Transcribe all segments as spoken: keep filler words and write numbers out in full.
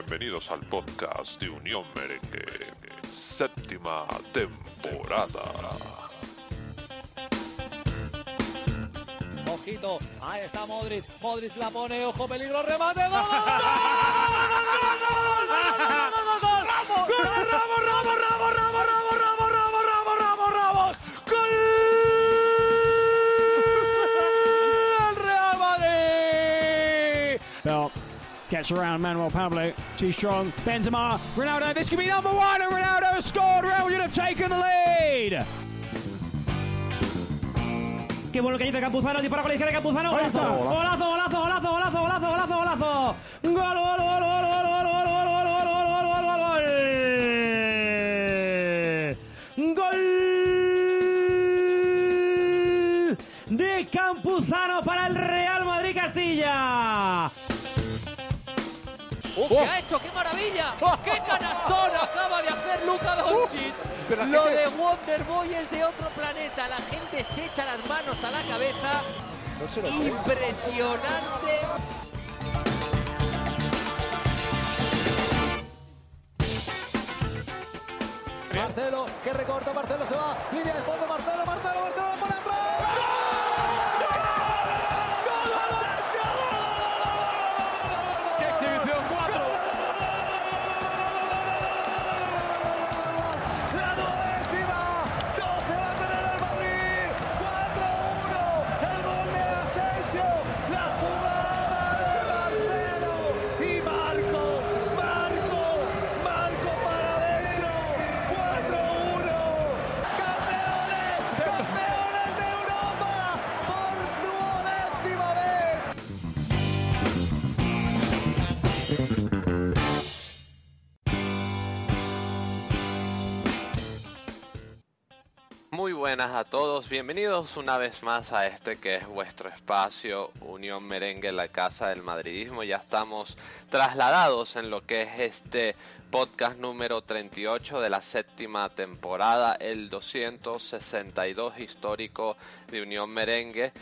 bienvenidos al podcast de Unión Merengue, séptima temporada. Ojito, ahí está Modric, Modric la pone, ojo, peligro, remate, ¡vamos! ¡Ramos, Ramos, Ramos, Ramos, Ramos, Ramos! Bale gets around Manuel Pablo, too strong, Benzema, Ronaldo, this could be number one, and Ronaldo scored, Real Madrid have taken the lead. Qué bueno que dice Campuzano, dispara con la izquierda de Campuzano, golazo, golazo, golazo, golazo, golazo, golazo, golazo, golazo, gol, gol, gol, gol, gol, gol, gol, gol, gol, gol, gol, gol, gol, gol, de Campuzano para el Real Madrid Castilla. ¡Uf, oh! ¡Qué ha hecho! ¡Qué maravilla! ¡Qué canastón acaba de hacer Lucas Vázquez! Uh, Lo gente... de Wonderboy es de otro planeta. La gente se echa las manos a la cabeza. No ¡Impresionante! Bien. Marcelo, que recorta, Marcelo se va. Línea de fondo, Marcelo, Marcelo, Marcelo, para atrás. ¡No! Buenas a todos, bienvenidos una vez más a este que es vuestro espacio Unión Merengue, la casa del madridismo. Ya estamos trasladados en lo que es este podcast número treinta y ocho de la séptima temporada, el doscientos sesenta y dos histórico de Unión Merengue.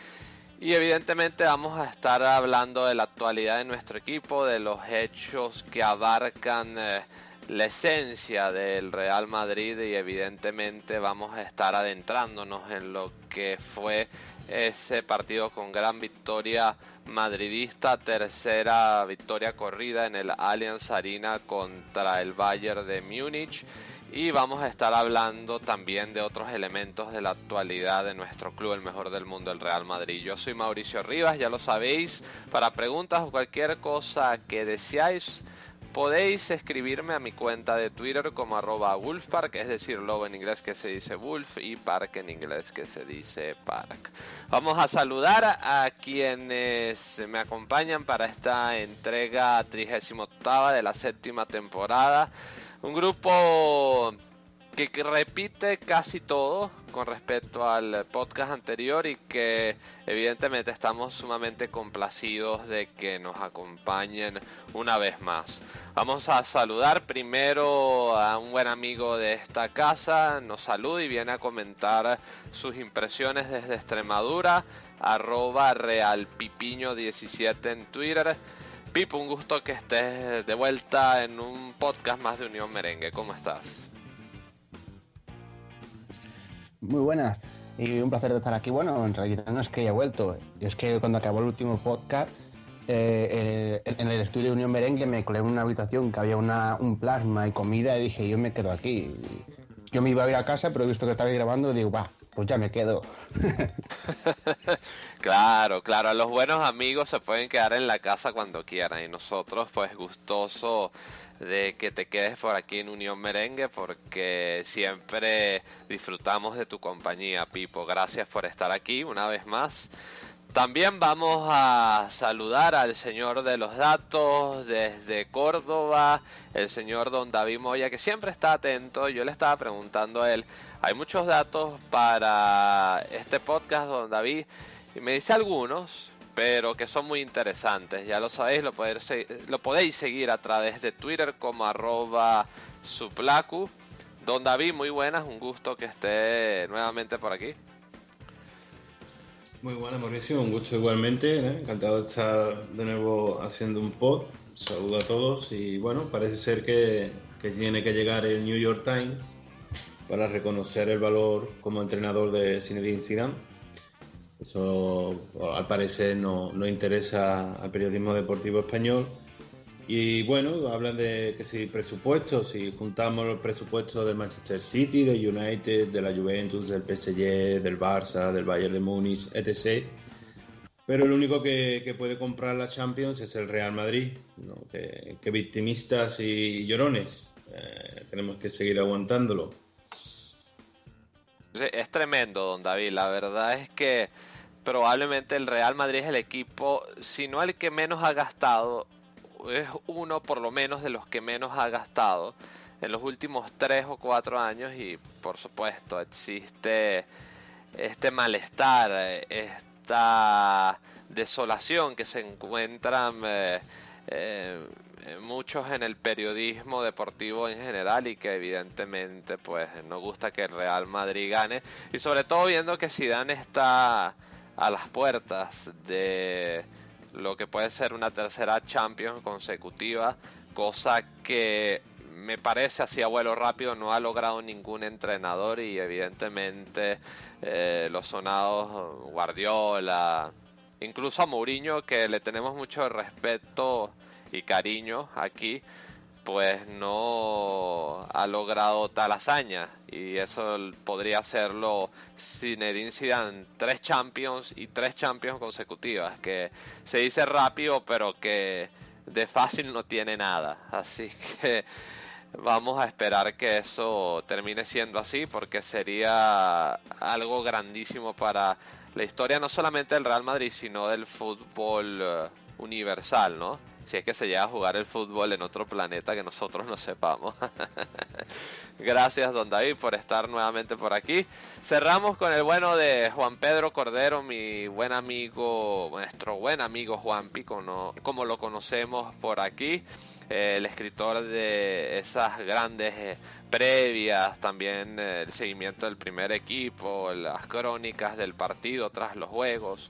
Y evidentemente vamos a estar hablando de la actualidad de nuestro equipo, de los hechos que abarcan... Eh, la esencia del Real Madrid, y evidentemente vamos a estar adentrándonos en lo que fue ese partido con gran victoria madridista, tercera victoria corrida en el Allianz Arena contra el Bayern de Múnich, y vamos a estar hablando también de otros elementos de la actualidad de nuestro club, el mejor del mundo, el Real Madrid. Yo soy Mauricio Rivas, ya lo sabéis, para preguntas o cualquier cosa que deseáis, podéis escribirme a mi cuenta de Twitter como arroba wolfpark, es decir, lobo en inglés que se dice wolf y park en inglés que se dice park. Vamos a saludar a quienes me acompañan para esta entrega trigésima octava de la séptima temporada. Un grupo que repite casi todo con respecto al podcast anterior y que evidentemente estamos sumamente complacidos de que nos acompañen una vez más. Vamos a saludar primero a un buen amigo de esta casa, nos saluda y viene a comentar sus impresiones desde Extremadura, arroba realpipiño diecisiete en Twitter. Pipo, un gusto que estés de vuelta en un podcast más de Unión Merengue, ¿cómo estás? Muy buenas, y un placer de estar aquí. Bueno, en realidad no es que haya vuelto, es que cuando acabó el último podcast eh, eh, en el estudio de Unión Merengue me colé en una habitación que había una, un plasma y comida y dije, yo me quedo aquí. Yo me iba a ir a casa, pero he visto que estabais grabando y digo, va, pues ya me quedo. Claro, claro, los buenos amigos se pueden quedar en la casa cuando quieran y nosotros pues gustoso de que te quedes por aquí en Unión Merengue porque siempre disfrutamos de tu compañía, Pipo. Gracias por estar aquí una vez más. También vamos a saludar al señor de los datos desde Córdoba, el señor don David Moya, que siempre está atento. Yo le estaba preguntando a él, hay muchos datos para este podcast, don David, y me dice algunos, pero que son muy interesantes. Ya lo sabéis, lo podéis, lo podéis seguir a través de Twitter como arroba suplacu. Don David, muy buenas, un gusto que esté nuevamente por aquí. Muy buena, Mauricio, un gusto igualmente, ¿eh? Encantado de estar de nuevo haciendo un pod. Saludo a todos y bueno, parece ser que, que tiene que llegar el New York Times para reconocer el valor como entrenador de Zinedine Zidane. Eso al parecer no, no interesa al periodismo deportivo español. Y bueno, hablan de que si presupuestos, si juntamos los presupuestos del Manchester City, del United, de la Juventus, del P S G, del Barça, del Bayern de Múnich, etcétera. Pero el único que, que puede comprar la Champions es el Real Madrid, ¿no? que, que victimistas y llorones, eh, tenemos que seguir aguantándolo. Es tremendo, don David, la verdad es que probablemente el Real Madrid es el equipo, si no el que menos ha gastado, es uno por lo menos de los que menos ha gastado en los últimos tres o cuatro años y por supuesto existe este malestar, este... esta desolación que se encuentran eh, eh, muchos en el periodismo deportivo en general y que evidentemente pues no gusta que el Real Madrid gane y sobre todo viendo que Zidane está a las puertas de lo que puede ser una tercera Champions consecutiva, cosa que me parece así a vuelo rápido no ha logrado ningún entrenador y evidentemente eh, los sonados Guardiola, incluso a Mourinho, que le tenemos mucho respeto y cariño aquí, pues no ha logrado tal hazaña y eso podría hacerlo Zinedine Zidane, tres Champions y tres Champions consecutivas, que se dice rápido pero que de fácil no tiene nada, así que vamos a esperar que eso termine siendo así porque sería algo grandísimo para la historia no solamente del Real Madrid sino del fútbol universal, ¿no? Si es que se llega a jugar el fútbol en otro planeta que nosotros no sepamos. Gracias, don David, por estar nuevamente por aquí. Cerramos con el bueno de Juan Pedro Cordero, mi buen amigo, nuestro buen amigo Juan Pico, ¿no? Como lo conocemos por aquí, eh, el escritor de esas grandes eh, previas, también eh, el seguimiento del primer equipo, las crónicas del partido tras los juegos.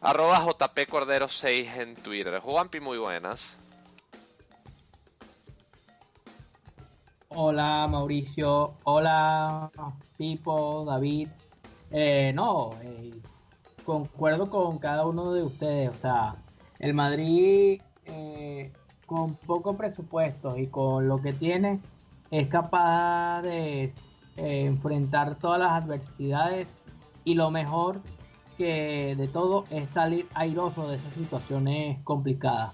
Arroba J P Cordero seis en Twitter. Juanpi, muy buenas. Hola, Mauricio. Hola, Pipo, David. Eh, no, eh, concuerdo con cada uno de ustedes. O sea, el Madrid, eh, con poco presupuesto y con lo que tiene, es capaz de eh, enfrentar todas las adversidades y lo mejor que de todo es salir airoso de esas situaciones complicadas.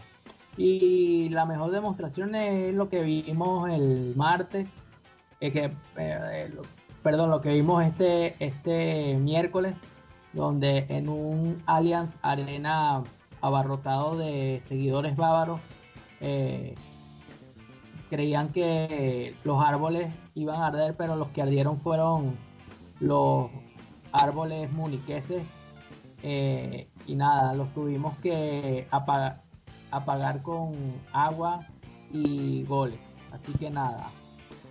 Y la mejor demostración es lo que vimos el martes, eh, que, eh, lo, perdón, lo que vimos este, este miércoles, donde en un Allianz Arena abarrotado de seguidores bávaros, eh, creían que los árboles iban a arder, pero los que ardieron fueron los árboles muniqueses. Eh, y nada, los tuvimos que apagar, apagar con agua y goles. Así que nada,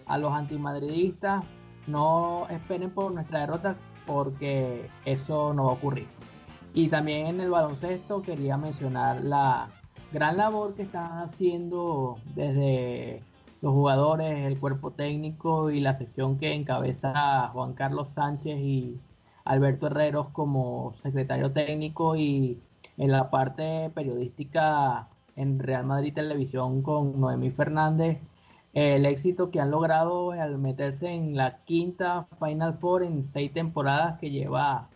a los antimadridistas no esperen por nuestra derrota porque eso no va a ocurrir. Y también en el baloncesto quería mencionar la gran labor que están haciendo desde los jugadores, el cuerpo técnico y la sección que encabeza Juan Carlos Sánchez y Alberto Herreros como secretario técnico y en la parte periodística en Real Madrid Televisión con Noemí Fernández, el éxito que han logrado al meterse en la quinta Final Four en seis temporadas que lleva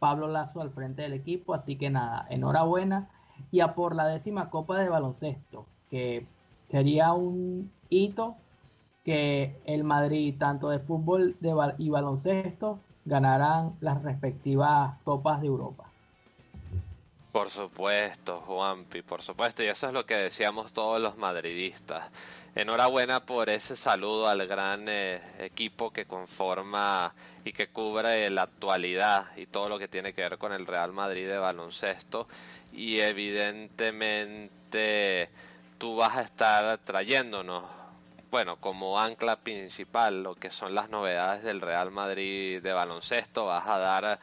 Pablo Laso al frente del equipo, así que nada, enhorabuena y a por la décima Copa de Baloncesto, que sería un hito que el Madrid tanto de fútbol de ba- y baloncesto ganarán las respectivas copas de Europa. Por supuesto, Juanpi, por supuesto, y eso es lo que decíamos todos los madridistas. Enhorabuena por ese saludo al gran eh, equipo que conforma y que cubre la actualidad y todo lo que tiene que ver con el Real Madrid de baloncesto y evidentemente tú vas a estar trayéndonos bueno, como ancla principal lo que son las novedades del Real Madrid de baloncesto. Vas a dar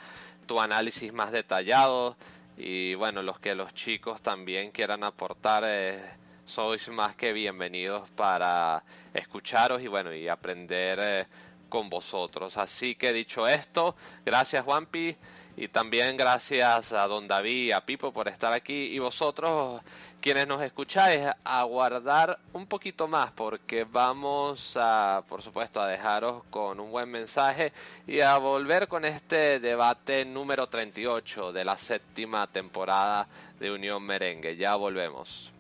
tu análisis más detallado y bueno, los que los chicos también quieran aportar, eh, sois más que bienvenidos para escucharos y bueno, y aprender eh, con vosotros. Así que dicho esto, gracias Juanpi y también gracias a don David y a Pipo por estar aquí, y vosotros quienes nos escucháis, aguardar un poquito más porque vamos a, por supuesto, a dejaros con un buen mensaje y a volver con este debate número treinta y ocho de la séptima temporada de Unión Merengue. Ya volvemos.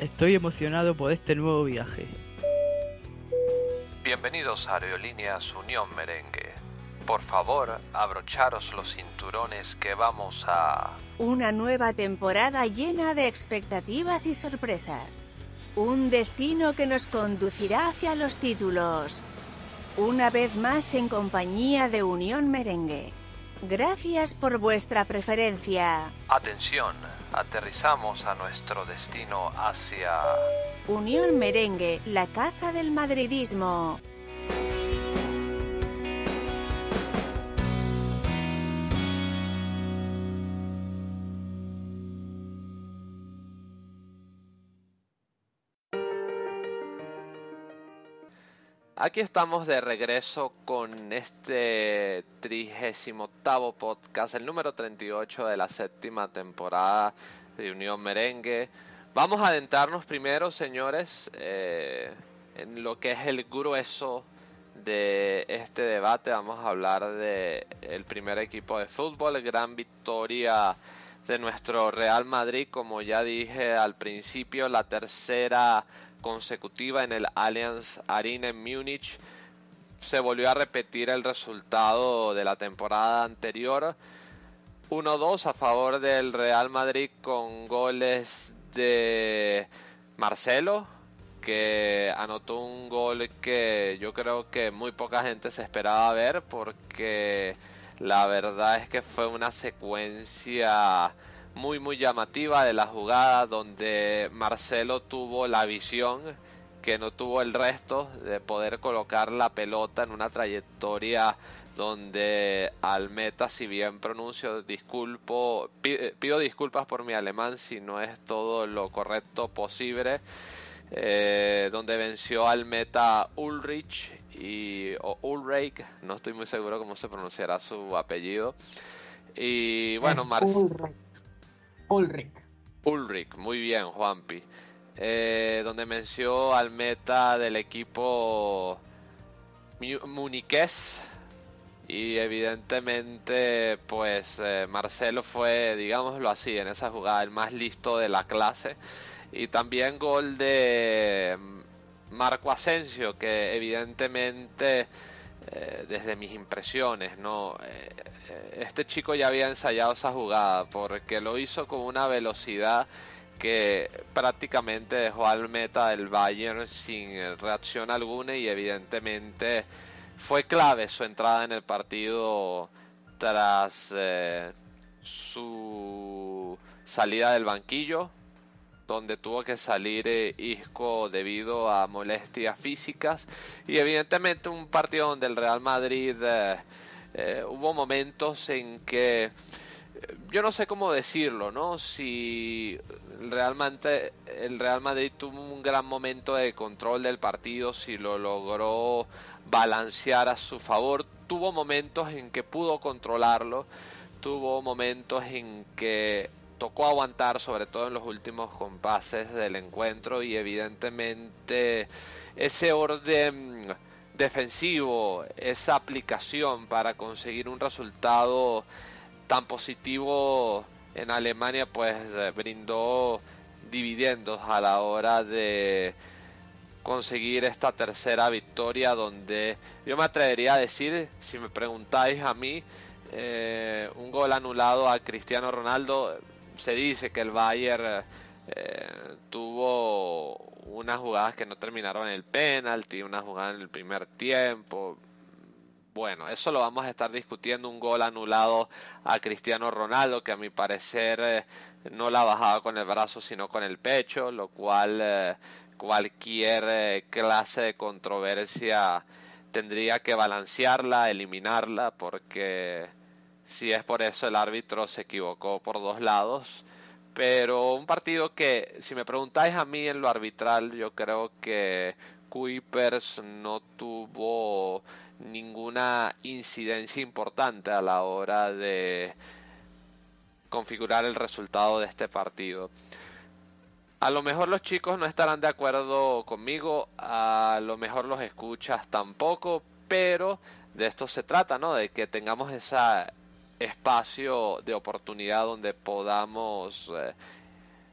Estoy emocionado por este nuevo viaje. Bienvenidos a Aerolíneas Unión Merengue. Por favor, abrocharos los cinturones que vamos a... Una nueva temporada llena de expectativas y sorpresas. Un destino que nos conducirá hacia los títulos. Una vez más en compañía de Unión Merengue. Gracias por vuestra preferencia. Atención, aterrizamos a nuestro destino hacia... Unión Merengue, la casa del madridismo. Aquí estamos de regreso con este trigésimo octavo podcast, el número treinta y ocho de la séptima temporada de Unión Merengue. Vamos a adentrarnos primero, señores, eh, en lo que es el grueso de este debate. Vamos a hablar de el primer equipo de fútbol, gran victoria de nuestro Real Madrid, como ya dije al principio, la tercera consecutiva en el Allianz Arena en Múnich. Se volvió a repetir el resultado de la temporada anterior, uno dos a favor del Real Madrid, con goles de Marcelo, que anotó un gol que yo creo que muy poca gente se esperaba ver, porque la verdad es que fue una secuencia muy muy llamativa de la jugada, donde Marcelo tuvo la visión que no tuvo el resto de poder colocar la pelota en una trayectoria donde al meta, si bien pronuncio, disculpo, pido disculpas por mi alemán si no es todo lo correcto posible, eh, donde venció al meta Ulrich y o Ulrich, no estoy muy seguro cómo se pronunciará su apellido, y bueno, Marcelo Ulrich. Ulrich, muy bien, Juanpi. Eh, donde venció al meta del equipo muniqués. Y evidentemente, pues eh, Marcelo fue, digámoslo así, en esa jugada el más listo de la clase. Y también gol de Marco Asensio, que evidentemente... Eh, desde mis impresiones, ¿no? Eh, este chico ya había ensayado esa jugada, porque lo hizo con una velocidad que prácticamente dejó al meta del Bayern sin reacción alguna, y evidentemente fue clave su entrada en el partido tras eh, su salida del banquillo, donde tuvo que salir eh, Isco debido a molestias físicas. Y evidentemente un partido donde el Real Madrid eh, eh, hubo momentos en que, yo no sé cómo decirlo, ¿no? Si realmente el Real Madrid tuvo un gran momento de control del partido, si lo logró balancear a su favor, tuvo momentos en que pudo controlarlo, tuvo momentos en que tocó aguantar, sobre todo en los últimos compases del encuentro, y evidentemente ese orden defensivo, esa aplicación para conseguir un resultado tan positivo en Alemania, pues brindó dividendos a la hora de conseguir esta tercera victoria, donde yo me atrevería a decir, si me preguntáis a mí, eh, un gol anulado a Cristiano Ronaldo. Se dice que el Bayern eh, tuvo unas jugadas que no terminaron en el penalti, una jugada en el primer tiempo. Bueno, eso lo vamos a estar discutiendo. Un gol anulado a Cristiano Ronaldo, que a mi parecer eh, no la bajaba con el brazo, sino con el pecho, lo cual eh, cualquier eh, clase de controversia tendría que balancearla, eliminarla, porque si es por eso el árbitro se equivocó por dos lados. Pero un partido que, si me preguntáis a mí en lo arbitral, yo creo que Kuipers no tuvo ninguna incidencia importante a la hora de configurar el resultado de este partido. A lo mejor los chicos no estarán de acuerdo conmigo, a lo mejor los escuchas tampoco, pero de esto se trata, ¿no? De que tengamos ese espacio de oportunidad donde podamos eh,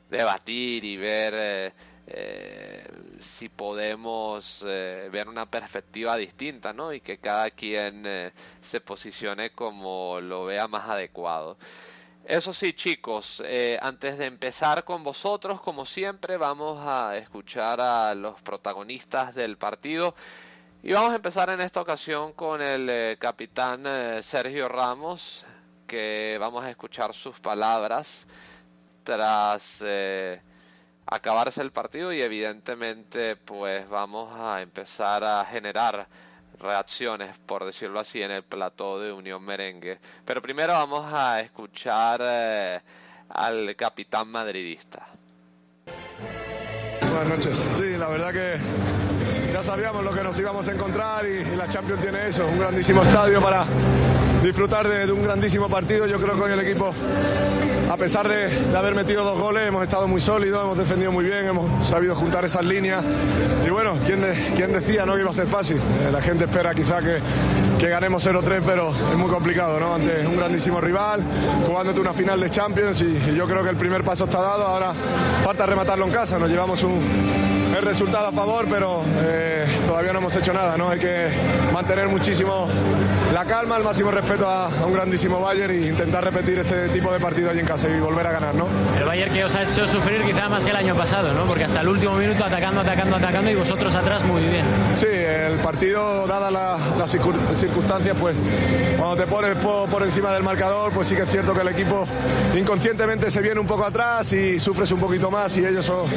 debatir y ver eh, Eh, si podemos eh, ver una perspectiva distinta, ¿no? Y que cada quien eh, se posicione como lo vea más adecuado. Eso sí, chicos, eh, antes de empezar con vosotros, como siempre, vamos a escuchar a los protagonistas del partido. Y vamos a empezar en esta ocasión con el eh, capitán eh, Sergio Ramos, que vamos a escuchar sus palabras tras Eh, acabarse el partido, y evidentemente pues vamos a empezar a generar reacciones, por decirlo así, en el plató de Unión Merengue. Pero primero vamos a escuchar eh, al capitán madridista. Buenas noches. Sí, la verdad que ya sabíamos lo que nos íbamos a encontrar, y, y la Champions tiene eso, un grandísimo estadio para disfrutar de, de un grandísimo partido. Yo creo que hoy el equipo, a pesar de, de haber metido dos goles, hemos estado muy sólidos, hemos defendido muy bien, hemos sabido juntar esas líneas. Y bueno, ¿quién, de, quién decía no que iba a ser fácil? Eh, la gente espera quizá que, que ganemos cero tres, pero es muy complicado, ¿no? Ante un grandísimo rival, jugándote una final de Champions, y, y yo creo que el primer paso está dado. Ahora falta rematarlo en casa. Nos llevamos un... el resultado a favor, pero eh, todavía no hemos hecho nada, ¿no? Hay que mantener muchísimo la calma, el máximo respeto a, a un grandísimo Bayern, e intentar repetir este tipo de partido allí en casa y volver a ganar, ¿no? El Bayern que os ha hecho sufrir quizá más que el año pasado, ¿no? Porque hasta el último minuto atacando, atacando, atacando, y vosotros atrás muy bien. Sí, el partido, dadas las la circunstancias, pues cuando te pones por, por encima del marcador, pues sí que es cierto que el equipo inconscientemente se viene un poco atrás y sufres un poquito más, y ellos son,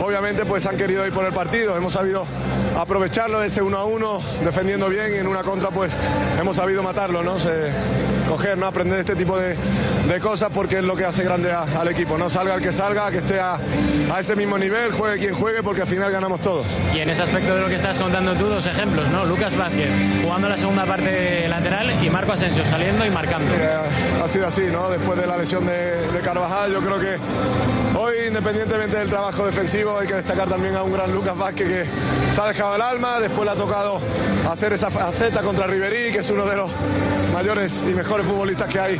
obviamente pues han querido hoy por el partido. Hemos sabido aprovecharlo, ese uno a uno, defendiendo bien, y en una contra pues hemos sabido matarlo, ¿no? Se, coger, ¿no? Aprender este tipo de, de cosas, porque es lo que hace grande a, al equipo, ¿no? Salga el que salga, que esté a, a ese mismo nivel, juegue quien juegue, porque al final ganamos todos. Y en ese aspecto de lo que estás contando tú, dos ejemplos, ¿no? Lucas Vázquez jugando la segunda parte lateral y Marco Asensio saliendo y marcando. Eh, ha sido así, ¿no? Después de la lesión de, de Carvajal, yo creo que hoy, independientemente del trabajo defensivo, hay que destacar también a un gran Lucas Vázquez, que se ha dejado el alma. Después le ha tocado hacer esa faceta contra Ribéry, que es uno de los mayores y mejores futbolistas que hay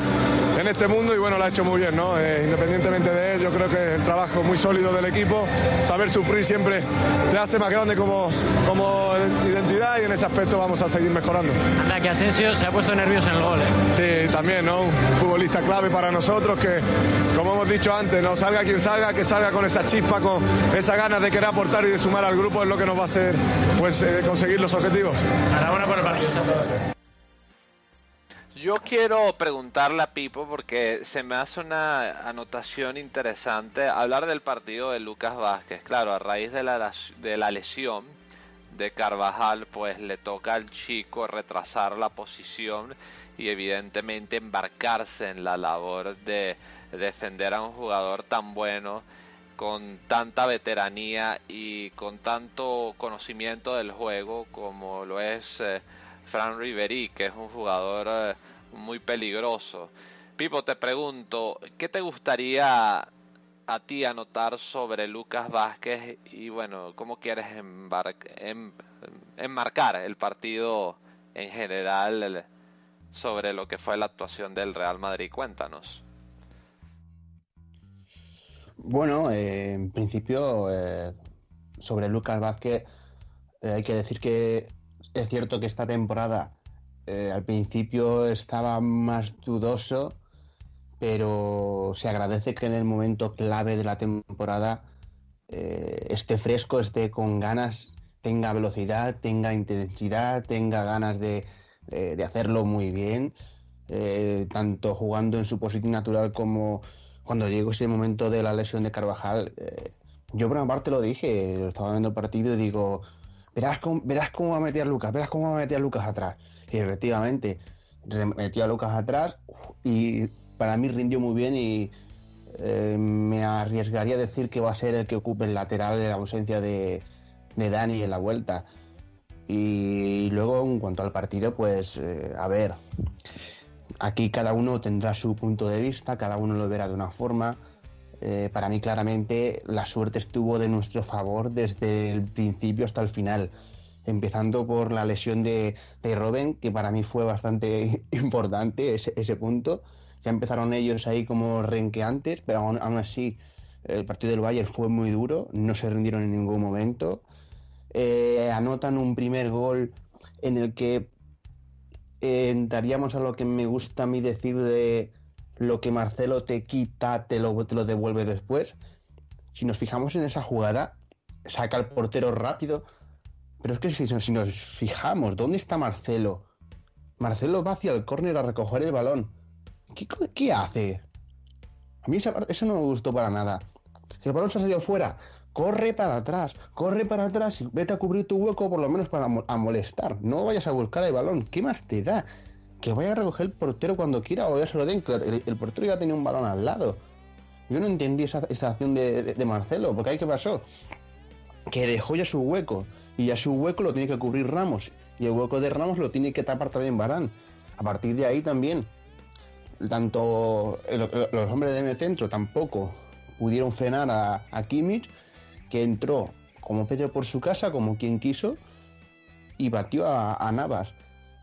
en este mundo, y bueno, lo ha hecho muy bien, ¿no? Eh, independientemente de él, yo creo que el trabajo muy sólido del equipo, saber sufrir siempre te hace más grande como, como identidad, y en ese aspecto vamos a seguir mejorando. Anda, que Asensio se ha puesto nervioso en el gol, ¿eh? Sí, también, ¿no? Un futbolista clave para nosotros, que como hemos dicho antes, no salga quien salga, que salga con esa chispa, con esa ganas de querer aportar y de sumar al grupo, es lo que nos va a hacer pues eh, conseguir los objetivos. Enhorabuena por el partido. Yo quiero preguntarle a Pipo, porque se me hace una anotación interesante, hablar del partido de Lucas Vázquez. Claro, a raíz de la, de la lesión de Carvajal, pues le toca al chico retrasar la posición y evidentemente embarcarse en la labor de defender a un jugador tan bueno, con tanta veteranía y con tanto conocimiento del juego como lo es eh, Franck Ribéry, que es un jugador eh, muy peligroso. Pipo, te pregunto, ¿qué te gustaría a ti anotar sobre Lucas Vázquez? Y bueno, ¿cómo quieres embarca, em, enmarcar el partido en general el, sobre lo que fue la actuación del Real Madrid? Cuéntanos. Bueno, eh, en principio, eh, sobre Lucas Vázquez, eh, hay que decir que es cierto que esta temporada eh, al principio estaba más dudoso, pero se agradece que en el momento clave de la temporada eh, esté fresco, esté con ganas, tenga velocidad, tenga intensidad, tenga ganas de, eh, de hacerlo muy bien, eh, tanto jugando en su posición natural como cuando llegó ese momento de la lesión de Carvajal. Eh, yo por una parte lo dije, lo estaba viendo el partido y digo, verás cómo, verás cómo va a meter a Lucas, verás cómo va a meter a Lucas atrás. Y efectivamente, metió a Lucas atrás y para mí rindió muy bien y eh, me arriesgaría a decir que va a ser el que ocupe el lateral en la ausencia de, de Dani en la vuelta. Y luego, en cuanto al partido, pues eh, a ver, aquí cada uno tendrá su punto de vista, cada uno lo verá de una forma. Eh, para mí, claramente, la suerte estuvo de nuestro favor desde el principio hasta el final, empezando por la lesión de, de Robben, que para mí fue bastante importante ese, ese punto. Ya empezaron ellos ahí como renqueantes, pero aún, aún así el partido del Bayern fue muy duro, no se rindieron en ningún momento. Eh, anotan un primer gol en el que eh, entraríamos a lo que me gusta a mí decir de lo que Marcelo te quita, te lo, te lo devuelve después. Si nos fijamos en esa jugada, saca al portero rápido, pero es que si, si nos fijamos, ¿dónde está Marcelo? Marcelo va hacia el córner a recoger el balón. ¿Qué, qué hace? A mí esa, eso no me gustó para nada. El balón se ha salido fuera. Corre para atrás, corre para atrás y vete a cubrir tu hueco por lo menos para a molestar. No vayas a buscar el balón. ¿Qué más te da? Que vaya a recoger el portero cuando quiera o ya se lo den. El, el portero ya tenía un balón al lado. Yo no entendí esa, esa acción de, de, de Marcelo, porque ahí qué pasó. Que dejó ya su hueco. Y ya su hueco lo tiene que cubrir Ramos. Y el hueco de Ramos lo tiene que tapar también Varane. A partir de ahí también, tanto el, los hombres de medio centro tampoco pudieron frenar a, a Kimmich, que entró como Pedro por su casa, como quien quiso, y batió a, a Navas.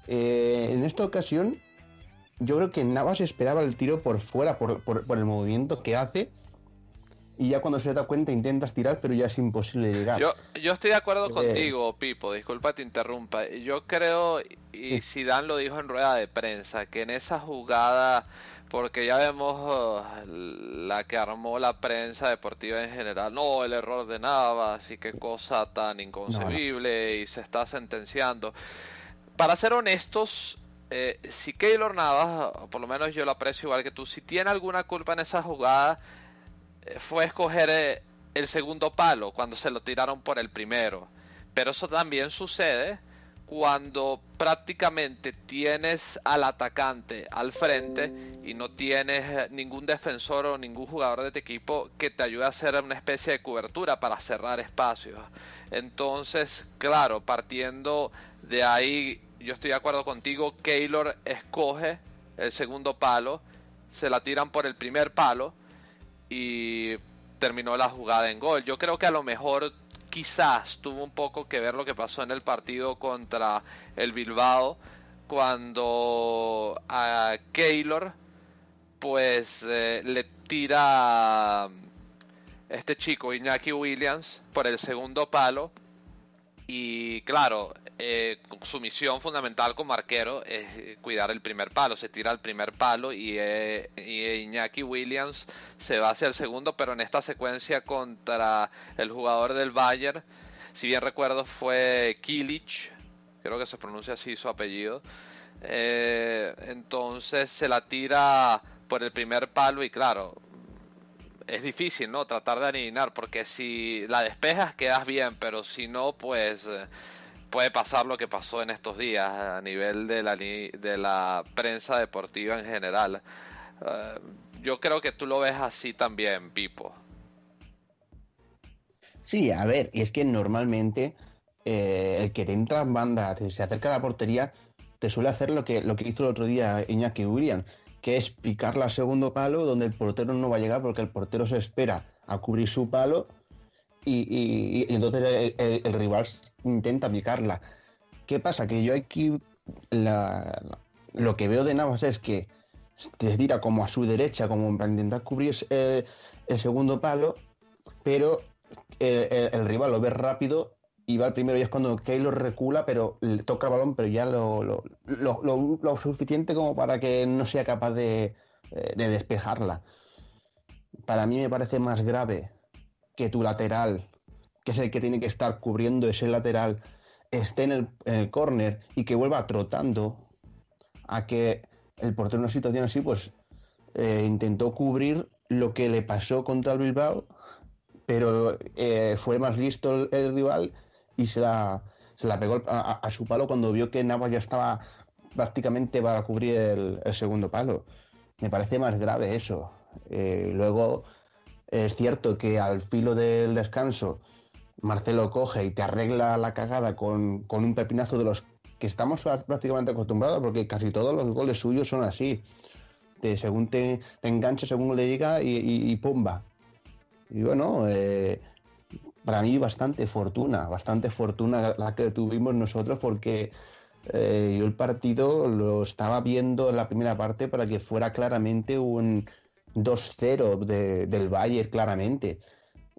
Eh, en esta ocasión, yo creo que Navas esperaba el tiro por fuera, por, por, por el movimiento que hace. Y ya cuando se da cuenta intentas tirar, pero ya es imposible llegar. Yo, yo estoy de acuerdo eh... contigo, Pipo, disculpa te interrumpa. Yo creo, y sí. Zidane lo dijo en rueda de prensa, que en esa jugada, porque ya vemos oh, la que armó la prensa deportiva en general, no, el error de Navas y qué cosa tan inconcebible, no, no. Y se está sentenciando. Para ser honestos, eh, si Keylor Navas, por lo menos yo lo aprecio igual que tú, si tiene alguna culpa en esa jugada, fue escoger el segundo palo cuando se lo tiraron por el primero. Pero eso también sucede cuando prácticamente tienes al atacante al frente y no tienes ningún defensor o ningún jugador de tu equipo que te ayude a hacer una especie de cobertura para cerrar espacios. Entonces, claro, partiendo de ahí, yo estoy de acuerdo contigo. Keylor escoge el segundo palo, se la tiran por el primer palo y terminó la jugada en gol. Yo creo que a lo mejor quizás tuvo un poco que ver lo que pasó en el partido contra el Bilbao, cuando a Keylor pues eh, le tira este chico Iñaki Williams por el segundo palo. Y claro, eh, su misión fundamental como arquero es cuidar el primer palo. Se tira al primer palo y, eh, y Iñaki Williams se va hacia el segundo, pero en esta secuencia contra el jugador del Bayern, si bien recuerdo fue Kimmich, creo que se pronuncia así su apellido, eh, entonces se la tira por el primer palo y claro, es difícil, ¿no? Tratar de adivinar, porque si la despejas quedas bien, pero si no, pues puede pasar lo que pasó en estos días a nivel de la, de la prensa deportiva en general. Uh, yo creo que tú lo ves así también, Pipo. Sí, a ver, y es que normalmente eh, el que te entra en banda, que se acerca a la portería, te suele hacer lo que, lo que hizo el otro día Iñaki Williams, que es picarla al segundo palo donde el portero no va a llegar porque el portero se espera a cubrir su palo y, y, y entonces el, el, el rival intenta picarla. ¿Qué pasa? Que yo aquí la, lo que veo de Navas es que te tira como a su derecha, como para intentar cubrir el, el segundo palo, pero el, el, el rival lo ve rápido y va al primero, y es cuando Keylor recula, pero le toca el balón, pero ya lo lo, lo, lo lo suficiente como para que no sea capaz de, de despejarla. Para mí me parece más grave que tu lateral, que es el que tiene que estar cubriendo ese lateral, esté en el, en el córner y que vuelva trotando a que el portero en una situación así, pues eh, intentó cubrir lo que le pasó contra el Bilbao, pero eh, fue más listo el, el rival y se la, se la pegó a, a, a su palo cuando vio que Navas ya estaba prácticamente para cubrir el, el segundo palo. Me parece más grave eso. Eh, luego es cierto que al filo del descanso Marcelo coge y te arregla la cagada con, con un pepinazo de los que estamos prácticamente acostumbrados, porque casi todos los goles suyos son así. Te, según te, te engancha, según le llega y, y, y pumba. Y bueno, eh, para mí bastante fortuna, bastante fortuna la que tuvimos nosotros, porque eh, yo el partido lo estaba viendo en la primera parte para que fuera claramente un dos cero de, del Bayern, claramente.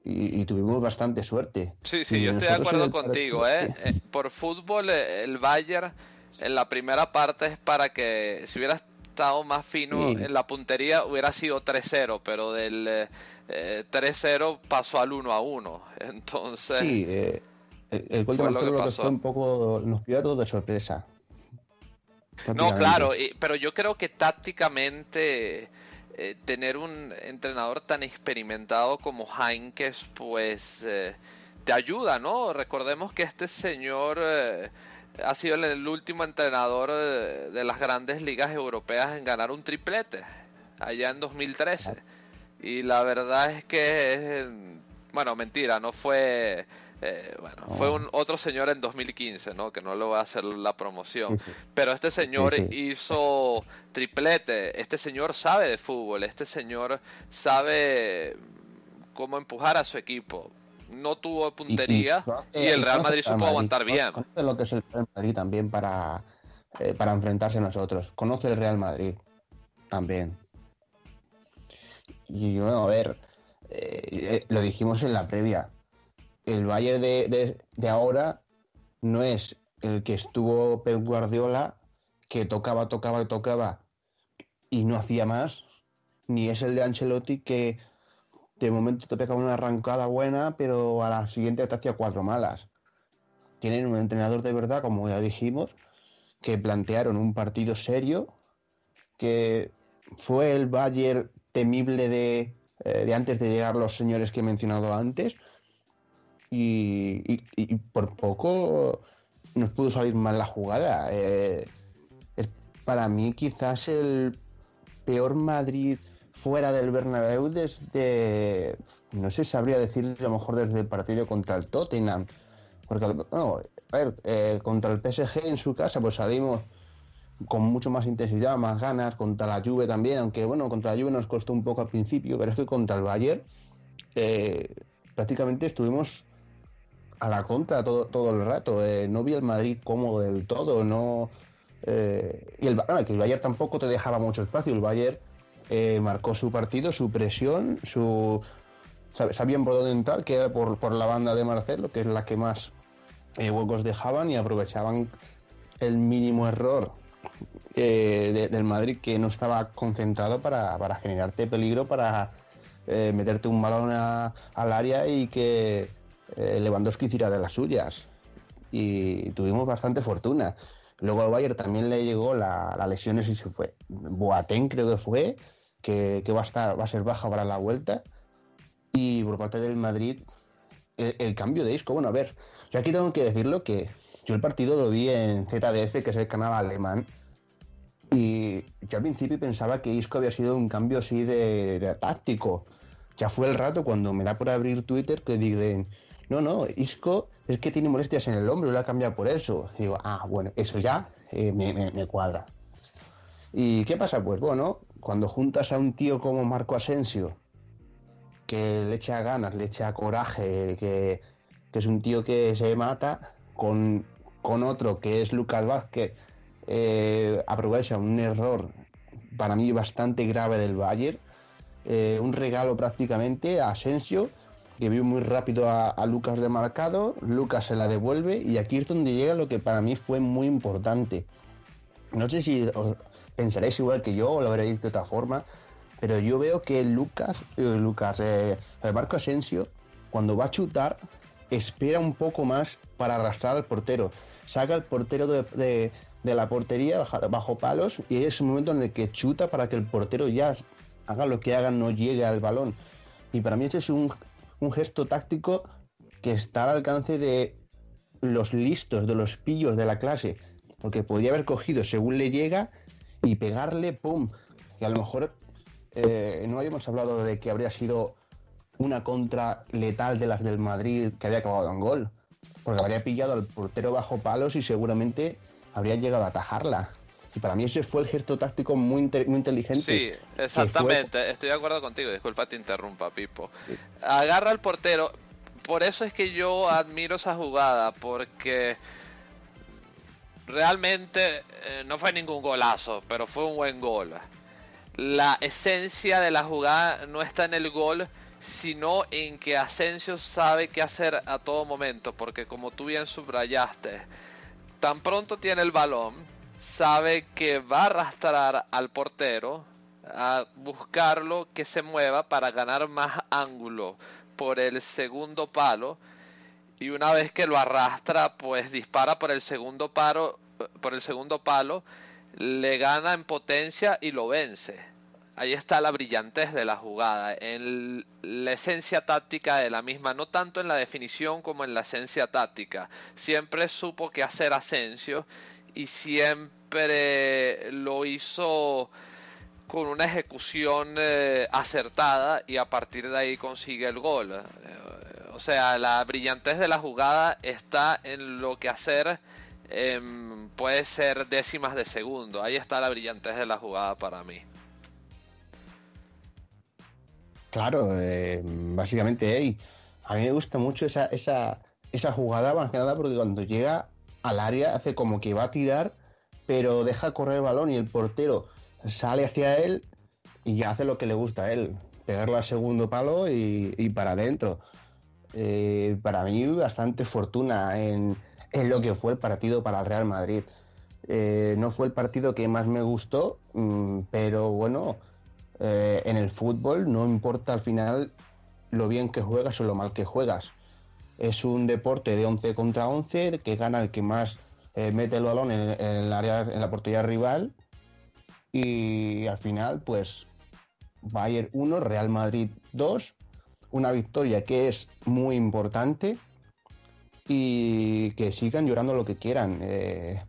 Y, y tuvimos bastante suerte. Sí, sí, y yo estoy de acuerdo contigo, ¿eh? Sí. Por fútbol, el Bayern en la primera parte es para que, si hubiera estado más fino sí. en la puntería, hubiera sido tres cero, pero del eh, tres cero pasó al uno a uno. Entonces, sí, eh, el, el gol de Marcelo lo que pasó. Fue un poco, nos pilló todo de sorpresa. No, claro, y, pero yo creo que tácticamente... Eh, tener un entrenador tan experimentado como Heinkes, pues eh, te ayuda, ¿no? Recordemos que este señor eh, ha sido el, el último entrenador eh, de las grandes ligas europeas en ganar un triplete, allá en dos mil trece. Y la verdad es que, eh, bueno, mentira, no fue... Eh, bueno, fue un otro señor en dos mil quince, ¿no? Que no le va a hacer la promoción. Pero este señor sí, sí. hizo triplete. Este señor sabe de fútbol. Este señor sabe cómo empujar a su equipo. No tuvo puntería y, y, y el Real Madrid supo aguantar bien. Conoce lo que es el Real Madrid también para, eh, para enfrentarse a nosotros. Conoce el Real Madrid también. Y bueno, a ver, eh, eh, lo dijimos en la previa. El Bayern de, de, de ahora no es el que estuvo Pep Guardiola, que tocaba, tocaba, tocaba y no hacía más, ni es el de Ancelotti, que de momento te pegaba una arrancada buena, pero a la siguiente te hacía cuatro malas. Tienen un entrenador de verdad, como ya dijimos, que plantearon un partido serio, que fue el Bayern temible de, de antes de llegar los señores que he mencionado antes. Y, y, y por poco nos pudo salir mal la jugada. Eh, es para mí quizás el peor Madrid fuera del Bernabéu desde... No sé, sabría decir a lo mejor desde el partido contra el Tottenham. Porque, no, a ver, eh, contra el P S G en su casa pues salimos con mucho más intensidad, más ganas. Contra la Juve también, aunque bueno, contra la Juve nos costó un poco al principio. Pero es que contra el Bayern eh, prácticamente estuvimos... a la contra todo, todo el rato. Eh, no vi el Madrid cómodo del todo. No, eh, y el, no, el Bayern tampoco te dejaba mucho espacio. El Bayern eh, marcó su partido, su presión, su sabían por dónde entrar, que era por, por la banda de Marcelo, que es la que más eh, huecos dejaban, y aprovechaban el mínimo error eh, de, del Madrid, que no estaba concentrado para, para generarte peligro, para eh, meterte un balón a, al área y que Lewandowski tira de las suyas, y tuvimos bastante fortuna. Luego al Bayern también le llegó la, la lesión, y se fue Boateng, creo que fue que, que va a estar, va a ser baja para la vuelta. Y por parte del Madrid el, el cambio de Isco, bueno, a ver, yo aquí tengo que decirlo, que yo el partido lo vi en Z D F, que es el canal alemán, y yo al principio pensaba que Isco había sido un cambio así de, de táctico. Ya fue el rato cuando me da por abrir Twitter que dicen: No, no, Isco es que tiene molestias en el hombro, lo ha cambiado por eso. Y digo, ah, bueno, eso ya eh, me, me, me cuadra. ¿Y qué pasa? Pues bueno, cuando juntas a un tío como Marco Asensio, que le echa ganas, le echa coraje, que, que es un tío que se mata, con, con otro que es Lucas Vázquez, eh, aprovecha un error para mí bastante grave del Bayern, eh, un regalo prácticamente a Asensio, que vio muy rápido a, a Lucas demarcado, Lucas se la devuelve, y aquí es donde llega lo que para mí fue muy importante. No sé si os pensaréis igual que yo o lo habréis de otra forma, pero yo veo que Lucas, eh, Lucas eh, Marco Asensio, cuando va a chutar, espera un poco más para arrastrar al portero, saca al portero de, de, de la portería bajo, bajo palos, y es un momento en el que chuta para que el portero ya haga lo que haga, no llegue al balón. Y para mí ese es un, un gesto táctico que está al alcance de los listos, de los pillos de la clase, porque podía haber cogido según le llega y pegarle, pum, que a lo mejor eh, no habíamos hablado de que habría sido una contra letal de las del Madrid que había acabado en gol, porque habría pillado al portero bajo palos y seguramente habría llegado a atajarla. Y para mí ese fue el gesto táctico muy, inte- muy inteligente. Sí, exactamente, fue... estoy de acuerdo contigo, disculpa te interrumpa, Pipo. Sí. Agarra al portero, por eso es que yo admiro esa jugada, porque realmente eh, no fue ningún golazo, pero fue un buen gol. La esencia de la jugada no está en el gol, sino en que Asensio sabe qué hacer a todo momento, porque como tú bien subrayaste, tan pronto tiene el balón, sabe que va a arrastrar al portero, a buscarlo que se mueva para ganar más ángulo por el segundo palo, y una vez que lo arrastra, pues dispara por el segundo palo, por el segundo palo, le gana en potencia y lo vence. Ahí está la brillantez de la jugada, en la esencia táctica de la misma, no tanto en la definición como en la esencia táctica. Siempre supo qué hacer Asensio y siempre lo hizo con una ejecución eh, acertada, y a partir de ahí consigue el gol. O sea, la brillantez de la jugada está en lo que hacer eh, puede ser décimas de segundo. Ahí está la brillantez de la jugada para mí. Claro, eh, básicamente, hey, a mí me gusta mucho esa, esa, esa jugada, más que nada porque cuando llega al área hace como que va a tirar, pero deja correr el balón y el portero sale hacia él y ya hace lo que le gusta a él, pegarlo al segundo palo y, y para adentro. Eh, para mí, bastante fortuna en, en lo que fue el partido para el Real Madrid. Eh, no fue el partido que más me gustó, pero bueno... Eh, en el fútbol no importa al final lo bien que juegas o lo mal que juegas. Es un deporte de once contra once que gana el que más eh, mete el balón en, en el área, en la portería rival, y al final pues Bayern uno, Real Madrid dos, una victoria que es muy importante, y que sigan llorando lo que quieran. Eh,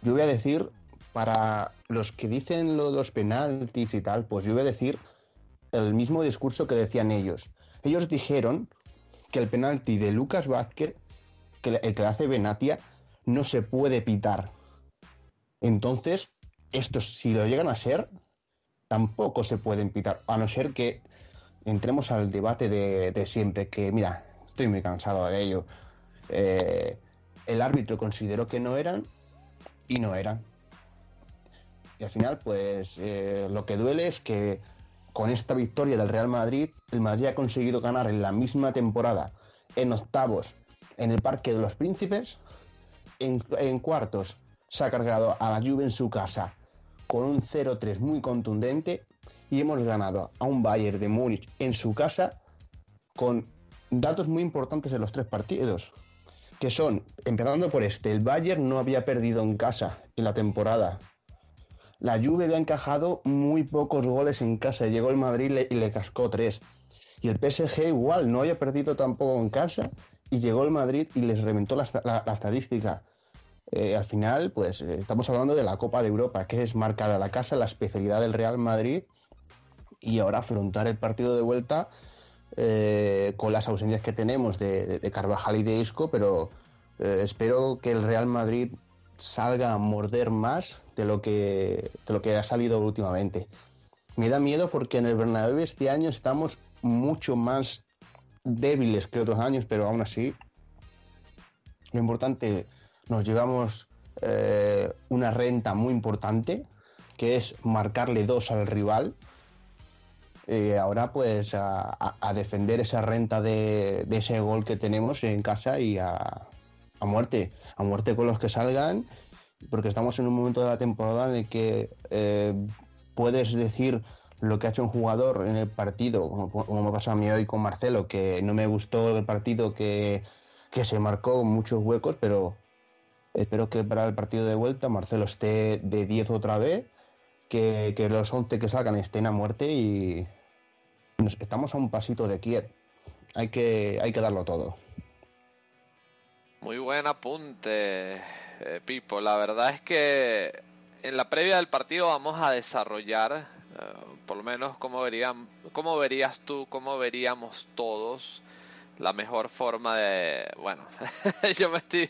yo voy a decir, para los que dicen lo de los penaltis y tal, pues yo voy a decir el mismo discurso que decían ellos. Ellos dijeron que el penalti de Lucas Vázquez, que el que le hace Benatia, no se puede pitar. Entonces, estos, si lo llegan a ser, tampoco se pueden pitar, a no ser que entremos al debate de, de siempre, que mira, estoy muy cansado de ello. Eh, el árbitro consideró que no eran, y no eran. Y al final, pues, eh, lo que duele es que con esta victoria del Real Madrid, el Madrid ha conseguido ganar en la misma temporada, en octavos, en el Parque de los Príncipes, en, en cuartos se ha cargado a la Juve en su casa con un cero tres muy contundente, y hemos ganado a un Bayern de Múnich en su casa con datos muy importantes en los tres partidos, que son, empezando por este, el Bayern no había perdido en casa en la temporada. La Juve había encajado muy pocos goles en casa, llegó el Madrid le, y le cascó tres. Y el P S G igual, no había perdido tampoco en casa, y llegó el Madrid y les reventó la, la, la estadística. Eh, al final, pues eh, estamos hablando de la Copa de Europa, que es marcar a la casa, la especialidad del Real Madrid, y ahora afrontar el partido de vuelta eh, con las ausencias que tenemos de, de, de Carvajal y de Isco, pero eh, espero que el Real Madrid salga a morder más de lo que de lo que ha salido últimamente. Me da miedo porque en el Bernabéu este año estamos mucho más débiles que otros años, pero aún así lo importante, nos llevamos eh, una renta muy importante, que es marcarle dos al rival. Eh, ahora pues a, a defender esa renta de, de ese gol que tenemos en casa, y a A muerte, a muerte con los que salgan, porque estamos en un momento de la temporada en el que eh, puedes decir lo que ha hecho un jugador en el partido, como, como me pasa a mí hoy con Marcelo, que no me gustó el partido que, que se marcó muchos huecos, pero Espero que para el partido de vuelta Marcelo esté de diez otra vez, que, que los once que salgan estén a muerte y nos, estamos a un pasito de Kiev. Hay que, hay que darlo todo. Muy buen apunte, eh, Pipo. La verdad es que en la previa del partido vamos a desarrollar, uh, por lo menos, cómo verían, cómo verías tú, cómo veríamos todos la mejor forma de... Bueno, yo me estoy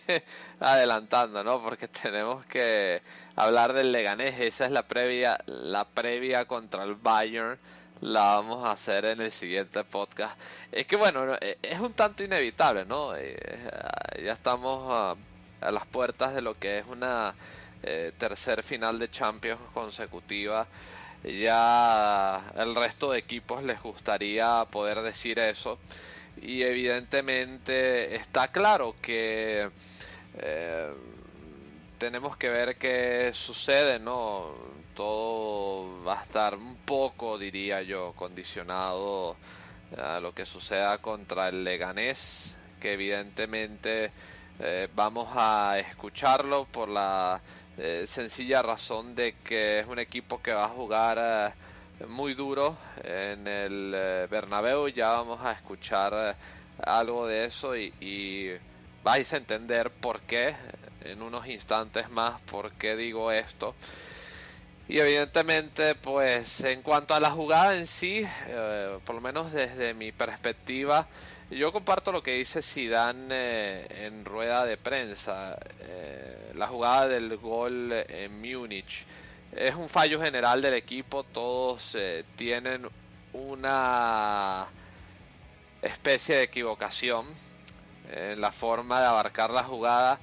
adelantando, ¿no? Porque tenemos que hablar del Leganés. Esa es la previa, la previa contra el Bayern. La vamos a hacer en el siguiente podcast. Es que, bueno, es un tanto inevitable, ¿no? Ya estamos a las puertas de lo que es una... Eh, tercer final de Champions consecutiva. Ya el resto de equipos les gustaría poder decir eso, y evidentemente está claro que eh, tenemos que ver qué sucede, ¿no? Todo va a estar un poco, diría yo, condicionado a lo que suceda contra el Leganés, que evidentemente eh, vamos a escucharlo por la Eh, sencilla razón de que es un equipo que va a jugar eh, muy duro en el eh, Bernabéu. Ya vamos a escuchar eh, algo de eso y, y vais a entender por qué en unos instantes más, por qué digo esto. Y evidentemente, pues en cuanto a la jugada en sí, eh, por lo menos desde mi perspectiva, yo comparto lo que dice Zidane eh, en rueda de prensa. Eh, la jugada del gol en Múnich es un fallo general del equipo. Todos eh, tienen una especie de equivocación en la forma de abarcar la jugada.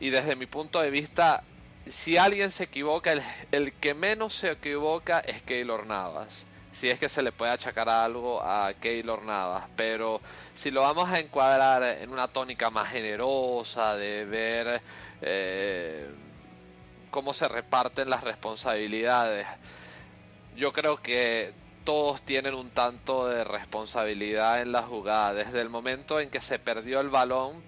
Y desde mi punto de vista, si alguien se equivoca, el, el que menos se equivoca es Keylor Navas. Si es que se le puede achacar algo a Keylor Navas, pero si lo vamos a encuadrar en una tónica más generosa de ver eh, cómo se reparten las responsabilidades, yo creo que todos tienen un tanto de responsabilidad en la jugada. Desde el momento en que se perdió el balón,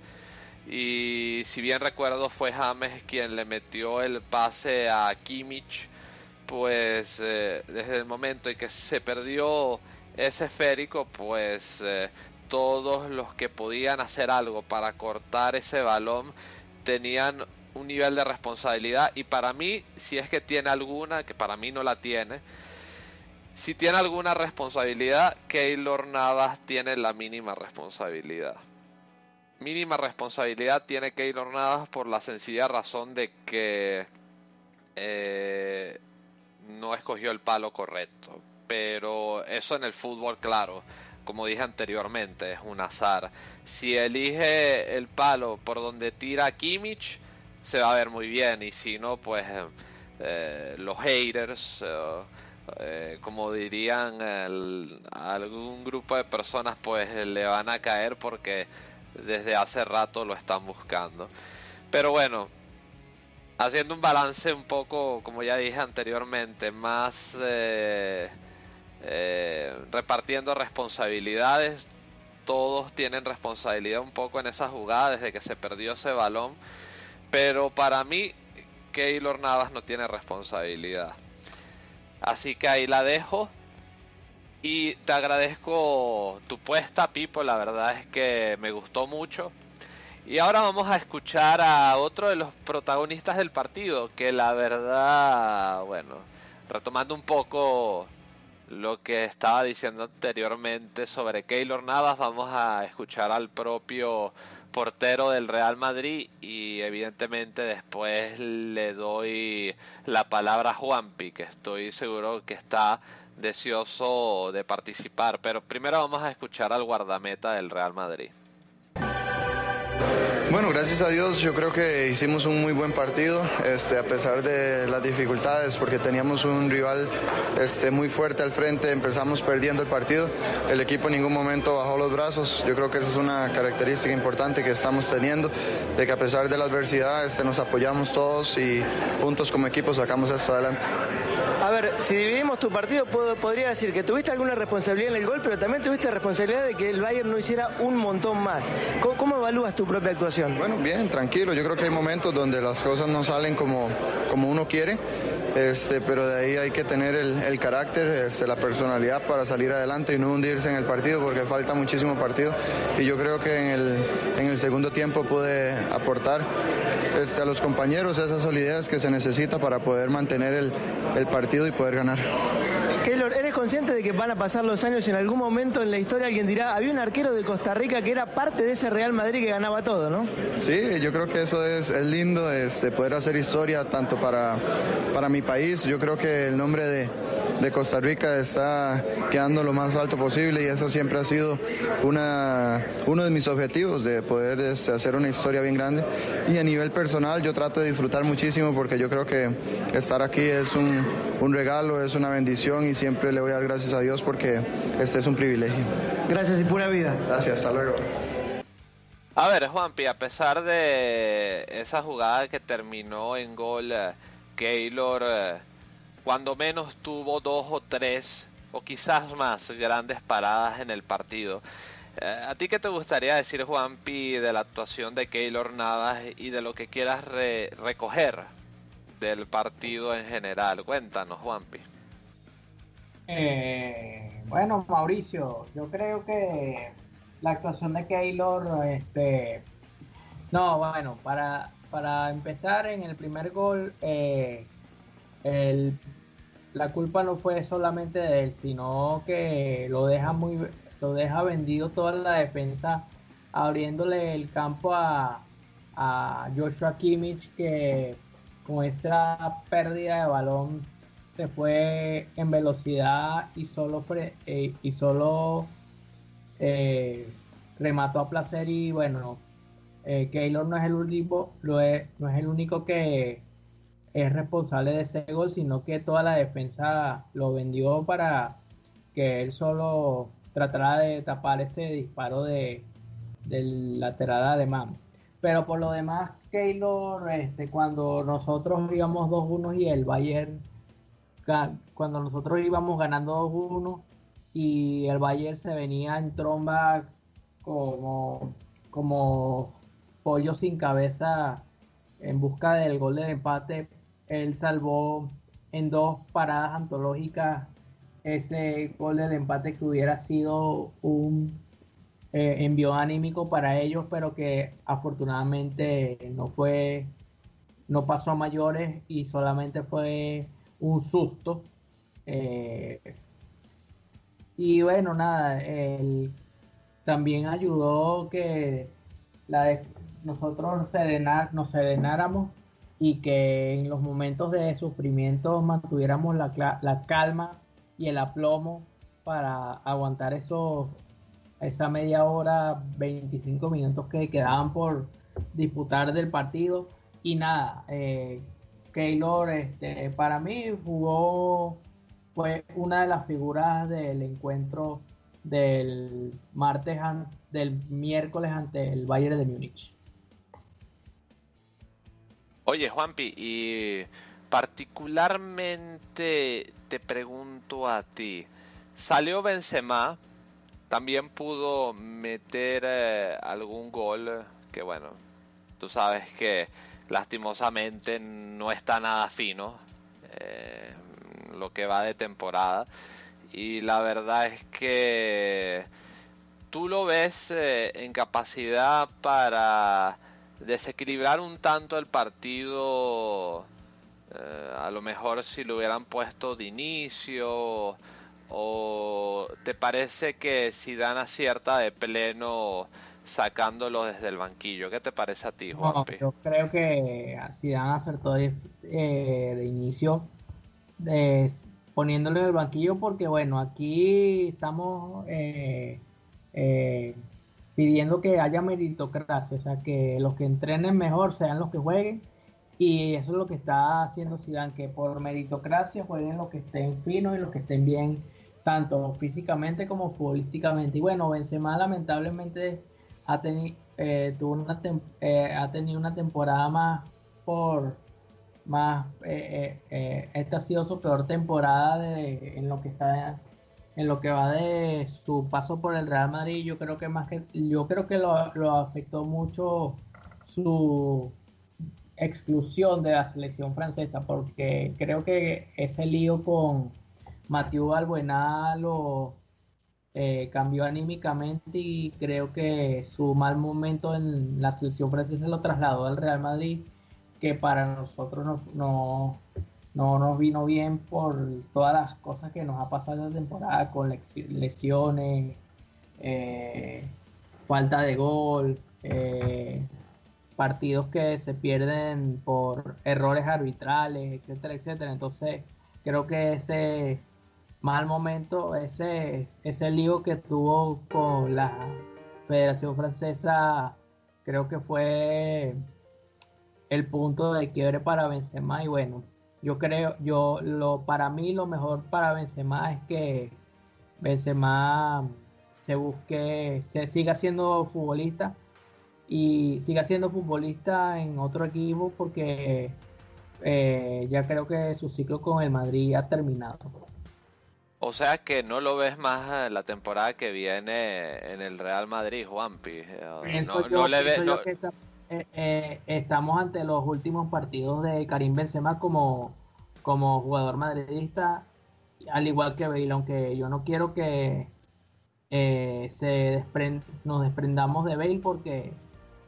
y si bien recuerdo fue James quien le metió el pase a Kimmich, pues eh, desde el momento en que se perdió ese esférico, pues eh, todos los que podían hacer algo para cortar ese balón tenían un nivel de responsabilidad. Y para mí, si es que tiene alguna, que para mí no la tiene, si tiene alguna responsabilidad, Keylor Navas tiene la mínima responsabilidad. Mínima responsabilidad tiene Keylor Navas por la sencilla razón de que eh, no escogió el palo correcto. Pero eso en el fútbol, claro, como dije anteriormente, es un azar. Si elige el palo por donde tira Kimmich, se va a ver muy bien. Y si no, pues eh, los haters, eh, eh, como dirían el, algún grupo de personas, pues le van a caer, porque desde hace rato lo están buscando. Pero bueno, haciendo un balance un poco, como ya dije anteriormente, más eh, eh, repartiendo responsabilidades. Todos tienen responsabilidad un poco en esa jugada desde que se perdió ese balón. Pero para mí, Keylor Navas no tiene responsabilidad. Así que ahí la dejo. Y te agradezco tu puesta, Pipo. La verdad es que me gustó mucho. Y ahora vamos a escuchar a otro de los protagonistas del partido, que la verdad, bueno, retomando un poco lo que estaba diciendo anteriormente sobre Keylor Navas, vamos a escuchar al propio portero del Real Madrid y evidentemente después le doy la palabra a Juanpi, que estoy seguro que está deseoso de participar, pero primero vamos a escuchar al guardameta del Real Madrid. Bueno, gracias a Dios, yo creo que hicimos un muy buen partido, este, a pesar de las dificultades, porque teníamos un rival este, muy fuerte al frente. Empezamos perdiendo el partido, el equipo en ningún momento bajó los brazos. Yo creo que esa es una característica importante que estamos teniendo, de que a pesar de la adversidad este, nos apoyamos todos y juntos como equipo sacamos esto adelante. A ver, si dividimos tu partido, puedo, podría decir que tuviste alguna responsabilidad en el gol, pero también tuviste responsabilidad de que el Bayern no hiciera un montón más. ¿Cómo, cómo evalúas tu propia actuación? situación? Bueno, bien, tranquilo. Yo creo que hay momentos donde las cosas no salen como, como uno quiere, este, pero de ahí hay que tener el, el carácter, este, la personalidad para salir adelante y no hundirse en el partido, porque falta muchísimo partido. Y yo creo que en el, en el segundo tiempo pude aportar este, a los compañeros esa solidez que se necesita para poder mantener el, el partido y poder ganar. Keylor, ¿eres consciente de que van a pasar los años y en algún momento en la historia alguien dirá, había un arquero de Costa Rica que era parte de ese Real Madrid que ganaba todo, ¿no? Sí, yo creo que eso es, es lindo, este, poder hacer historia tanto para, para mi país. Yo creo que el nombre de, de Costa Rica está quedando lo más alto posible y eso siempre ha sido una, uno de mis objetivos, de poder este, hacer una historia bien grande. Y a nivel personal yo trato de disfrutar muchísimo porque yo creo que estar aquí es un, un regalo, es una bendición y siempre le voy a dar gracias a Dios porque este es un privilegio. Gracias y pura vida. Gracias, hasta luego. A ver, Juanpi, a pesar de esa jugada que terminó en gol, Keylor cuando menos tuvo dos o tres o quizás más grandes paradas en el partido. ¿A ti qué te gustaría decir, Juanpi, de la actuación de Keylor Navas y de lo que quieras re- recoger del partido en general? Cuéntanos, Juanpi. Eh, bueno, Mauricio, yo creo que la actuación de Keylor, este, no, bueno, para, para empezar en el primer gol, eh, el, la culpa no fue solamente de él, sino que lo deja muy, lo deja vendido toda la defensa, abriéndole el campo a, a Joshua Kimmich, que con esa pérdida de balón se fue en velocidad y solo, pre, eh, y solo eh, remató a placer. Y bueno, eh, Keylor no es el último, no es, no es el único que es responsable de ese gol, sino que toda la defensa lo vendió para que él solo tratara de tapar ese disparo de, del lateral alemán. Pero por lo demás, Keylor, este, cuando nosotros íbamos dos uno y el Bayern, cuando nosotros íbamos ganando dos uno y el Bayern se venía en tromba como, como pollo sin cabeza en busca del gol del empate, él salvó en dos paradas antológicas ese gol del empate que hubiera sido un eh, envío anímico para ellos, pero que afortunadamente no fue, no pasó a mayores y solamente fue un susto. Eh, y bueno, nada, él también ayudó que la de, nosotros serenar, nos serenáramos y que en los momentos de sufrimiento mantuviéramos la, la calma y el aplomo para aguantar esos, esa media hora, veinticinco minutos que quedaban por disputar del partido. Y nada, eh, Keylor, este, para mí jugó, fue una de las figuras del encuentro del martes, del miércoles ante el Bayern de Múnich. Oye, Juanpi, y particularmente te pregunto a ti, salió Benzema, también pudo meter eh, algún gol, que bueno, tú sabes que lastimosamente no está nada fino eh, lo que va de temporada, y la verdad es que tú lo ves eh, en capacidad para desequilibrar un tanto el partido, eh, a lo mejor si lo hubieran puesto de inicio, o te parece que Zidane acierta de pleno sacándolo desde el banquillo. ¿Qué te parece a ti, Juanpi? No, yo creo que Zidane acertó de, eh, de inicio de, poniéndolo en el banquillo, porque bueno, aquí estamos eh, eh, pidiendo que haya meritocracia, o sea, que los que entrenen mejor sean los que jueguen, y eso es lo que está haciendo Zidane, que por meritocracia jueguen los que estén finos y los que estén bien, tanto físicamente como futbolísticamente. Y bueno, Benzema lamentablemente ha tenido eh, tuvo una tem- eh, ha tenido una temporada más por más eh, eh, eh, esta ha sido su peor temporada de, en lo que está en lo que va de su paso por el Real Madrid. Yo creo que más que yo creo que lo, lo afectó mucho su exclusión de la selección francesa, porque creo que ese lío con Mathieu Valbuena lo eh, cambió anímicamente, y creo que su mal momento en la selección francesa lo trasladó al Real Madrid, que para nosotros no, no, no nos vino bien por todas las cosas que nos ha pasado esta temporada, con lesiones, eh, falta de gol, eh, partidos que se pierden por errores arbitrales, etcétera, etcétera. Entonces creo que ese mal momento, ese, ese lío que tuvo con la Federación Francesa, creo que fue el punto de quiebre para Benzema. Y bueno, yo creo, yo lo para mí lo mejor para Benzema es que Benzema se busque, se siga siendo futbolista, y siga siendo futbolista en otro equipo, porque eh, ya creo que su ciclo con el Madrid ha terminado. O sea que no lo ves más la temporada que viene en el Real Madrid, Juanpi. No, yo, no le ve, no... que está, eh, eh, estamos ante los últimos partidos de Karim Benzema como, como jugador madridista, al igual que Bale, aunque yo no quiero que eh, se desprend, nos desprendamos de Bale, porque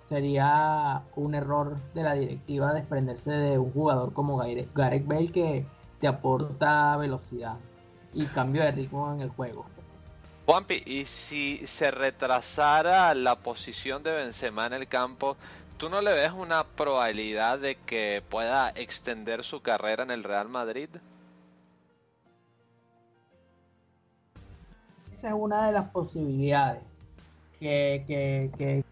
sería un error de la directiva desprenderse de un jugador como Gareth Bale, que te aporta velocidad y cambio de ritmo en el juego. Juanpi, y si se retrasara la posición de Benzema en el campo, ¿tú no le ves una probabilidad de que pueda extender su carrera en el Real Madrid? Esa es una de las posibilidades que... que, que...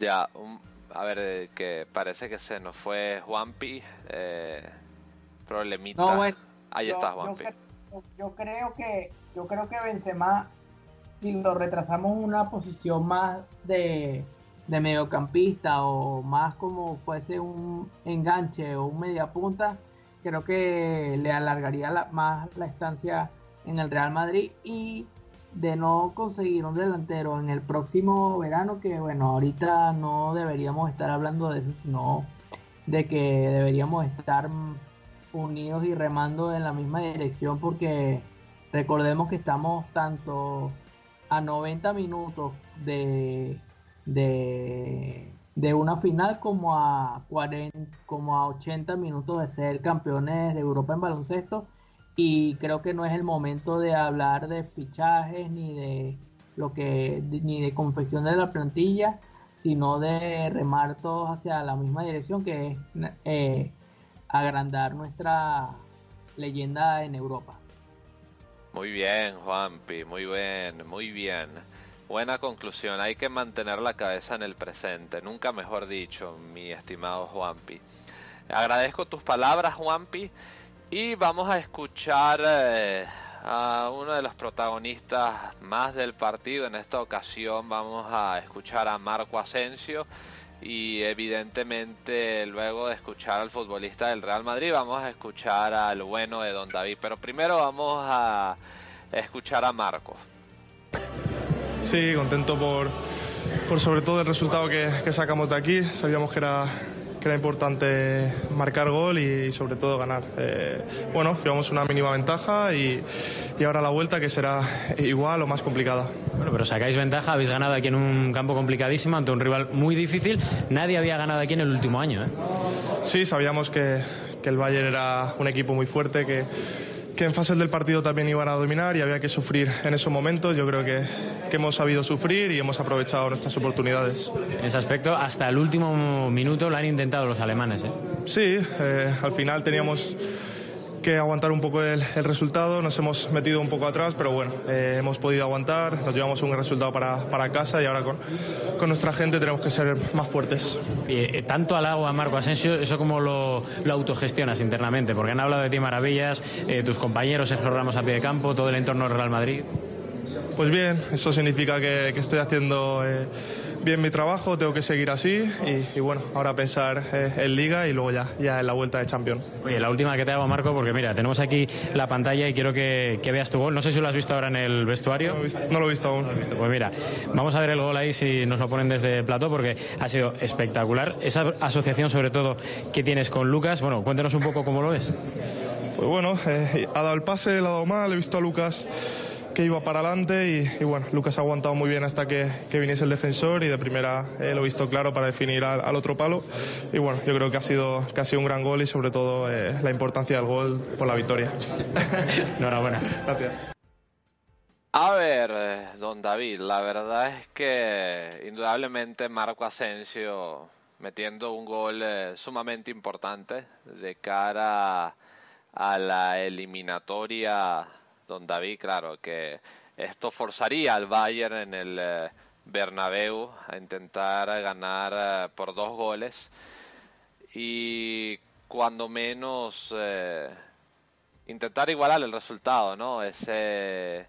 Ya, un, a ver, que parece que se nos fue Juanpi, eh, problemita. No, bueno, ahí yo, está Juanpi. Yo, yo creo que yo creo que Benzema, si lo retrasamos una posición más de, de mediocampista, o más como fuese un enganche o un mediapunta, creo que le alargaría la, más la estancia en el Real Madrid, y de no conseguir un delantero en el próximo verano, que bueno, ahorita no deberíamos estar hablando de eso, sino de que deberíamos estar unidos y remando en la misma dirección, porque recordemos que estamos tanto a noventa minutos de de, de una final como a cuarenta, como a ochenta minutos de ser campeones de Europa en baloncesto. Y creo que no es el momento de hablar de fichajes, ni de lo que ni de confección de la plantilla, sino de remar todos hacia la misma dirección, que es eh, agrandar nuestra leyenda en Europa. Muy bien, Juanpi, muy bien, muy bien. Buena conclusión, hay que mantener la cabeza en el presente, nunca mejor dicho, mi estimado Juanpi. Agradezco tus palabras, Juanpi. Y vamos a escuchar eh, a uno de los protagonistas más del partido. En esta ocasión vamos a escuchar a Marco Asensio, y evidentemente luego de escuchar al futbolista del Real Madrid vamos a escuchar al bueno de Don David. Pero primero vamos a escuchar a Marco. Sí, contento por, por sobre todo el resultado que, que sacamos de aquí. Sabíamos que era... que era importante marcar gol y sobre todo ganar. Eh, bueno, llevamos una mínima ventaja y, y ahora la vuelta, que será igual o más complicada. Bueno, pero sacáis ventaja, habéis ganado aquí en un campo complicadísimo ante un rival muy difícil. Nadie había ganado aquí en el último año, ¿eh? Sí, sabíamos que, que el Bayern era un equipo muy fuerte, que, que en fases del partido también iban a dominar y había que sufrir en esos momentos. Yo creo que, que hemos sabido sufrir y hemos aprovechado nuestras oportunidades. En ese aspecto, hasta el último minuto lo han intentado los alemanes, ¿eh? Sí, eh, al final teníamos que aguantar un poco el, el resultado, nos hemos metido un poco atrás, pero bueno, eh, hemos podido aguantar, nos llevamos un resultado para, para casa, y ahora con, con nuestra gente tenemos que ser más fuertes. Y tanto halago a Marco Asensio, ¿eso cómo lo, lo autogestionas internamente? Porque han hablado de ti maravillas, eh, tus compañeros, Sergio Ramos a pie de campo, todo el entorno del Real Madrid. Pues bien, eso significa que, que estoy haciendo eh, bien mi trabajo, tengo que seguir así y, y bueno, ahora pensar eh, en Liga y luego ya, ya en la vuelta de Champions. Oye, la última que te hago, Marco, porque mira, tenemos aquí la pantalla y quiero que, que veas tu gol. No sé si lo has visto ahora en el vestuario. No lo he visto, no lo he visto aún. No lo he visto. Pues mira, vamos a ver el gol ahí si nos lo ponen desde el plató porque ha sido espectacular. Esa asociación sobre todo que tienes con Lucas, bueno, cuéntanos un poco cómo lo ves. Pues bueno, eh, ha dado el pase, le ha dado mal, he visto a Lucas que iba para adelante y, y bueno, Lucas ha aguantado muy bien hasta que, que viniese el defensor y de primera eh, lo he visto claro para definir al, al otro palo y bueno, yo creo que ha sido, que ha sido un gran gol y sobre todo eh, la importancia del gol por la victoria. Enhorabuena. Gracias. A ver, don David, la verdad es que indudablemente Marco Asensio metiendo un gol eh, sumamente importante de cara a la eliminatoria. Don David, claro, que esto forzaría al Bayern en el Bernabéu a intentar ganar por dos goles y cuando menos eh, intentar igualar el resultado, ¿no? Ese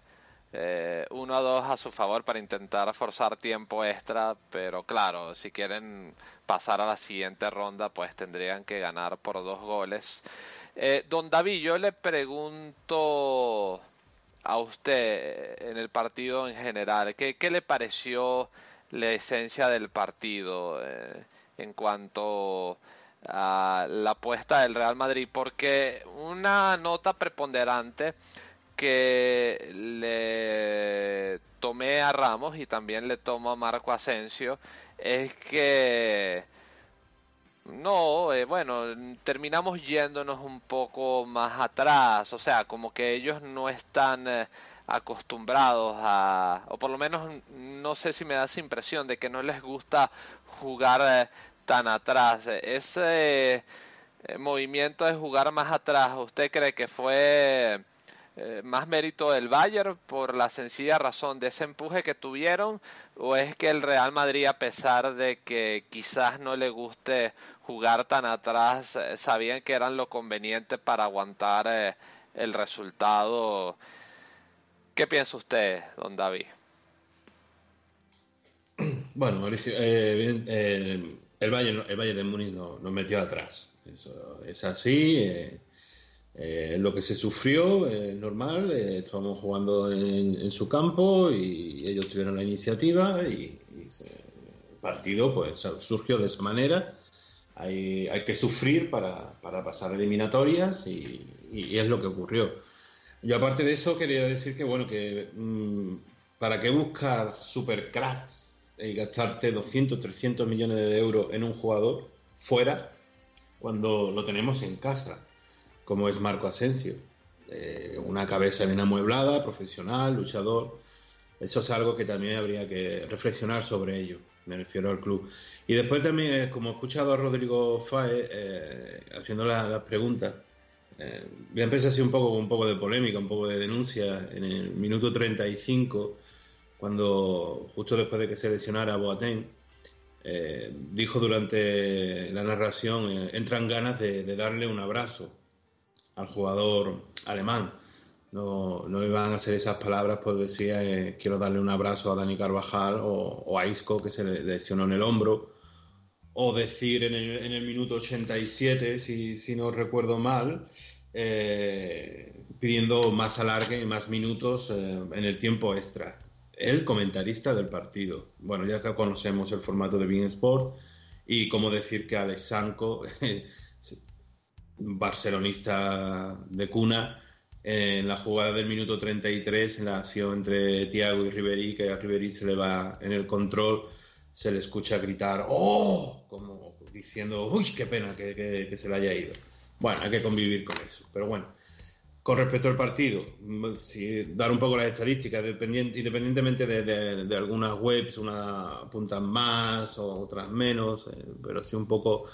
eh, uno a dos a su favor para intentar forzar tiempo extra, pero claro, si quieren pasar a la siguiente ronda, pues tendrían que ganar por dos goles. Eh, don David, yo le pregunto a usted en el partido en general, ¿qué, qué le pareció la esencia del partido eh, en cuanto a la apuesta del Real Madrid? Porque una nota preponderante que le tomé a Ramos y también le tomo a Marco Asensio es que no, eh, bueno, terminamos yéndonos un poco más atrás, o sea, como que ellos no están eh, acostumbrados a, o por lo menos no sé si me da esa impresión de que no les gusta jugar eh, tan atrás. Ese eh, movimiento de jugar más atrás, ¿usted cree que fue eh, más mérito del Bayern por la sencilla razón de ese empuje que tuvieron? ¿O es que el Real Madrid, a pesar de que quizás no le guste jugar tan atrás, sabían que eran lo conveniente para aguantar eh, el resultado? ¿Qué piensa usted, don David? Bueno, Mauricio, eh, bien, eh, el, Bayern, el Bayern de Múnich nos no metió atrás. Eso es así, eh, eh, lo que se sufrió es eh, normal, eh, estábamos jugando en, en su campo y ellos tuvieron la iniciativa y, y se, el partido pues surgió de esa manera. Hay, hay que sufrir para, para pasar eliminatorias y, y, y es lo que ocurrió. Yo aparte de eso quería decir que bueno, que mmm, para qué buscar supercracks y gastarte doscientos, trescientos millones de euros en un jugador fuera cuando lo tenemos en casa, como es Marco Asensio, eh, una cabeza bien amueblada, profesional, luchador. Eso es algo que también habría que reflexionar sobre ello. Me refiero al club. Y después también, eh, como he escuchado a Rodrigo Faez eh, haciendo las la preguntas, eh, ya empecé así un poco, un poco de polémica, un poco de denuncia en el minuto treinta y cinco, cuando justo después de que se lesionara Boateng, eh, dijo durante la narración, eh, entran ganas de, de darle un abrazo al jugador alemán. No, no iban a hacer esas palabras, pues decía, eh, quiero darle un abrazo a Dani Carvajal o, o a Isco, que se le lesionó en el hombro, o decir en el, en el minuto ochenta y siete, si, si no recuerdo mal, eh, pidiendo más alargue y más minutos eh, en el tiempo extra. El comentarista del partido. Bueno, ya que conocemos el formato de beIN Sport y cómo decir que Alex Sanko, barcelonista de cuna, en la jugada del minuto treinta y tres, en la acción entre Thiago y Ribéry, que a Ribéry se le va en el control, se le escucha gritar ¡oh!, como diciendo ¡uy, qué pena que, que, que se le haya ido! Bueno, hay que convivir con eso. Pero bueno, con respecto al partido, si dar un poco las estadísticas, dependiente, independientemente de, de, de algunas webs, unas apuntan más o otras menos, eh, pero sí un poco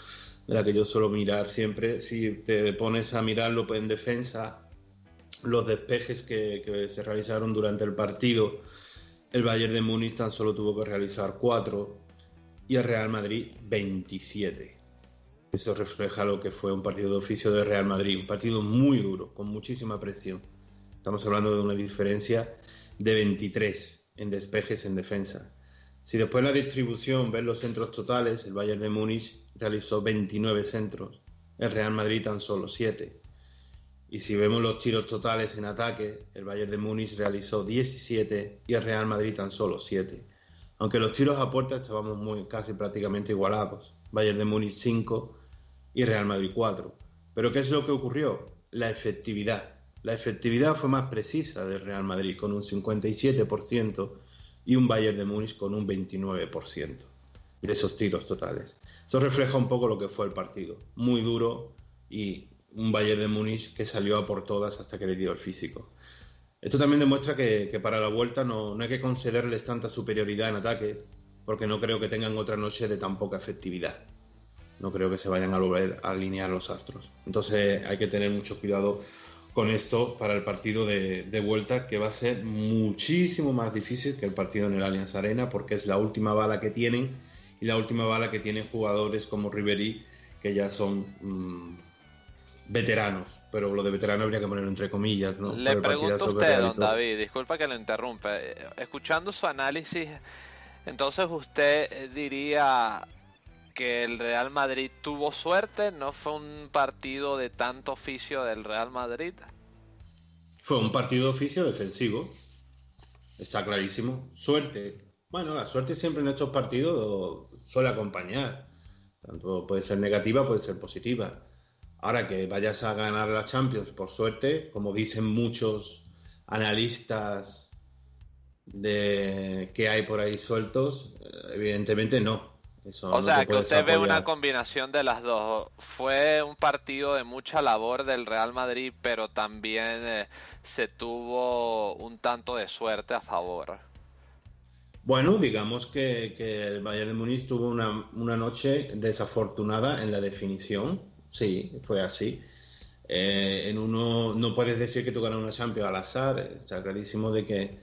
de la que yo suelo mirar siempre. Si te pones a mirarlo en defensa, los despejes que, que se realizaron durante el partido, el Bayern de Múnich tan solo tuvo que realizar cuatro y el Real Madrid veintisiete. Eso refleja lo que fue un partido de oficio del Real Madrid, un partido muy duro, con muchísima presión. Estamos hablando de una diferencia de veintitrés en despejes en defensa. Si después la distribución ves los centros totales, el Bayern de Múnich realizó veintinueve centros, el Real Madrid tan solo siete. Y si vemos los tiros totales en ataque, el Bayern de Múnich realizó diecisiete y el Real Madrid tan solo siete. Aunque los tiros a puerta estábamos muy, casi prácticamente igualados. Bayern de Múnich cinco y Real Madrid cuatro. Pero ¿qué es lo que ocurrió? La efectividad. La efectividad fue más precisa del Real Madrid con un cincuenta y siete por ciento y un Bayern de Múnich con un veintinueve por ciento de esos tiros totales. Eso refleja un poco lo que fue el partido. Muy duro y un Bayern de Múnich que salió a por todas hasta que le dio el físico. Esto también demuestra que, que para la vuelta no, no hay que concederles tanta superioridad en ataque, porque no creo que tengan otra noche de tan poca efectividad. No creo que se vayan a volver a alinear los astros. Entonces hay que tener mucho cuidado con esto para el partido de, de vuelta, que va a ser muchísimo más difícil que el partido en el Allianz Arena, porque es la última bala que tienen, y la última bala que tienen jugadores como Ribéry, que ya son mmm, veteranos. Pero lo de veterano habría que ponerlo entre comillas, ¿no? Le pregunto a usted, don David, disculpa que lo interrumpa. Escuchando su análisis, entonces usted diría que el Real Madrid tuvo suerte, ¿no fue un partido de tanto oficio del Real Madrid? Fue un partido de oficio defensivo, está clarísimo. Suerte. Bueno, la suerte siempre en estos partidos suele acompañar. Tanto puede ser negativa, puede ser positiva. Ahora, que vayas a ganar la Champions por suerte, como dicen muchos analistas de que hay por ahí sueltos, evidentemente no. Eso o no sea, que usted apoyar. Ve una combinación de las dos. Fue un partido de mucha labor del Real Madrid, pero también eh, se tuvo un tanto de suerte a favor. Bueno, digamos que, que el Bayern de Múnich tuvo una, una noche desafortunada en la definición. Sí, fue así. Eh, en uno no puedes decir que tú ganas una Champions al azar. Está clarísimo de que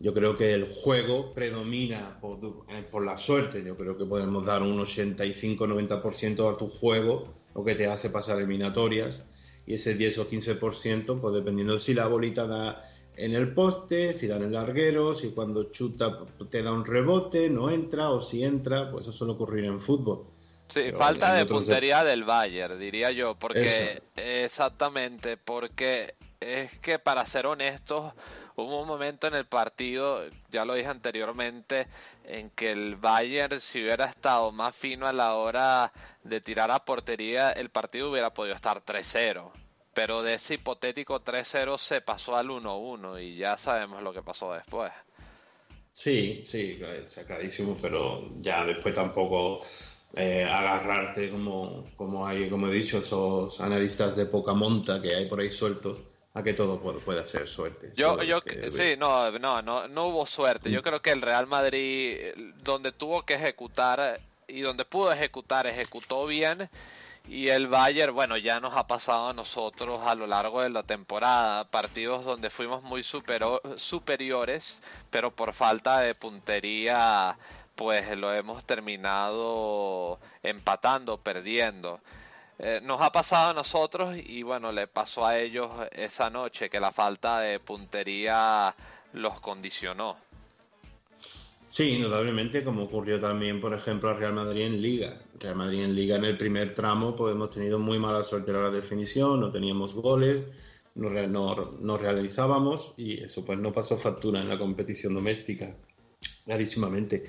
yo creo que el juego predomina por, tu, eh, por la suerte. Yo creo que podemos dar un ochenta y cinco noventa por ciento a tu juego, lo que te hace pasar eliminatorias. Y ese diez o quince por ciento, pues dependiendo de si la bolita da en el poste, si da en el larguero, si cuando chuta te da un rebote, no entra, o si entra, pues eso suele ocurrir en fútbol. Sí, pero falta de puntería del Bayern, diría yo, porque eso. Exactamente, porque es que, para ser honestos, hubo un momento en el partido, ya lo dije anteriormente, en que el Bayern, si hubiera estado más fino a la hora de tirar a portería, el partido hubiera podido estar tres cero, pero de ese hipotético tres cero se pasó al uno uno y ya sabemos lo que pasó después. Sí, sí, está clarísimo, pero ya después tampoco... Eh, agarrarte como como hay como he dicho esos analistas de poca monta que hay por ahí sueltos a que todo pueda ser suerte. Yo yo que, sí no no no no hubo suerte. Yo creo que el Real Madrid, donde tuvo que ejecutar y donde pudo ejecutar, ejecutó bien. Y el Bayern, bueno, ya nos ha pasado a nosotros a lo largo de la temporada, partidos donde fuimos muy supero, superiores, pero por falta de puntería pues lo hemos terminado empatando, perdiendo. Eh, nos ha pasado a nosotros y bueno, le pasó a ellos esa noche, que la falta de puntería los condicionó. Sí, indudablemente, como ocurrió también, por ejemplo, al Real Madrid en Liga. Real Madrid en Liga en el primer tramo, pues hemos tenido muy mala suerte en la definición, no teníamos goles, no, no, no realizábamos, y eso pues no pasó factura en la competición doméstica, clarísimamente.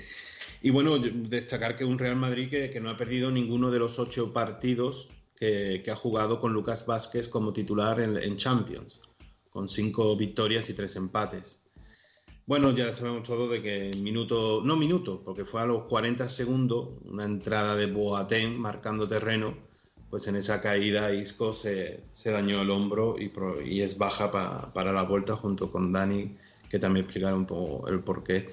Y bueno, destacar que un Real Madrid que, que no ha perdido ninguno de los ocho partidos que, que ha jugado con Lucas Vázquez como titular en, en Champions, con cinco victorias y tres empates. Bueno, ya sabemos todo de que minuto, no minuto, porque fue a los cuarenta segundos, una entrada de Boateng marcando terreno, pues en esa caída Isco se, se dañó el hombro y, y es baja pa, para la vuelta, junto con Dani, que también explicará un poco el porqué.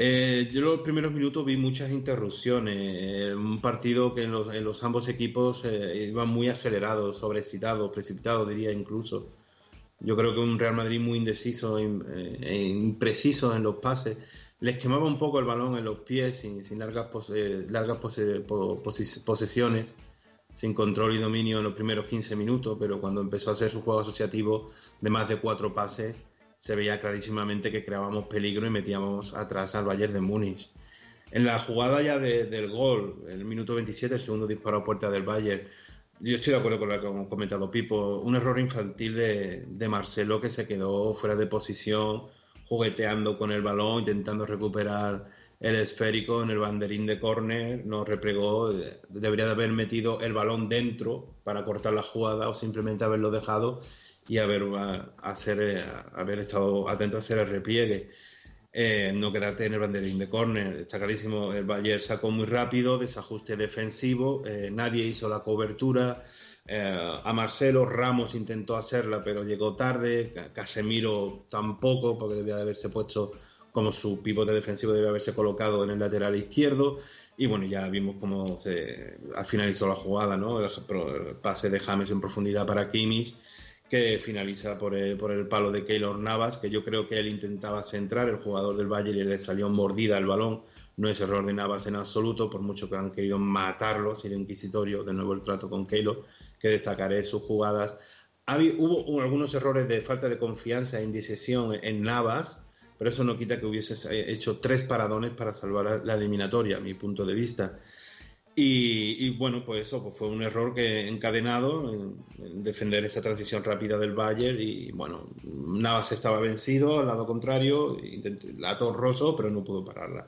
Eh, yo los primeros minutos vi muchas interrupciones, eh, un partido que en los, en los ambos equipos eh, iban muy acelerados, sobreexcitados, precipitados diría incluso. Yo creo que un Real Madrid muy indeciso e impreciso en los pases. Les quemaba un poco el balón en los pies, sin, sin largas, pose, largas pose, pose, posesiones, sin control y dominio en los primeros quince minutos, pero cuando empezó a hacer su juego asociativo de más de cuatro pases, se veía clarísimamente que creábamos peligro y metíamos atrás al Bayern de Múnich. En la jugada ya de, del gol, el minuto veintisiete, el segundo disparo a puerta del Bayern, yo estoy de acuerdo con lo que ha comentado Pipo, un error infantil de, de Marcelo, que se quedó fuera de posición, jugueteando con el balón, intentando recuperar el esférico en el banderín de córner, nos replegó, debería de haber metido el balón dentro para cortar la jugada o simplemente haberlo dejado y haber, hacer, haber estado atento a hacer el repliegue. Eh, no quedarte en el banderín de córner. Está clarísimo, el Bayern sacó muy rápido, desajuste defensivo, eh, nadie hizo la cobertura, eh, a Marcelo, Ramos intentó hacerla pero llegó tarde, Casemiro tampoco, porque debía de haberse puesto como su pivote defensivo, debía haberse colocado en el lateral izquierdo, y bueno, ya vimos cómo se finalizó la jugada, ¿no? el, el pase de James en profundidad para Kimmich, que finaliza por el, por el palo de Keylor Navas, que yo creo que él intentaba centrar, el jugador del Bayern, y le salió mordida el balón. No es error de Navas en absoluto, por mucho que han querido matarlo, sido inquisitorio, de nuevo el trato con Keylor, que destacaré sus jugadas. Había, hubo, hubo algunos errores de falta de confianza e indecisión en Navas, pero eso no quita que hubiese hecho tres paradones para salvar la eliminatoria, a mi punto de vista. Y, y bueno, pues eso pues fue un error que encadenado en, en defender esa transición rápida del Bayern, y bueno, Navas estaba vencido al lado contrario, intenté, la atorroso, pero no pudo pararla.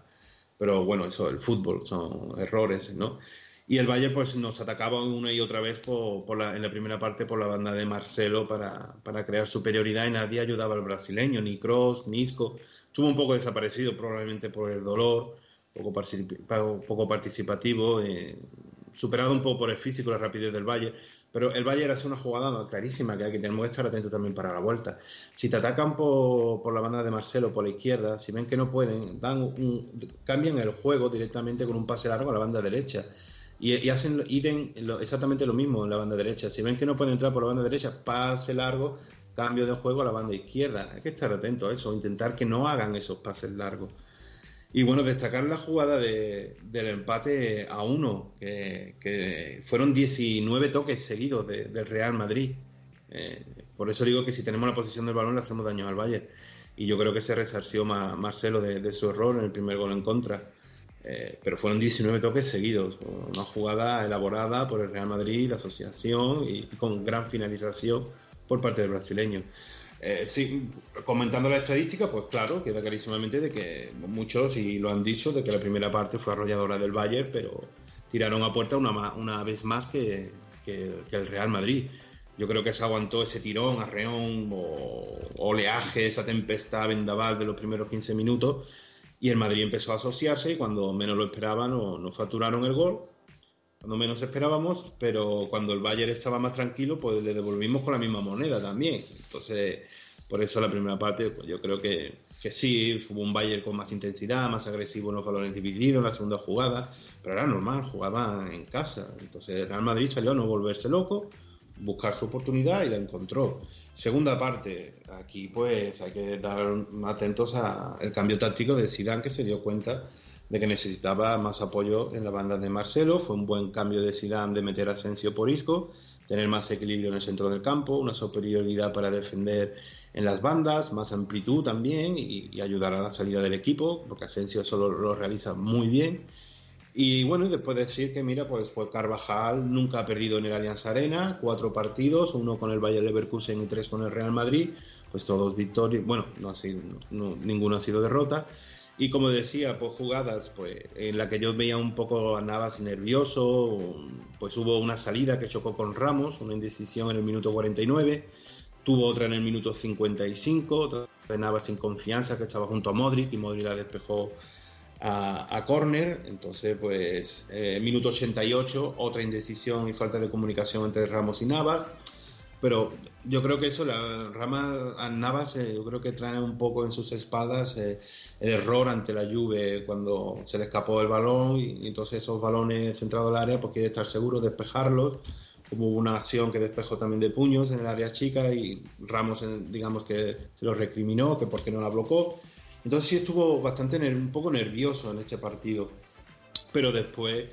Pero bueno, eso, el fútbol, son errores, ¿no? Y el Bayern pues nos atacaba una y otra vez por, por la, en la primera parte por la banda de Marcelo para, para crear superioridad, y nadie ayudaba al brasileño, ni Kroos, ni Isco. Estuvo un poco desaparecido probablemente por el dolor, poco participativo, eh, superado un poco por el físico, la rapidez del Bayern, pero el Bayern hace una jugada clarísima que aquí tenemos que estar atentos también para la vuelta. Si te atacan por, por la banda de Marcelo, por la izquierda, si ven que no pueden, dan un, cambian el juego directamente con un pase largo a la banda derecha y, y hacen iden exactamente lo mismo en la banda derecha. Si ven que no pueden entrar por la banda derecha, pase largo, cambio de juego a la banda izquierda. Hay que estar atentos a eso, intentar que no hagan esos pases largos. Y bueno, destacar la jugada de, del empate a uno, que, que fueron diecinueve toques seguidos de, del Real Madrid. Eh, por eso digo que si tenemos la posición del balón le hacemos daño al Bayern. Y yo creo que se resarció ma, Marcelo de, de su error en el primer gol en contra. Eh, pero fueron diecinueve toques seguidos. Una jugada elaborada por el Real Madrid, la asociación, y, y con gran finalización por parte del brasileño. Eh, sí, comentando la estadística, pues claro, queda clarísimamente de que muchos, y lo han dicho, de que la primera parte fue arrolladora del Bayern, pero tiraron a puerta una, una vez más que, que, que el Real Madrid. Yo creo que se aguantó ese tirón, arreón, o oleaje, esa tempestad vendaval de los primeros quince minutos, y el Madrid empezó a asociarse, y cuando menos lo esperaban no, no facturaron el gol, cuando menos esperábamos, pero cuando el Bayern estaba más tranquilo, pues le devolvimos con la misma moneda también. Entonces, por eso la primera parte, pues yo creo que, que sí, hubo un Bayern con más intensidad, más agresivo en los balones divididos, en la segunda jugada, pero era normal, jugaba en casa. Entonces el Real Madrid salió a no volverse loco, buscar su oportunidad y la encontró. Segunda parte, aquí pues hay que estar atentos al cambio táctico de Zidane, que se dio cuenta de que necesitaba más apoyo en la banda de Marcelo. Fue un buen cambio de Zidane de meter a Asensio por Isco, tener más equilibrio en el centro del campo, una superioridad para defender en las bandas, más amplitud también y, y ayudar a la salida del equipo, porque Asensio solo lo realiza muy bien. Y bueno, después decir que mira, pues, pues Carvajal nunca ha perdido en el Allianz Arena, cuatro partidos, uno con el Bayer Leverkusen y tres con el Real Madrid, pues todos victorias, bueno, no ha sido, no, ninguno ha sido derrota. Y como decía, pues jugadas pues en la que yo veía un poco a Navas nervioso, pues hubo una salida que chocó con Ramos, una indecisión en el minuto cuarenta y nueve, tuvo otra en el minuto cincuenta y cinco, otra de Navas sin confianza que estaba junto a Modric y Modric la despejó a, a córner. Entonces pues eh, minuto ochenta y ocho, otra indecisión y falta de comunicación entre Ramos y Navas. Pero yo creo que eso, la rama a Navas, eh, yo creo que trae un poco en sus espaldas eh, el error ante la Juve cuando se le escapó el balón, y, y entonces esos balones centrados al área, pues quiere estar seguro, despejarlos. Hubo una acción que despejó también de puños en el área chica y Ramos, digamos que se lo recriminó, que por qué no la blocó. Entonces sí estuvo bastante, un poco nervioso en este partido, pero después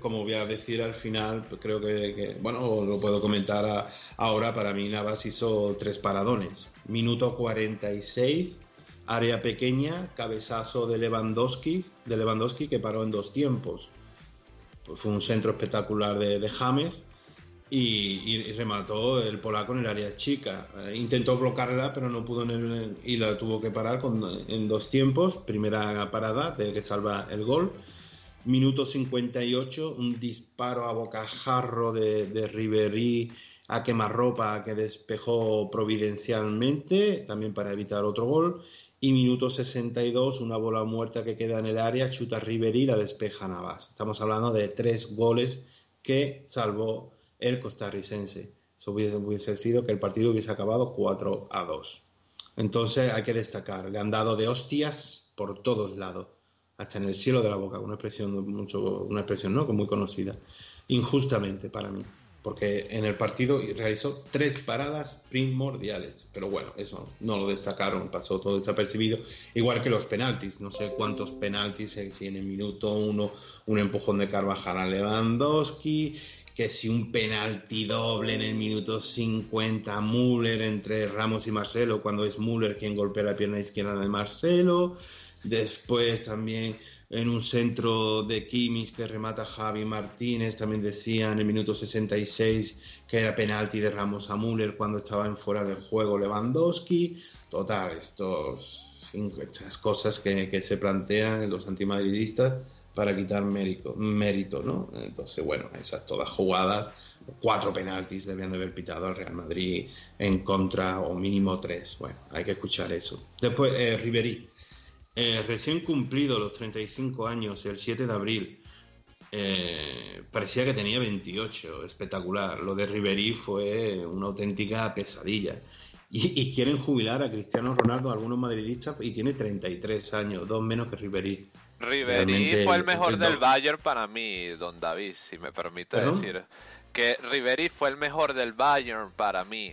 como voy a decir al final, pues creo que, que, bueno, lo puedo comentar a, ahora, para mí Navas hizo tres paradones. Minuto cuarenta y seis, área pequeña, cabezazo de Lewandowski, de Lewandowski que paró en dos tiempos. Pues fue un centro espectacular de, de James y, y remató el polaco en el área chica. Eh, intentó bloquearla, pero no pudo en el, y la tuvo que parar con, en dos tiempos. Primera parada de que salva el gol. Minuto cincuenta y ocho, un disparo a bocajarro de, de Ribéry a quemarropa que despejó providencialmente, también para evitar otro gol. Y minuto sesenta y dos, una bola muerta que queda en el área, chuta Ribéry, la despeja Navas. Estamos hablando de tres goles que salvó el costarricense. Eso hubiese, hubiese sido que el partido hubiese acabado cuatro a dos. Entonces hay que destacar, le han dado de hostias por todos lados, hasta en el cielo de la boca, una expresión mucho, una expresión no muy conocida, injustamente para mí, porque en el partido realizó tres paradas primordiales, pero bueno, eso no lo destacaron, pasó todo desapercibido, igual que los penaltis, no sé cuántos penaltis, si en el minuto uno un empujón de Carvajal a Lewandowski, que si un penalti doble en el minuto cincuenta, Müller entre Ramos y Marcelo, cuando es Müller quien golpea la pierna izquierda de Marcelo. Después también en un centro de Kimmich que remata Javi Martínez, también decían en el minuto sesenta y seis que era penalti de Ramos a Müller cuando estaba en fuera del juego Lewandowski. Total, estos, estas cosas que, que se plantean los antimadridistas para quitar mérito, mérito, ¿no? Entonces, bueno, esas todas jugadas, cuatro penaltis debían de haber pitado al Real Madrid en contra, o mínimo tres. Bueno, hay que escuchar eso. Después, eh, Ribéry. Eh, recién cumplido los treinta y cinco años, el siete de abril, eh, parecía que tenía veintiocho, espectacular. Lo de Ribéry fue una auténtica pesadilla. Y, y quieren jubilar a Cristiano Ronaldo, a algunos madridistas, y tiene treinta y tres años, dos menos que Ribéry. Ribéry realmente fue el mejor el... del Bayern para mí, don David, si me permite ¿Perdón? decir. Que Ribéry fue el mejor del Bayern para mí.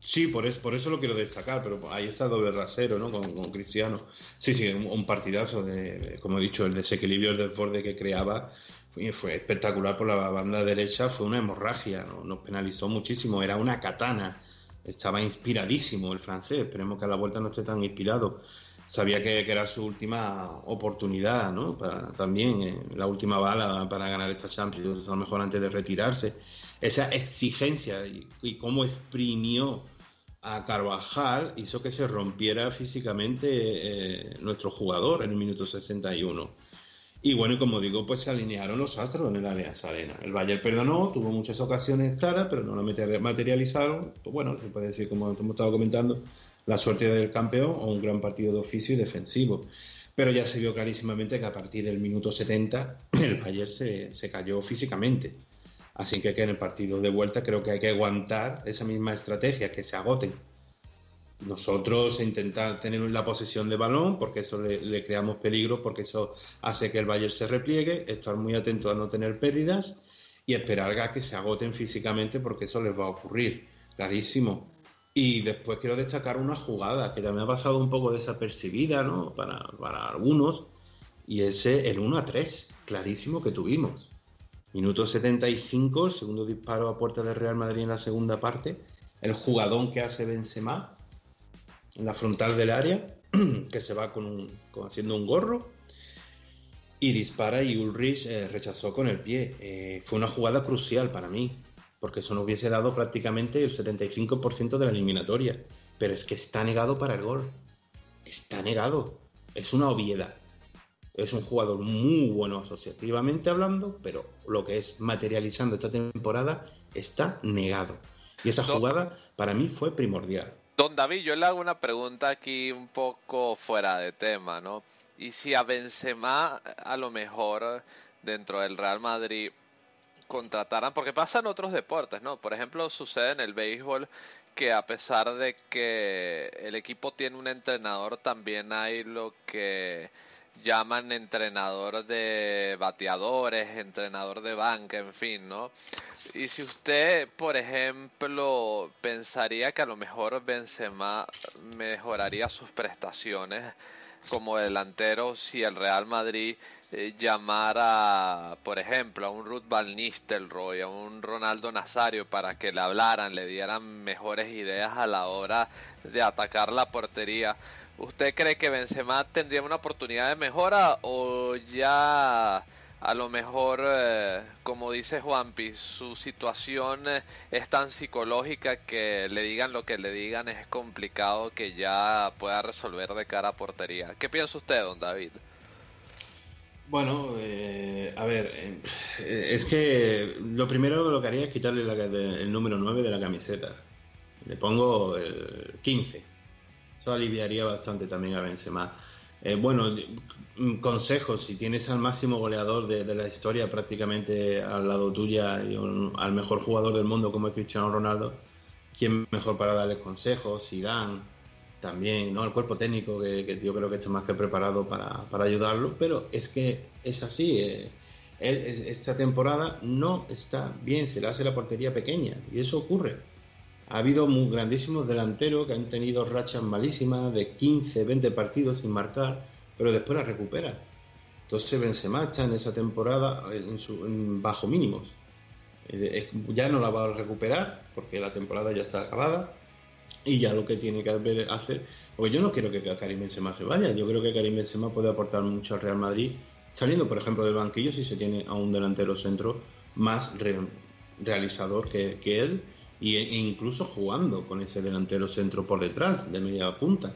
Sí, por eso, por eso lo quiero destacar, pero ahí está doble rasero, ¿no? Con, con Cristiano. Sí, sí, un, un partidazo, de, como he dicho, el desequilibrio del desborde que creaba fue, fue espectacular por la banda derecha, fue una hemorragia, ¿no? Nos penalizó muchísimo, era una katana, estaba inspiradísimo el francés, esperemos que a la vuelta no esté tan inspirado. Sabía que, que era su última oportunidad, ¿no? Para, también eh, la última bala para ganar esta Champions, a lo mejor antes de retirarse. Esa exigencia y, y cómo exprimió a Carvajal hizo que se rompiera físicamente eh, nuestro jugador en el minuto sesenta y uno. Y bueno, y como digo, pues se alinearon los astros en el Allianz Arena. El Bayern perdonó, tuvo muchas ocasiones claras, pero no la materializaron. Pues bueno, se puede decir, como hemos estado comentando, la suerte del campeón o un gran partido de oficio y defensivo. Pero ya se vio clarísimamente que a partir del minuto setenta el Bayern se, se cayó físicamente. Así que, que en el partido de vuelta creo que hay que aguantar esa misma estrategia, que se agoten. Nosotros intentar tener la posesión de balón, porque eso le, le creamos peligro, porque eso hace que el Bayern se repliegue, estar muy atento a no tener pérdidas y esperar a que se agoten físicamente, porque eso les va a ocurrir, clarísimo. Y después quiero destacar una jugada que también ha pasado un poco desapercibida, ¿no? Para, para algunos, y ese el uno a tres, clarísimo que tuvimos. Minuto setenta y cinco, el segundo disparo a puerta del Real Madrid en la segunda parte, el jugadón que hace Benzema en la frontal del área, que se va con un, con, haciendo un gorro y dispara, y Ulrich eh, rechazó con el pie. Eh, fue una jugada crucial para mí, porque eso nos hubiese dado prácticamente el setenta y cinco por ciento de la eliminatoria. Pero es que está negado para el gol. Está negado. Es una obviedad. Es un jugador muy bueno asociativamente hablando, pero lo que es materializando esta temporada está negado. Y esa jugada para mí fue primordial. Don David, yo le hago una pregunta aquí un poco fuera de tema, ¿no? Y si a Benzema, a lo mejor, dentro del Real Madrid contrataran, porque pasan otros deportes, ¿no? Por ejemplo, sucede en el béisbol que a pesar de que el equipo tiene un entrenador, también hay lo que llaman entrenador de bateadores, entrenador de banca, en fin, ¿no? Y si usted, por ejemplo, pensaría que a lo mejor Benzema mejoraría sus prestaciones como delantero si el Real Madrid eh, llamara, por ejemplo, a un Ruud van Nistelrooy, a un Ronaldo Nazario, para que le hablaran, le dieran mejores ideas a la hora de atacar la portería. ¿Usted cree que Benzema tendría una oportunidad de mejora o ya a lo mejor, eh, como dice Juanpi, su situación es tan psicológica que le digan lo que le digan es complicado que ya pueda resolver de cara a portería? ¿Qué piensa usted, don David? Bueno, eh, a ver, eh, es que lo primero lo que haría es quitarle la, de, el número nueve de la camiseta. Le pongo el quince. Eso aliviaría bastante también a Benzema. Eh, bueno, consejos: si tienes al máximo goleador de, de la historia prácticamente al lado tuya y un, al mejor jugador del mundo como es Cristiano Ronaldo, ¿quién mejor para darles consejos? Zidane también, ¿no? El cuerpo técnico que, que yo creo que está más que preparado para, para ayudarlo, pero es que es así, eh, él es, esta temporada no está bien, se le hace la portería pequeña y eso ocurre. Ha habido muy grandísimos delanteros que han tenido rachas malísimas de quince, veinte partidos sin marcar, pero después las recupera. Entonces Benzema está en esa temporada en su, en bajo mínimos. Ya no la va a recuperar porque la temporada ya está acabada y ya lo que tiene que hacer... Porque yo no quiero que Karim Benzema se vaya, yo creo que Karim Benzema puede aportar mucho al Real Madrid, saliendo por ejemplo del banquillo si se tiene a un delantero centro más re, realizador que, que él, e incluso jugando con ese delantero centro por detrás, de media punta,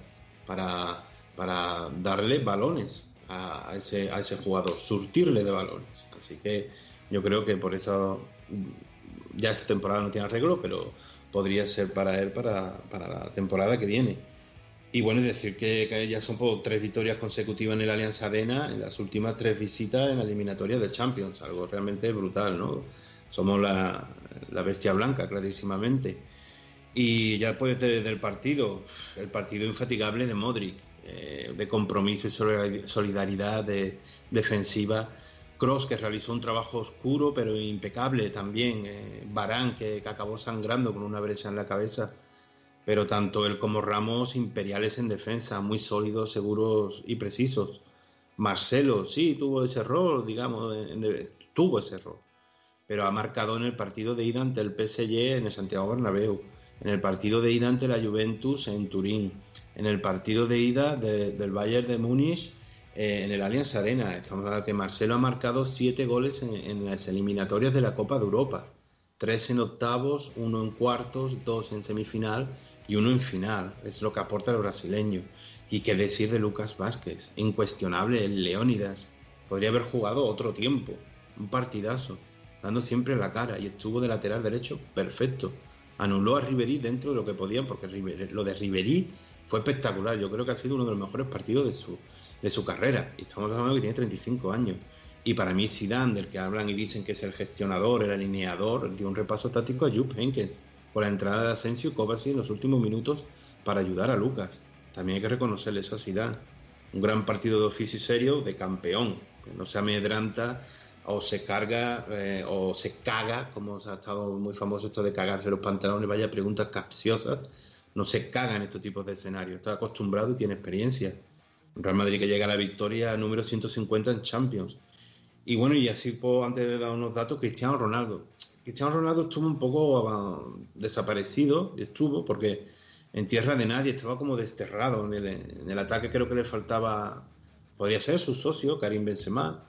para, para darle balones a, a, ese, a ese jugador, surtirle de balones. Así que yo creo que por eso ya esta temporada no tiene arreglo, pero podría ser para él para, para la temporada que viene. Y bueno, es decir que, que ya son por tres victorias consecutivas en el Allianz Arena, en las últimas tres visitas en la eliminatoria de Champions, algo realmente brutal, ¿no? Somos la, la bestia blanca, clarísimamente. Y ya después de, del partido, el partido infatigable de Modric, eh, de compromiso y solidaridad de, defensiva. Kroos, que realizó un trabajo oscuro pero impecable también. Eh, Varane, que, que acabó sangrando con una brecha en la cabeza. Pero tanto él como Ramos, imperiales en defensa, muy sólidos, seguros y precisos. Marcelo, sí, tuvo ese error, digamos, en, en, tuvo ese error. Pero ha marcado en el partido de ida ante el P S G en el Santiago Bernabéu, en el partido de ida ante la Juventus en Turín, en el partido de ida de, del Bayern de Múnich eh, en el Allianz Arena. Estamos hablando que Marcelo ha marcado siete goles en, en las eliminatorias de la Copa de Europa, tres en octavos, uno en cuartos, dos en semifinal y uno en final. Es lo que aporta el brasileño. Y qué decir de Lucas Vázquez, incuestionable el Leónidas. Podría haber jugado otro tiempo, un partidazo, dando siempre la cara, y estuvo de lateral derecho perfecto. Anuló a Ribéry dentro de lo que podían, porque Ribéry, lo de Ribéry fue espectacular. Yo creo que ha sido uno de los mejores partidos de su, de su carrera. Y estamos hablando que tiene treinta y cinco años. Y para mí Zidane, del que hablan y dicen que es el gestionador, el alineador, dio un repaso táctico a Jupp Heynckes por la entrada de Asensio y Kovacic en los últimos minutos para ayudar a Lucas. También hay que reconocerle eso a Zidane. Un gran partido de oficio y serio, de campeón, que no se amedranta o se carga eh, o se caga, como se ha estado muy famoso esto de cagarse los pantalones, vaya preguntas capciosas. No se caga en estos tipos de escenarios, está acostumbrado y tiene experiencia. Real Madrid que llega a la victoria número ciento cincuenta en Champions. Y bueno, y así pues, antes de dar unos datos, Cristiano Ronaldo Cristiano Ronaldo estuvo un poco uh, desaparecido, estuvo porque en tierra de nadie estaba como desterrado en el, en el ataque. Creo que le faltaba, podría ser su socio Karim Benzema,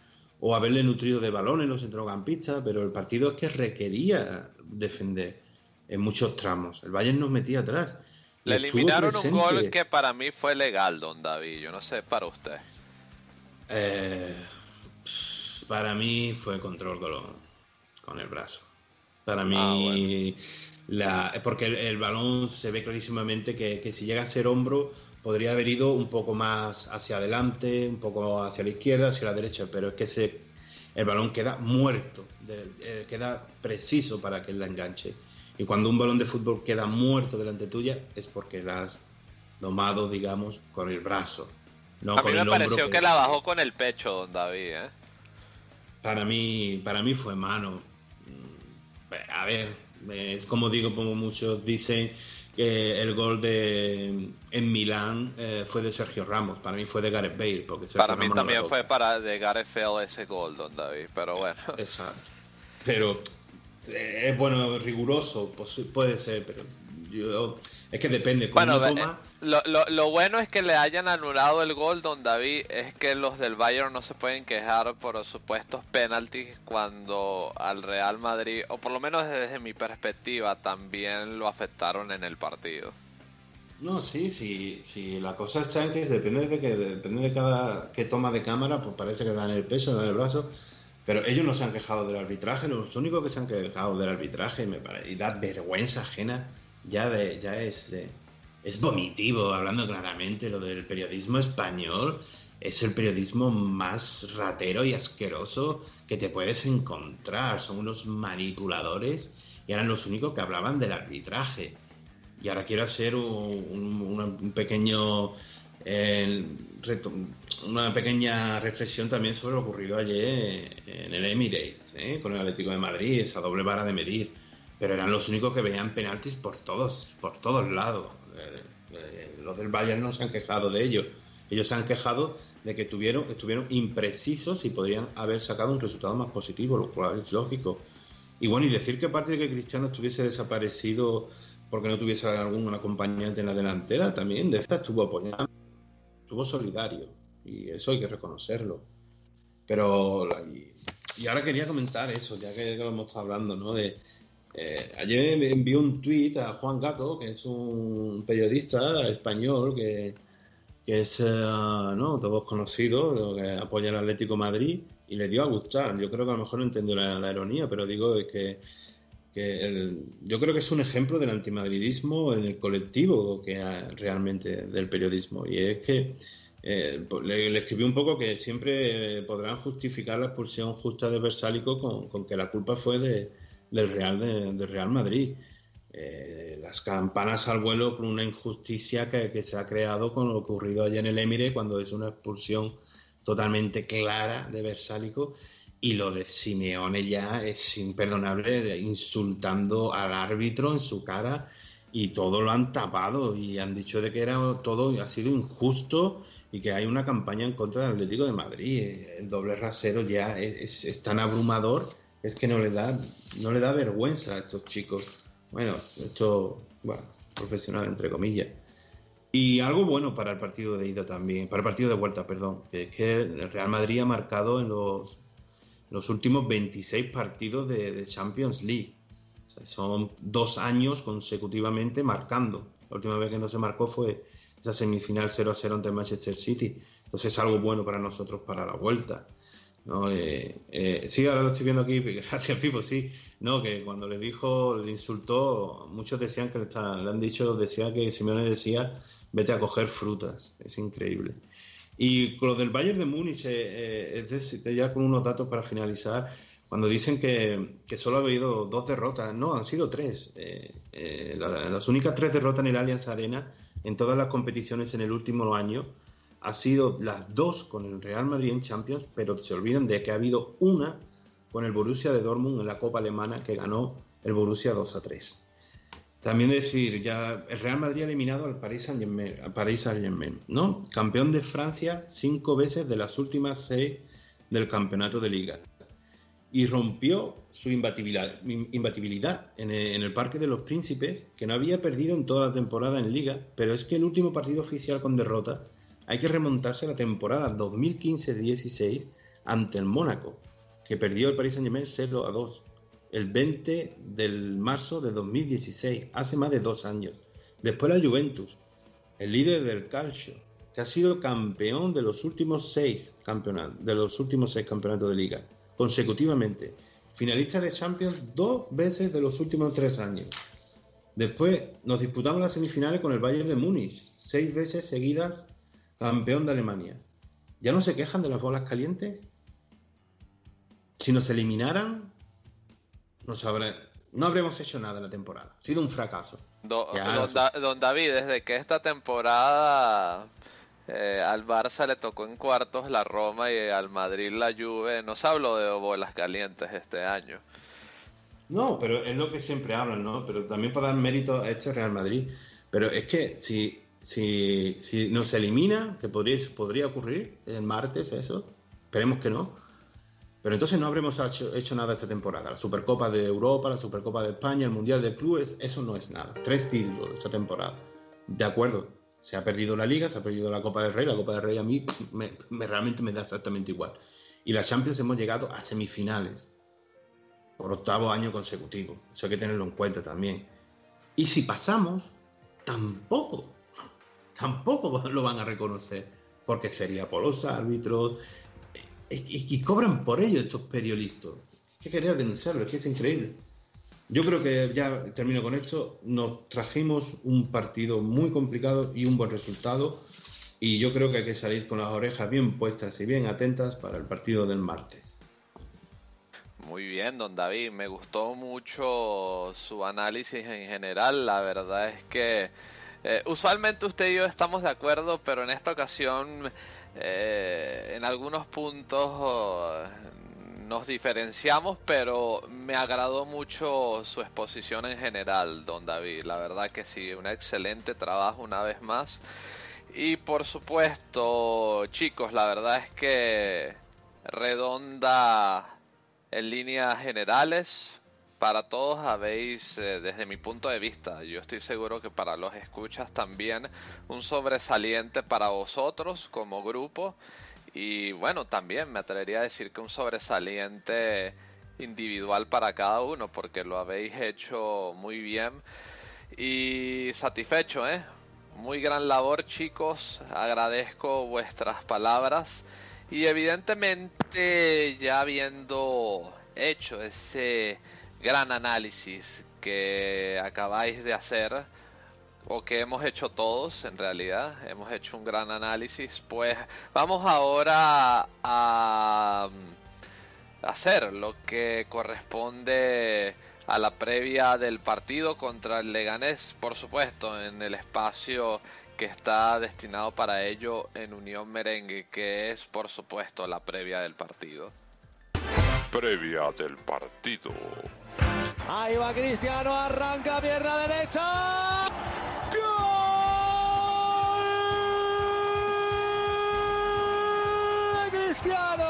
o haberle nutrido de balones los centrocampistas, pero el partido es que requería defender en muchos tramos. El Bayern nos metía atrás. Le eliminaron un gol que para mí fue legal, don David. Yo no sé, para usted. Eh, para mí fue control con, con el brazo. Para mí, ah, bueno. la, porque el, el balón se ve clarísimamente que, que si llega a ser hombro, podría haber ido un poco más hacia adelante, un poco hacia la izquierda, hacia la derecha, pero es que ese, el balón queda muerto, de, eh, queda preciso para que él la enganche. Y cuando un balón de fútbol queda muerto delante tuya, es porque la has domado, digamos, con el brazo. No, a mí con me pareció que, que la bajó con el pecho, don David, ¿eh? Para mí, para mí fue mano. A ver, es como digo, como muchos dicen, que el gol de en Milán eh, fue de Sergio Ramos. Para mí fue de Gareth Bale, porque Sergio para Ramos mí también no fue para de Gareth Bale ese gol, don David, pero bueno. Exacto. Pero eh, es bueno, riguroso, pues, puede ser, pero yo, es que depende. Bueno, toma... eh, lo, lo, lo bueno es que le hayan anulado el gol, don David, es que los del Bayern no se pueden quejar por supuestos penaltis cuando al Real Madrid, o por lo menos desde mi perspectiva, también lo afectaron en el partido. No, sí, sí, sí, la cosa está en que depende de, que, depende de cada que toma de cámara, pues parece que dan el peso, dan el brazo. Pero ellos no se han quejado del arbitraje, los únicos que se han quejado del arbitraje, me parece, y da vergüenza ajena, ya de ya es de, es vomitivo, hablando claramente, lo del periodismo español es el periodismo más ratero y asqueroso que te puedes encontrar, son unos manipuladores y eran los únicos que hablaban del arbitraje. Y ahora quiero hacer un, un, un pequeño... Eh, una pequeña reflexión también sobre lo ocurrido ayer en el Emirates, ¿eh? Con el Atlético de Madrid, esa doble vara de medir, pero eran los únicos que veían penaltis por todos por todos lados. Eh, eh, los del Bayern no se han quejado de ello, ellos se han quejado de que tuvieron, estuvieron imprecisos y podrían haber sacado un resultado más positivo, lo cual es lógico. Y bueno, y decir que aparte de que Cristiano estuviese desaparecido porque no tuviese algún acompañante en la delantera, también de esta estuvo apoyando, estuvo solidario, y eso hay que reconocerlo. Pero y, y ahora quería comentar eso, ya que, que lo hemos estado hablando, ¿no? De eh, ayer me envió un tuit a Juan Gato, que es un periodista español que, que es uh, no todos conocidos, que apoya al Atlético de Madrid, y le dio a gustar. Yo creo que a lo mejor no entendió la, la ironía, pero digo es que, que el, yo creo que es un ejemplo del antimadridismo en el colectivo, que ha, realmente del periodismo, y es que eh, le, le escribí un poco que siempre eh, podrán justificar la expulsión justa de Bersálico con, con que la culpa fue de, del Real de, del Real Madrid. Eh, las campanas al vuelo por una injusticia que, que se ha creado con lo ocurrido allá en el Emirates, cuando es una expulsión totalmente clara de Bersálico. Y lo de Simeone ya es imperdonable, insultando al árbitro en su cara, y todo lo han tapado y han dicho de que era todo ha sido injusto y que hay una campaña en contra del Atlético de Madrid. El doble rasero ya es, es, es tan abrumador, es que no le da no le da vergüenza a estos chicos. Bueno, esto, bueno, profesional entre comillas. Y algo bueno para el partido de ida también, para el partido de vuelta, perdón, que es que el Real Madrid ha marcado en los los últimos veintiséis partidos de, de Champions League. O sea, son dos años consecutivamente marcando. La última vez que no se marcó fue esa semifinal cero a cero ante Manchester City. Entonces es algo bueno para nosotros para la vuelta, ¿no? Eh, eh, sí, ahora lo estoy viendo aquí, gracias Pipo, sí. No, que cuando le dijo, le insultó, muchos decían que le, está, le han dicho, decía que Simeone decía, vete a coger frutas. Es increíble. Y con lo del Bayern de Múnich, eh, eh, es decir, ya con unos datos para finalizar, cuando dicen que, que solo ha habido dos derrotas, no, han sido tres. Eh, eh, la, las únicas tres derrotas en el Allianz Arena, en todas las competiciones en el último año, ha sido las dos con el Real Madrid en Champions, pero se olvidan de que ha habido una con el Borussia de Dortmund en la Copa Alemana, que ganó el Borussia dos a tres. También decir, ya el Real Madrid ha eliminado al Paris Saint-Germain, al Paris Saint-Germain, ¿no? Campeón de Francia cinco veces de las últimas seis del campeonato de Liga. Y rompió su imbatibilidad, imbatibilidad en, el, en el Parque de los Príncipes, que no había perdido en toda la temporada en Liga, pero es que el último partido oficial con derrota hay que remontarse a la temporada dos mil quince dieciséis ante el Mónaco, que perdió el Paris Saint-Germain cero a dos. El veinte de marzo de dos mil dieciséis, hace más de dos años. Después la Juventus, el líder del calcio, que ha sido campeón de los últimos seis campeonatos, de los últimos seis campeonatos de liga, consecutivamente. Finalista de Champions dos veces de los últimos tres años. Después nos disputamos las semifinales con el Bayern de Múnich, seis veces seguidas campeón de Alemania. ¿Ya no se quejan de las bolas calientes? Si nos eliminaran, Nos habrá, no habremos hecho nada en la temporada. Ha sido un fracaso. Don, don, da, don David, desde que esta temporada eh, al Barça le tocó en cuartos la Roma y al Madrid la Juve, no se habló de bolas calientes este año. No, pero es lo que siempre hablan, ¿no? Pero también para dar mérito a este Real Madrid. Pero es que si, si, si nos elimina, que podría, podría ocurrir el martes eso, esperemos que no, pero entonces no habremos hecho, hecho nada esta temporada. La Supercopa de Europa, la Supercopa de España, el Mundial de Clubes, eso no es nada. Tres títulos esta temporada. De acuerdo, se ha perdido la Liga, se ha perdido la Copa del Rey. La Copa del Rey a mí me, me, realmente me da exactamente igual. Y la Champions hemos llegado a semifinales por octavo año consecutivo. Eso hay que tenerlo en cuenta también. Y si pasamos, tampoco, tampoco lo van a reconocer, porque sería por los árbitros... Y, y cobran por ello estos periodistas. ¿Qué quería denunciarlo? Es que es increíble. Yo creo que ya termino con esto. Nos trajimos un partido muy complicado y un buen resultado. Y yo creo que hay que salir con las orejas bien puestas y bien atentas para el partido del martes. Muy bien, don David. Me gustó mucho su análisis en general. La verdad es que eh, usualmente usted y yo estamos de acuerdo, pero en esta ocasión... Eh, en algunos puntos oh, nos diferenciamos, pero me agradó mucho su exposición en general, don David. La verdad que sí, un excelente trabajo una vez más. Y por supuesto, chicos, la verdad es que redonda en líneas generales. Para todos habéis, eh, desde mi punto de vista, yo estoy seguro que para los escuchas también, un sobresaliente para vosotros como grupo. Y bueno, también me atrevería a decir que un sobresaliente individual para cada uno, porque lo habéis hecho muy bien. Y satisfecho, ¿eh? Muy gran labor, chicos. Agradezco vuestras palabras. Y evidentemente, ya habiendo hecho ese... gran análisis que acabáis de hacer, o que hemos hecho todos en realidad, hemos hecho un gran análisis, pues vamos ahora a hacer lo que corresponde a la previa del partido contra el Leganés, por supuesto, en el espacio que está destinado para ello en Unión Merengue, que es por supuesto la previa del partido. Previa del partido. Ahí va Cristiano, arranca pierna derecha. ¡Gol! ¡Cristiano!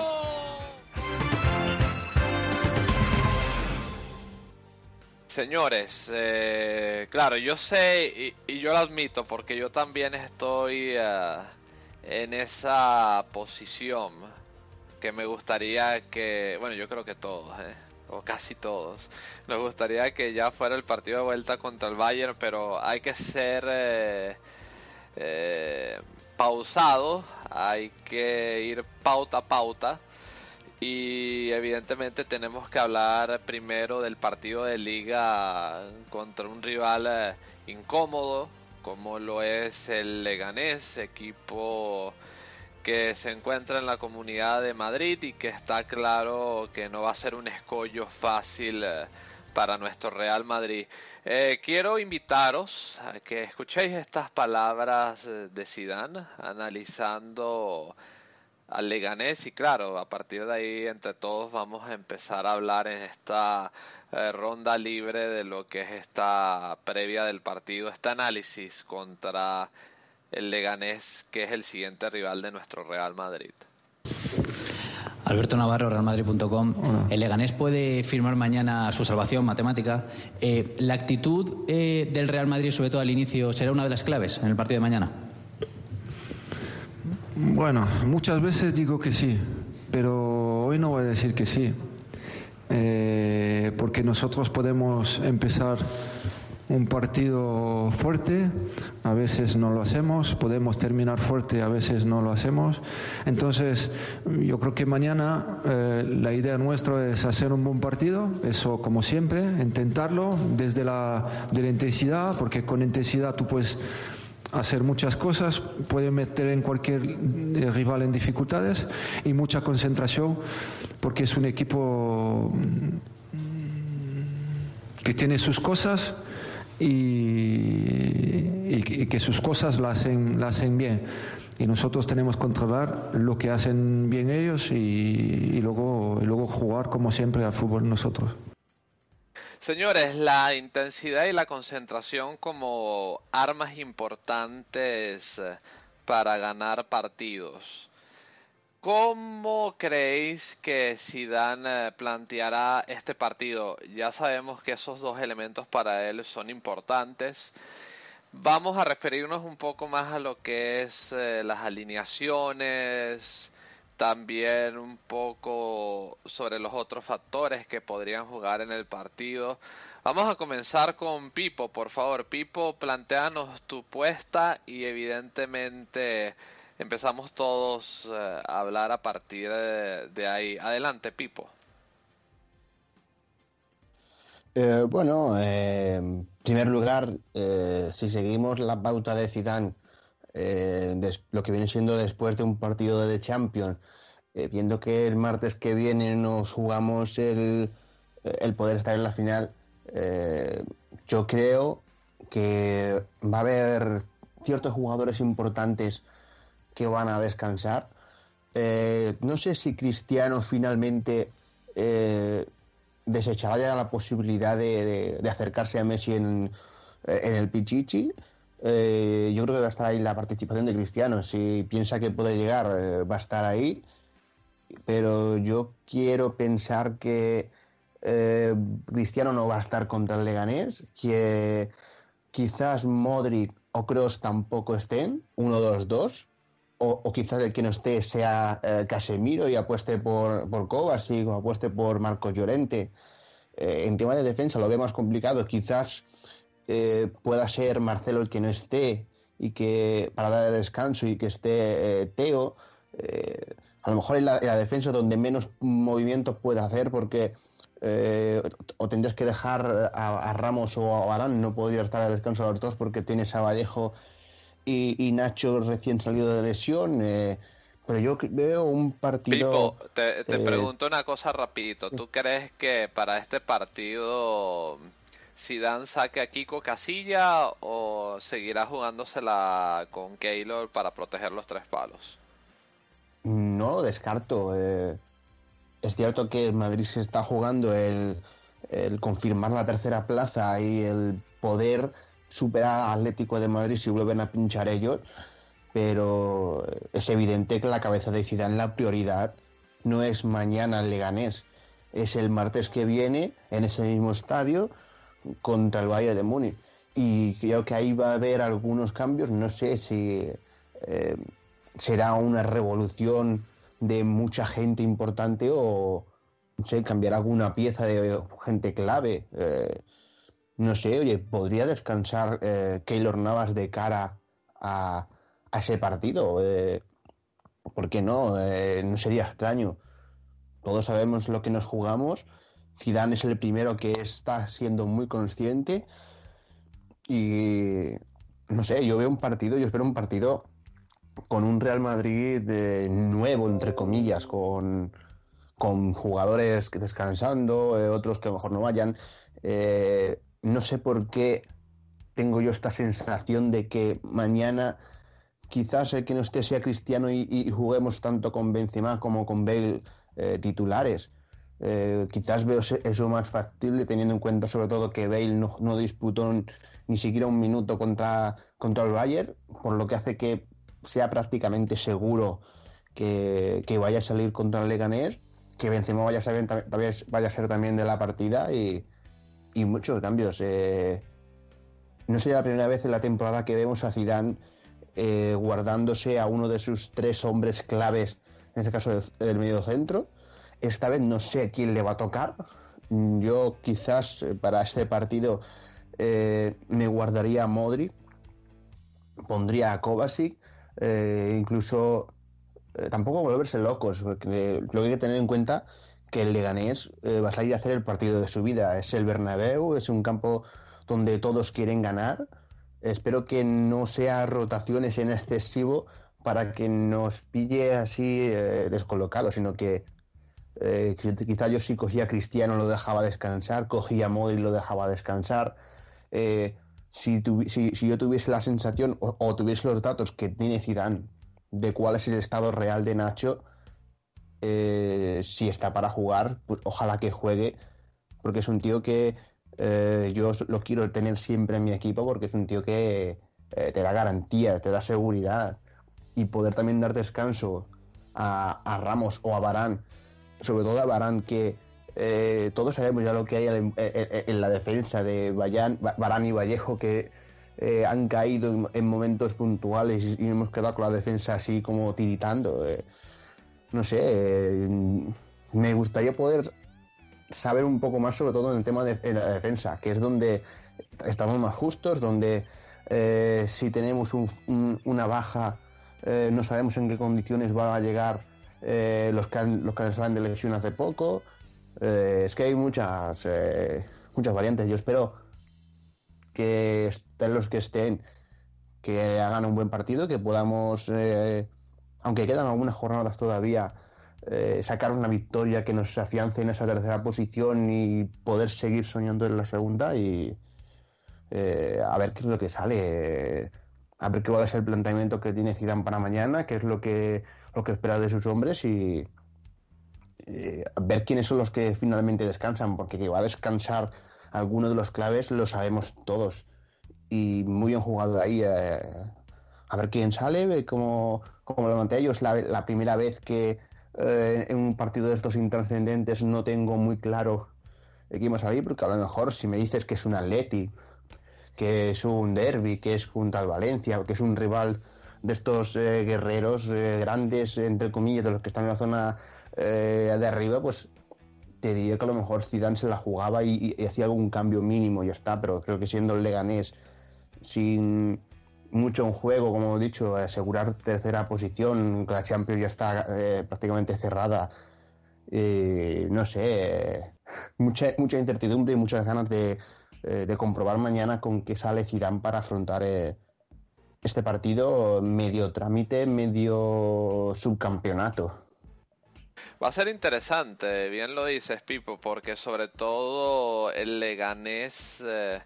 Señores, eh, claro, yo sé y, y yo lo admito, porque yo también estoy eh, en esa posición. Que me gustaría que, bueno, yo creo que todos, ¿eh? o casi todos, nos gustaría que ya fuera el partido de vuelta contra el Bayern, pero hay que ser eh, eh, pausado, hay que ir pauta a pauta, y evidentemente tenemos que hablar primero del partido de Liga contra un rival eh, incómodo, como lo es el Leganés, equipo... que se encuentra en la Comunidad de Madrid y que está claro que no va a ser un escollo fácil para nuestro Real Madrid. Eh, quiero invitaros a que escuchéis estas palabras de Zidane analizando al Leganés, y claro, a partir de ahí entre todos vamos a empezar a hablar en esta eh, ronda libre de lo que es esta previa del partido, este análisis contra el Leganés, que es el siguiente rival de nuestro Real Madrid. Alberto Navarro, real madrid punto com. El Leganés puede firmar mañana su salvación matemática. Eh, ¿La actitud eh, del Real Madrid, sobre todo al inicio, será una de las claves en el partido de mañana? Bueno, muchas veces digo que sí, pero hoy no voy a decir que sí. Eh, porque nosotros podemos empezar... un partido fuerte, a veces no lo hacemos, podemos terminar fuerte, a veces no lo hacemos. Entonces, yo creo que mañana eh, la idea nuestra es hacer un buen partido, eso como siempre, intentarlo desde la, de la intensidad, porque con intensidad tú puedes hacer muchas cosas, puede meter en cualquier rival en dificultades, y mucha concentración, porque es un equipo que tiene sus cosas, Y, y, y que sus cosas la hacen, la hacen bien, y nosotros tenemos que controlar lo que hacen bien ellos y, y, luego, y luego jugar como siempre al fútbol nosotros. Señores, la intensidad y la concentración como armas importantes para ganar partidos. ¿Cómo creéis que Zidane planteará este partido? Ya sabemos que esos dos elementos para él son importantes. Vamos a referirnos un poco más a lo que es eh, las alineaciones, también un poco sobre los otros factores que podrían jugar en el partido. Vamos a comenzar con Pipo, por favor. Pipo, plantéanos tu puesta y evidentemente empezamos todos eh, a hablar a partir de, de ahí. Adelante, Pipo. Eh, bueno, eh, en primer lugar, eh, si seguimos la pauta de Zidane, eh, des, lo que viene siendo después de un partido de Champions, eh, viendo que el martes que viene nos jugamos el, el poder estar en la final, eh, yo creo que va a haber ciertos jugadores importantes que van a descansar. Eh, no sé si Cristiano finalmente eh, desechará ya la posibilidad de, de, de acercarse a Messi en, en el Pichichi. Eh, yo creo que va a estar ahí la participación de Cristiano. Si piensa que puede llegar, eh, va a estar ahí. Pero yo quiero pensar que eh, Cristiano no va a estar contra el Leganés, que quizás Modric o Kroos tampoco estén, uno, dos, dos. O, o quizás el que no esté sea eh, Casemiro y apueste por, por Kovacic o apueste por Marco Llorente. Eh, en tema de defensa lo veo más complicado. Quizás eh, pueda ser Marcelo el que no esté y que para dar el descanso y que esté eh, Theo. Eh, a lo mejor en la, en la defensa donde menos movimientos pueda hacer porque eh, o tendrías que dejar a, a Ramos o a Varane. No podría estar a descanso a los dos porque tienes a Vallejo Y, y Nacho recién salido de lesión, eh, pero yo veo un partido... Pipo, te, te eh... pregunto una cosa rapidito. ¿Tú crees que para este partido Zidane saque a Kiko Casilla o seguirá jugándosela con Keylor para proteger los tres palos? No lo descarto. Eh, es cierto que Madrid se está jugando el, el confirmar la tercera plaza y el poder superar a Atlético de Madrid si vuelven a pinchar ellos, pero es evidente que la cabeza de Zidane, la prioridad no es mañana el Leganés, es el martes que viene en ese mismo estadio contra el Bayern de Múnich, y creo que ahí va a haber algunos cambios. No sé si eh, será una revolución de mucha gente importante o no sé, cambiará alguna pieza de gente clave. eh, No sé, oye, ¿podría descansar eh, Keylor Navas de cara a, a ese partido? Eh, ¿Por qué no? Eh, no sería extraño. Todos sabemos lo que nos jugamos. Zidane es el primero que está siendo muy consciente. Y no sé, yo veo un partido, yo espero un partido con un Real Madrid eh, nuevo, entre comillas, con, con jugadores descansando, eh, otros que a lo mejor no vayan. Eh, No sé por qué tengo yo esta sensación de que mañana quizás el que no esté sea Cristiano y, y juguemos tanto con Benzema como con Bale eh, titulares. Eh, quizás veo eso más factible teniendo en cuenta sobre todo que Bale no, no disputó ni siquiera un minuto contra, contra el Bayern, por lo que hace que sea prácticamente seguro que, que vaya a salir contra el Leganés, que Benzema vaya a ser, vaya a ser también de la partida y... Y muchos cambios. Eh, no sería la primera vez en la temporada que vemos a Zidane eh, guardándose a uno de sus tres hombres claves, en este caso del, del mediocentro. Esta vez no sé quién le va a tocar. Yo quizás para este partido eh, me guardaría a Modric, pondría a Kovacic, eh, incluso eh, tampoco volverse locos, porque lo que hay que tener en cuenta que el Leganés eh, va a salir a hacer el partido de su vida. Es el Bernabéu, es un campo donde todos quieren ganar. Espero que no sea rotaciones en excesivo para que nos pille así eh, descolocados, sino que eh, quizá yo si cogía a Cristiano lo dejaba descansar, cogía a Modric lo dejaba descansar. Eh, si, tuvi- si, si yo tuviese la sensación o, o tuviese los datos que tiene Zidane de cuál es el estado real de Nacho, Eh, si está para jugar, pues ojalá que juegue, porque es un tío que eh, yo lo quiero tener siempre en mi equipo porque es un tío que eh, te da garantía, te da seguridad, y poder también dar descanso a, a Ramos o a Varane, sobre todo a Varane, que eh, todos sabemos ya lo que hay en, en, en la defensa de Bayern, Varane y Vallejo, que eh, han caído en, en momentos puntuales y, y hemos quedado con la defensa así como tiritando. Eh. No sé, eh, me gustaría poder saber un poco más, sobre todo en el tema de en la defensa, que es donde estamos más justos, donde eh, si tenemos un, un, una baja, eh, no sabemos en qué condiciones van a llegar eh, los que han, los que salen de lesión hace poco. Eh, es que hay muchas eh, muchas variantes. Yo espero que estén los que estén, que hagan un buen partido, que podamos... Eh, aunque quedan algunas jornadas todavía, eh, sacar una victoria que nos afiance en esa tercera posición y poder seguir soñando en la segunda, y eh, a ver qué es lo que sale, a ver qué va a ser el planteamiento que tiene Zidane para mañana, qué es lo que lo que espera de sus hombres, y eh, a ver quiénes son los que finalmente descansan, porque que va a descansar alguno de los claves lo sabemos todos, y muy bien jugado ahí. Eh, a ver quién sale, como, como lo plantea yo. Es la, la primera vez que eh, en un partido de estos intrascendentes no tengo muy claro de quién va a salir, porque a lo mejor si me dices que es un Atleti, que es un derbi, que es junto al Valencia, que es un rival de estos eh, guerreros eh, grandes, entre comillas, de los que están en la zona eh, de arriba, pues te diría que a lo mejor Zidane se la jugaba y, y, y hacía algún cambio mínimo y ya está, pero creo que siendo el Leganés, sin... mucho en juego, como he dicho, asegurar tercera posición, que la Champions ya está eh, prácticamente cerrada. Eh, no sé, mucha, mucha incertidumbre y muchas ganas de, eh, de comprobar mañana con qué sale Zidane para afrontar eh, este partido medio trámite, medio subcampeonato. Va a ser interesante, bien lo dices, Pipo, porque sobre todo el Leganés... Eh...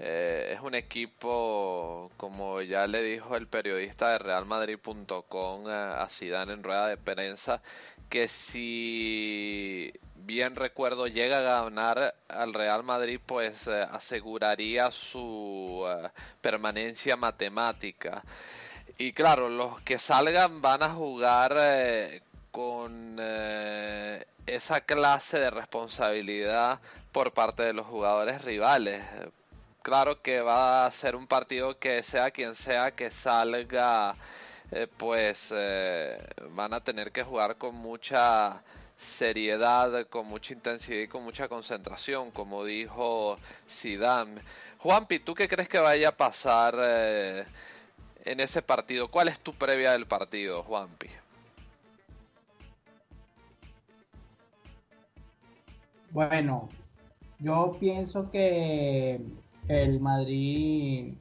Eh, es un equipo, como ya le dijo el periodista de Real Madrid punto com a Zidane en rueda de prensa, que si bien recuerdo llega a ganar al Real Madrid, pues eh, aseguraría su eh, permanencia matemática. Y claro, los que salgan van a jugar eh, con eh, esa clase de responsabilidad por parte de los jugadores rivales. Claro que va a ser un partido que sea quien sea que salga, eh, pues eh, van a tener que jugar con mucha seriedad, con mucha intensidad y con mucha concentración, como dijo Zidane. Juanpi, ¿tú qué crees que vaya a pasar eh, en ese partido? ¿Cuál es tu previa del partido, Juanpi? Bueno, yo pienso que... el Madrid,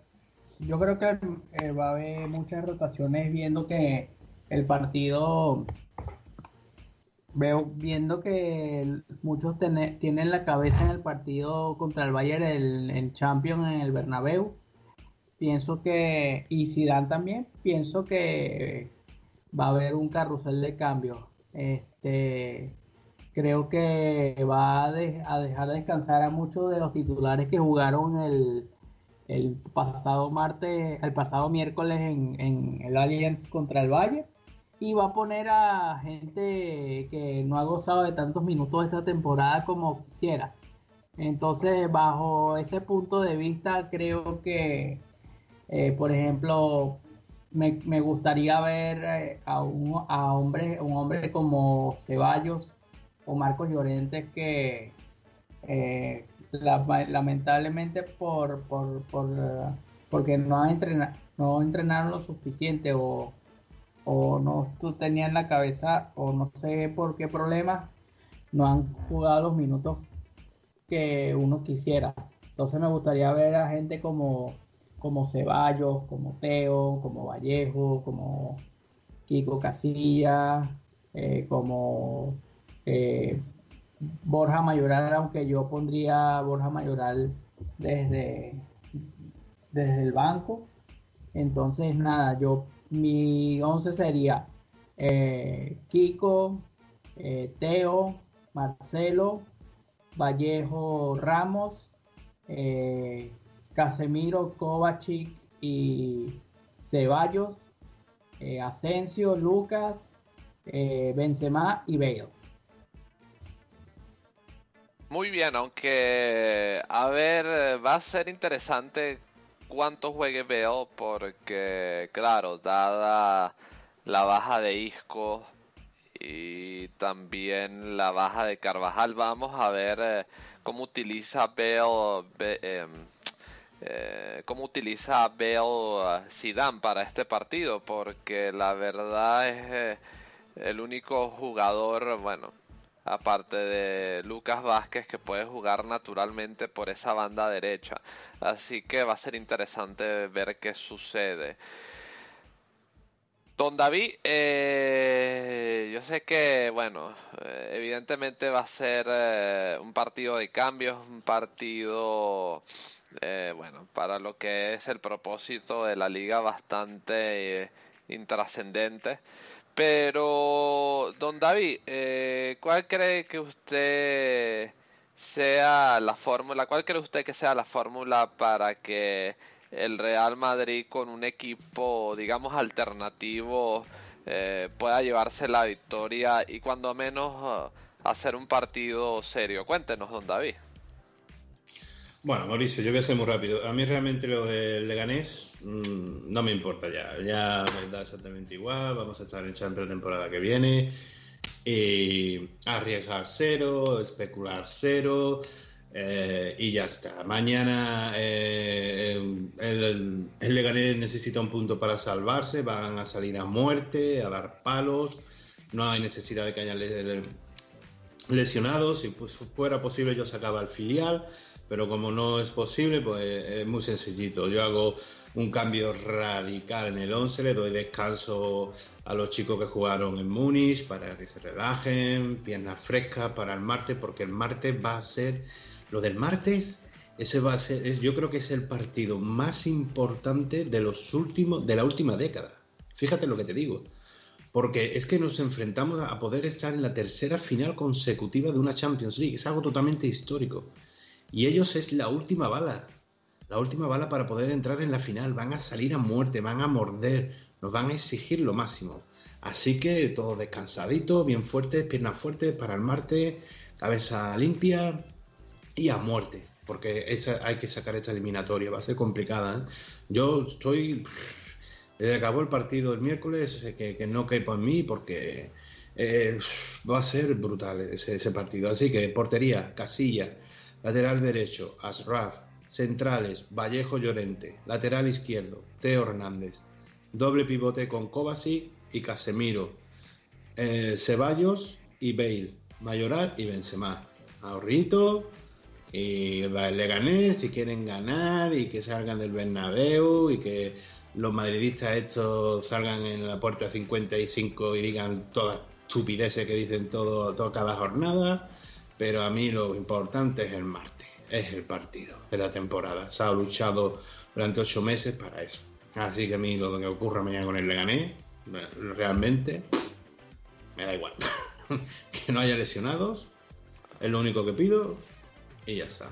yo creo que eh, va a haber muchas rotaciones, viendo que el partido, veo viendo que muchos ten, tienen la cabeza en el partido contra el Bayern, el, el Champions en el Bernabéu. Pienso que, y Zidane también, pienso que va a haber un carrusel de cambios. Este... Creo que va a, de, a dejar descansar a muchos de los titulares que jugaron el, el pasado martes, el pasado miércoles en, en el Allianz contra el Bayern, y va a poner a gente que no ha gozado de tantos minutos esta temporada como quisiera. Entonces, bajo ese punto de vista, creo que, eh, por ejemplo, me, me gustaría ver a un, a hombre, un hombre como Ceballos o Marcos Llorente, que eh, la, lamentablemente por, por, por porque no han entrenado, no entrenaron lo suficiente, o, o no tenían la cabeza, o no sé por qué problemas, no han jugado los minutos que uno quisiera. Entonces me gustaría ver a gente como, como Ceballos, como Theo, como Vallejo, como Kiko Casillas, eh, como... Eh, Borja Mayoral, aunque yo pondría Borja Mayoral desde, desde el banco. Entonces nada, yo mi once sería eh, Kiko, eh, Theo, Marcelo, Vallejo, Ramos, eh, Casemiro, Kovacic y Ceballos, eh, Asensio, Lucas, eh, Benzema y Bale. Muy bien, aunque a ver, va a ser interesante cuánto juegue Bale, porque claro, dada la baja de Isco y también la baja de Carvajal, vamos a ver eh, cómo utiliza Bale, Bale eh, eh, cómo utiliza Bale Zidane para este partido, porque la verdad es eh, el único jugador, bueno, aparte de Lucas Vázquez, que puede jugar naturalmente por esa banda derecha. Así que va a ser interesante ver qué sucede. Don David, eh, yo sé que, bueno, eh, evidentemente va a ser eh, un partido de cambios, un partido, eh, bueno, para lo que es el propósito de la liga bastante eh, intrascendente. Pero, don David, eh, ¿cuál cree que usted sea la fórmula? ¿Cuál cree usted que sea la fórmula para que el Real Madrid, con un equipo, digamos, alternativo, eh, pueda llevarse la victoria y cuando menos hacer un partido serio? Cuéntenos, don David. Bueno, Mauricio, yo voy a ser muy rápido. A mí realmente lo del Leganés mmm, no me importa ya. Ya me da exactamente igual. Vamos a estar en Champions la temporada que viene. Y arriesgar cero, especular cero eh, y ya está. Mañana eh, el, el Leganés necesita un punto para salvarse. Van a salir a muerte, a dar palos. No hay necesidad de que haya lesionados. Si pues, fuera posible, yo sacaba al filial. Pero como no es posible, pues es muy sencillito. Yo hago un cambio radical en el once, le doy descanso a los chicos que jugaron en Múnich para que se relajen, piernas frescas para el martes, porque el martes va a ser... Lo del martes, ese va a ser, es, yo creo que es el partido más importante de los últimos, de la última década. Fíjate lo que te digo. Porque es que nos enfrentamos a poder estar en la tercera final consecutiva de una Champions League. Es algo totalmente histórico. Y ellos es la última bala, la última bala para poder entrar en la final. Van a salir a muerte, van a morder, nos van a exigir lo máximo. Así que todos descansaditos, bien fuertes, piernas fuertes para el martes, cabeza limpia y a muerte. Porque esa, hay que sacar esta eliminatoria, va a ser complicada, ¿eh? Yo estoy, desde que acabó el partido el miércoles, que, que no quepa en mí porque eh, va a ser brutal ese, ese partido. Así que portería, Casilla. Lateral derecho, Ashraf. Centrales, Vallejo, Llorente. Lateral izquierdo, Theo Hernández. Doble pivote con Kovacic y Casemiro. Eh, Ceballos y Bale. Mayoral y Benzema. Ahorrito y Leganés si quieren ganar y que salgan del Bernabéu y que los madridistas estos salgan en la puerta cincuenta y cinco y digan todas estupideces que dicen todo, todo cada jornada. Pero a mí lo importante es el martes, es el partido de la temporada. Se ha luchado durante ocho meses para eso. Así que a mí lo que ocurra mañana con el Leganés, realmente me da igual. Que no haya lesionados, es lo único que pido y ya está.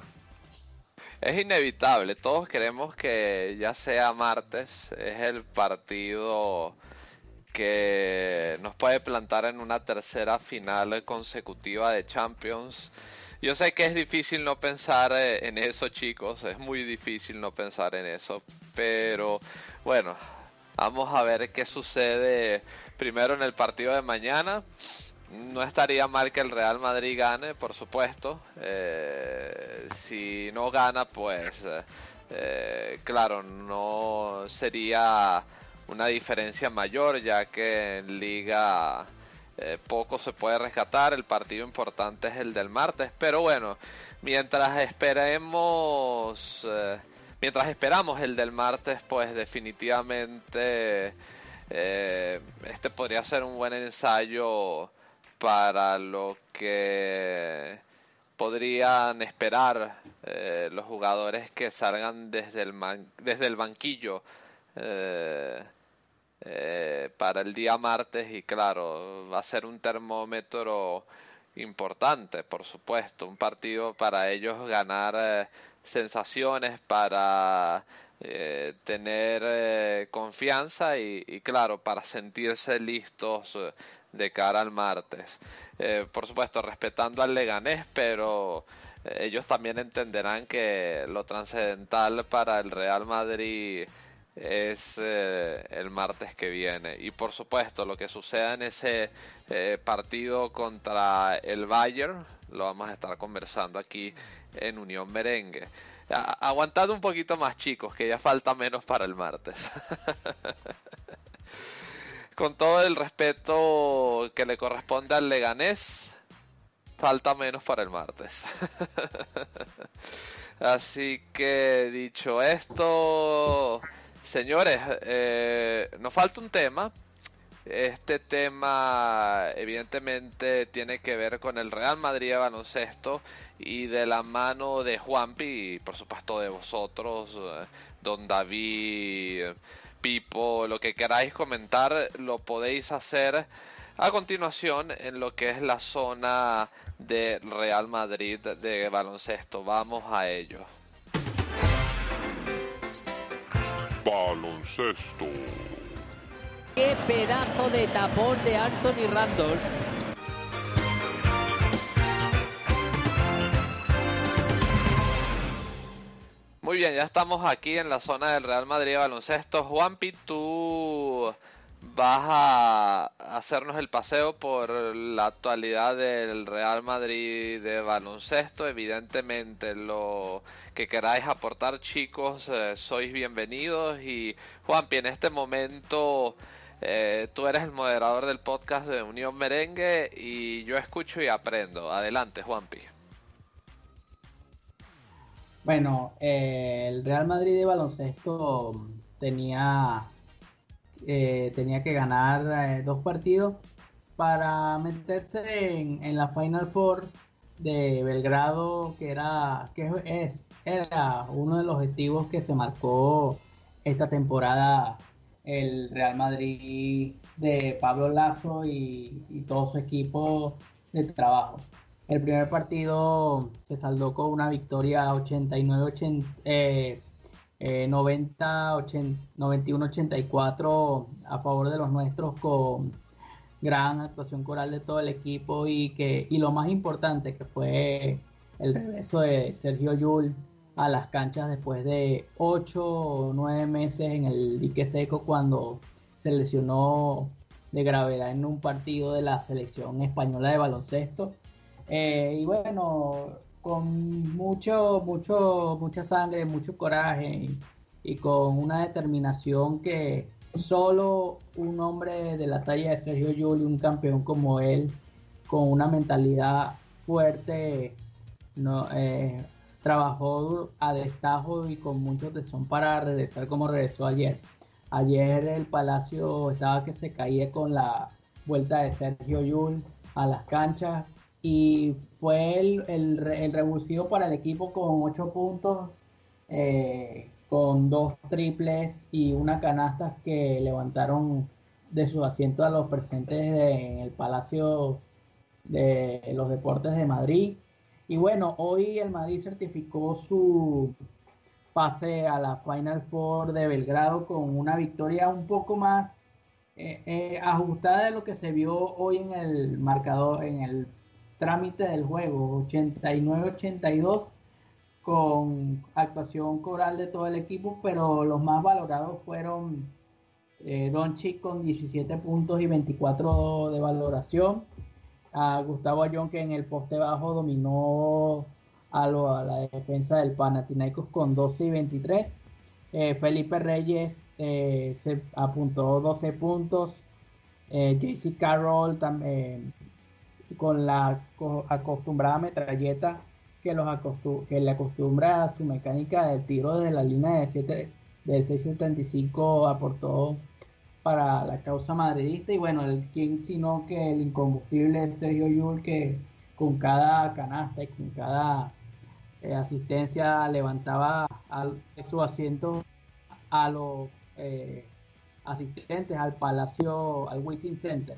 Es inevitable, todos queremos que ya sea martes, es el partido que nos puede plantar en una tercera final consecutiva de Champions. Yo sé que es difícil no pensar en eso, chicos, es muy difícil no pensar en eso, pero bueno, vamos a ver qué sucede primero en el partido de mañana. No estaría mal que el Real Madrid gane, por supuesto. Eh, si no gana, pues eh, claro, no sería una diferencia mayor, ya que en Liga eh, poco se puede rescatar. El partido importante es el del martes, pero bueno, mientras esperemos, eh, mientras esperamos el del martes, pues definitivamente eh, este podría ser un buen ensayo para lo que podrían esperar eh, los jugadores que salgan desde el man- desde el banquillo Eh, eh, para el día martes. Y claro, va a ser un termómetro importante, por supuesto, un partido para ellos ganar eh, sensaciones, para eh, tener eh, confianza y, y claro, para sentirse listos eh, de cara al martes. Eh, por supuesto, respetando al Leganés, pero eh, ellos también entenderán que lo trascendental para el Real Madrid es eh, el martes que viene, y por supuesto lo que suceda en ese eh, partido contra el Bayern lo vamos a estar conversando aquí en Unión Merengue. A- aguantad un poquito más, chicos, que ya falta menos para el martes. Con todo el respeto que le corresponde al Leganés, falta menos para el martes. Así que, dicho esto, señores, eh, nos falta un tema. Este tema evidentemente tiene que ver con el Real Madrid de baloncesto, y de la mano de Juanpi y por supuesto de vosotros, eh, don David, Pipo, lo que queráis comentar lo podéis hacer a continuación en lo que es la zona de Real Madrid de baloncesto. Vamos a ello. Baloncesto. Qué pedazo de tapón de Anthony Randolph. Muy bien, ya estamos aquí en la zona del Real Madrid de baloncesto. Juanpi, tú vas a hacernos el paseo por la actualidad del Real Madrid de baloncesto. Evidentemente, lo que queráis aportar, chicos, eh, sois bienvenidos. Y Juanpi, en este momento eh, tú eres el moderador del podcast de Unión Merengue y yo escucho y aprendo. Adelante, Juanpi. Bueno, eh, el Real Madrid de baloncesto tenía... Eh, tenía que ganar eh, dos partidos para meterse en, en la Final Four de Belgrado, que era que es era uno de los objetivos que se marcó esta temporada el Real Madrid de Pablo Laso y, y todo su equipo de trabajo. El primer partido se saldó con una victoria ochenta y nueve ochenta, eh, Eh, noventa, ochenta, noventa y uno ochenta y cuatro a favor de los nuestros, con gran actuación coral de todo el equipo, y que y lo más importante, que fue el regreso de Sergio Llull a las canchas después de ocho o nueve meses en el dique seco, cuando se lesionó de gravedad en un partido de la selección española de baloncesto. Eh, y bueno, con mucho, mucho, mucha sangre, mucho coraje y, y con una determinación que solo un hombre de la talla de Sergio Llull, un campeón como él, con una mentalidad fuerte, no, eh, trabajó a destajo y con mucho tesón para regresar como regresó ayer. Ayer el Palacio estaba que se caía con la vuelta de Sergio Llull a las canchas, y fue el, el, el revulsivo para el equipo con ocho puntos, eh, con dos triples y una canasta que levantaron de sus asientos a los presentes de, en el Palacio de los Deportes de Madrid. Y bueno, hoy el Madrid certificó su pase a la Final Four de Belgrado con una victoria un poco más eh, eh, ajustada de lo que se vio hoy en el marcador, en el trámite del juego, ochenta y nueve ochenta y dos, con actuación coral de todo el equipo, pero los más valorados fueron eh, Doncic con diecisiete puntos y veinticuatro de valoración, a Gustavo Ayón, que en el poste bajo dominó a, lo, a la defensa del Panathinaikos con doce y veintitrés, eh, Felipe Reyes eh, se apuntó doce puntos, eh, J C Carroll también, eh, con la acostumbrada metralleta que, los acostum- que le acostumbra a su mecánica de tiro desde la línea de, siete, de seis setenta y cinco, aportó para la causa madridista. Y bueno, el quien sino que el incombustible Sergio Llull, que con cada canasta y con cada eh, asistencia levantaba a, a su asiento a los eh, asistentes al Palacio, al Wizzing Center,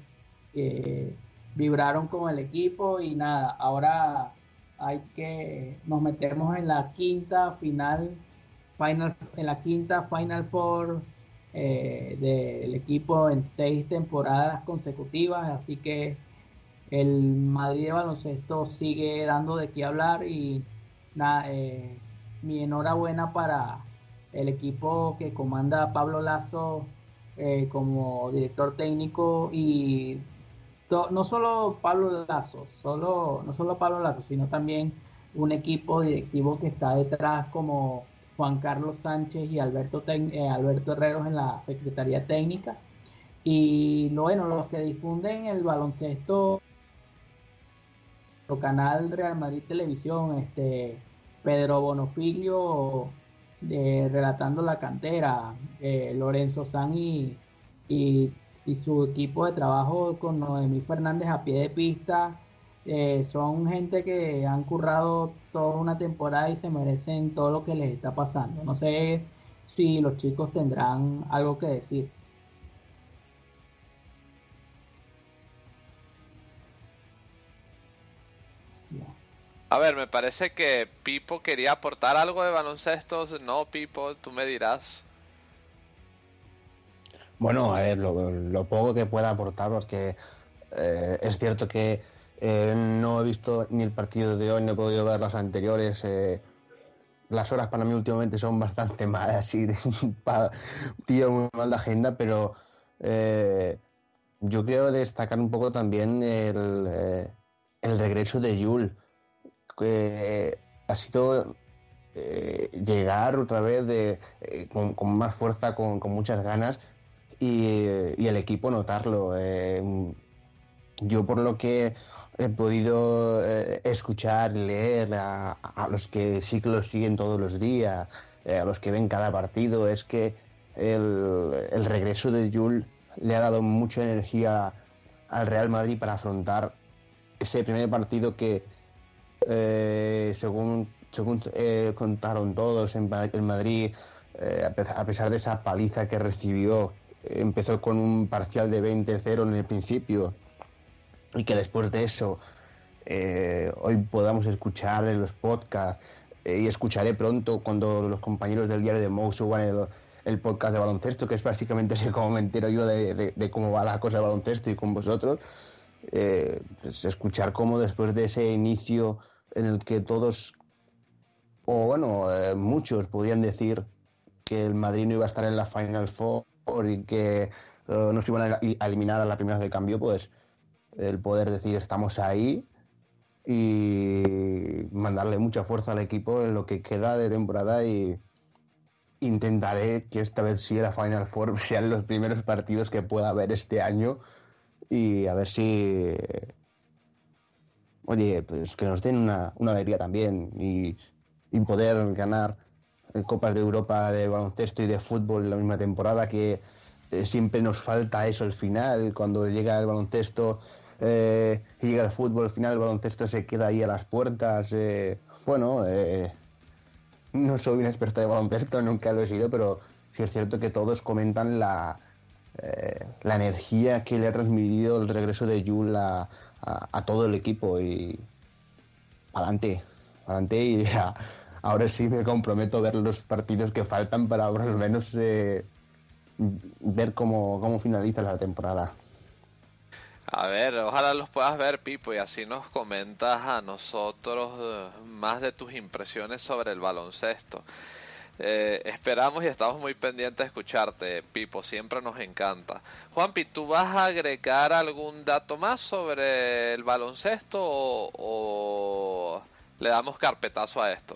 que eh, vibraron con el equipo. Y nada, ahora hay que nos metemos en la quinta final, final en la quinta final por eh, del equipo en seis temporadas consecutivas, así que el Madrid de baloncesto sigue dando de qué hablar y nada, eh, mi enhorabuena para el equipo que comanda Pablo Laso eh, como director técnico y to, no solo Pablo Laso, solo, no solo Pablo Laso, sino también un equipo directivo que está detrás como Juan Carlos Sánchez y Alberto, eh, Alberto Herreros en la Secretaría Técnica. Y bueno, los que difunden el baloncesto, nuestro canal Real Madrid Televisión, este Pedro Bonofilio, Eh, relatando la cantera, eh, Lorenzo San y, y, y su equipo de trabajo con Noemí Fernández a pie de pista, eh, son gente que han currado toda una temporada y se merecen todo lo que les está pasando. No sé si los chicos tendrán algo que decir. A ver, me parece que Pipo quería aportar algo de baloncesto. No, Pipo, tú me dirás. Bueno, a ver, lo, lo poco que pueda aportar, porque eh, es cierto que eh, no he visto ni el partido de hoy, no he podido ver las anteriores. Eh, las horas para mí últimamente son bastante malas y tío, muy mal de agenda, pero eh, yo quiero destacar un poco también el, eh, el regreso de Jules. Que ha sido eh, llegar otra vez de, eh, con, con más fuerza, con, con muchas ganas y, eh, y el equipo notarlo. Eh, yo por lo que he podido eh, escuchar, leer a, a los que sí que lo siguen todos los días, eh, a los que ven cada partido, es que el, el regreso de Jules le ha dado mucha energía al Real Madrid para afrontar ese primer partido que Eh, según según eh, contaron todos en, en Madrid, eh, a, pesar, a pesar de esa paliza que recibió, eh, empezó con un parcial de veinte cero en el principio y que después de eso eh, hoy podamos escuchar en los podcasts eh, y escucharé pronto cuando los compañeros del Diario de Mou suban el, el podcast de baloncesto, que es prácticamente ese como me entero yo de, de, de cómo va la cosa de baloncesto y con vosotros. Eh, pues escuchar cómo después de ese inicio en el que todos o bueno, eh, muchos podían decir que el Madrid no iba a estar en la Final Four y que eh, nos iban a eliminar a la primera de cambio, pues el poder decir estamos ahí y mandarle mucha fuerza al equipo en lo que queda de temporada, y intentaré que esta vez sí la Final Four sean los primeros partidos que pueda haber este año. Y a ver si, oye, pues que nos den una, una alegría también y, y poder ganar Copas de Europa de baloncesto y de fútbol la misma temporada, que eh, siempre nos falta eso al final. Cuando llega el baloncesto, eh, llega el fútbol, al final el baloncesto se queda ahí a las puertas. Eh, bueno, eh, no soy una experta de baloncesto, nunca lo he sido, pero sí es cierto que todos comentan la... Eh, la energía que le ha transmitido el regreso de Jul a, a, a todo el equipo, y adelante, adelante y ya. Ahora sí me comprometo a ver los partidos que faltan para por lo menos eh, ver cómo, cómo finaliza la temporada. A ver, ojalá los puedas ver, Pipo, y así nos comentas a nosotros más de tus impresiones sobre el baloncesto. Eh, esperamos y estamos muy pendientes de escucharte, Pipo, siempre nos encanta. Juanpi, ¿tú vas a agregar algún dato más sobre el baloncesto o, o le damos carpetazo a esto?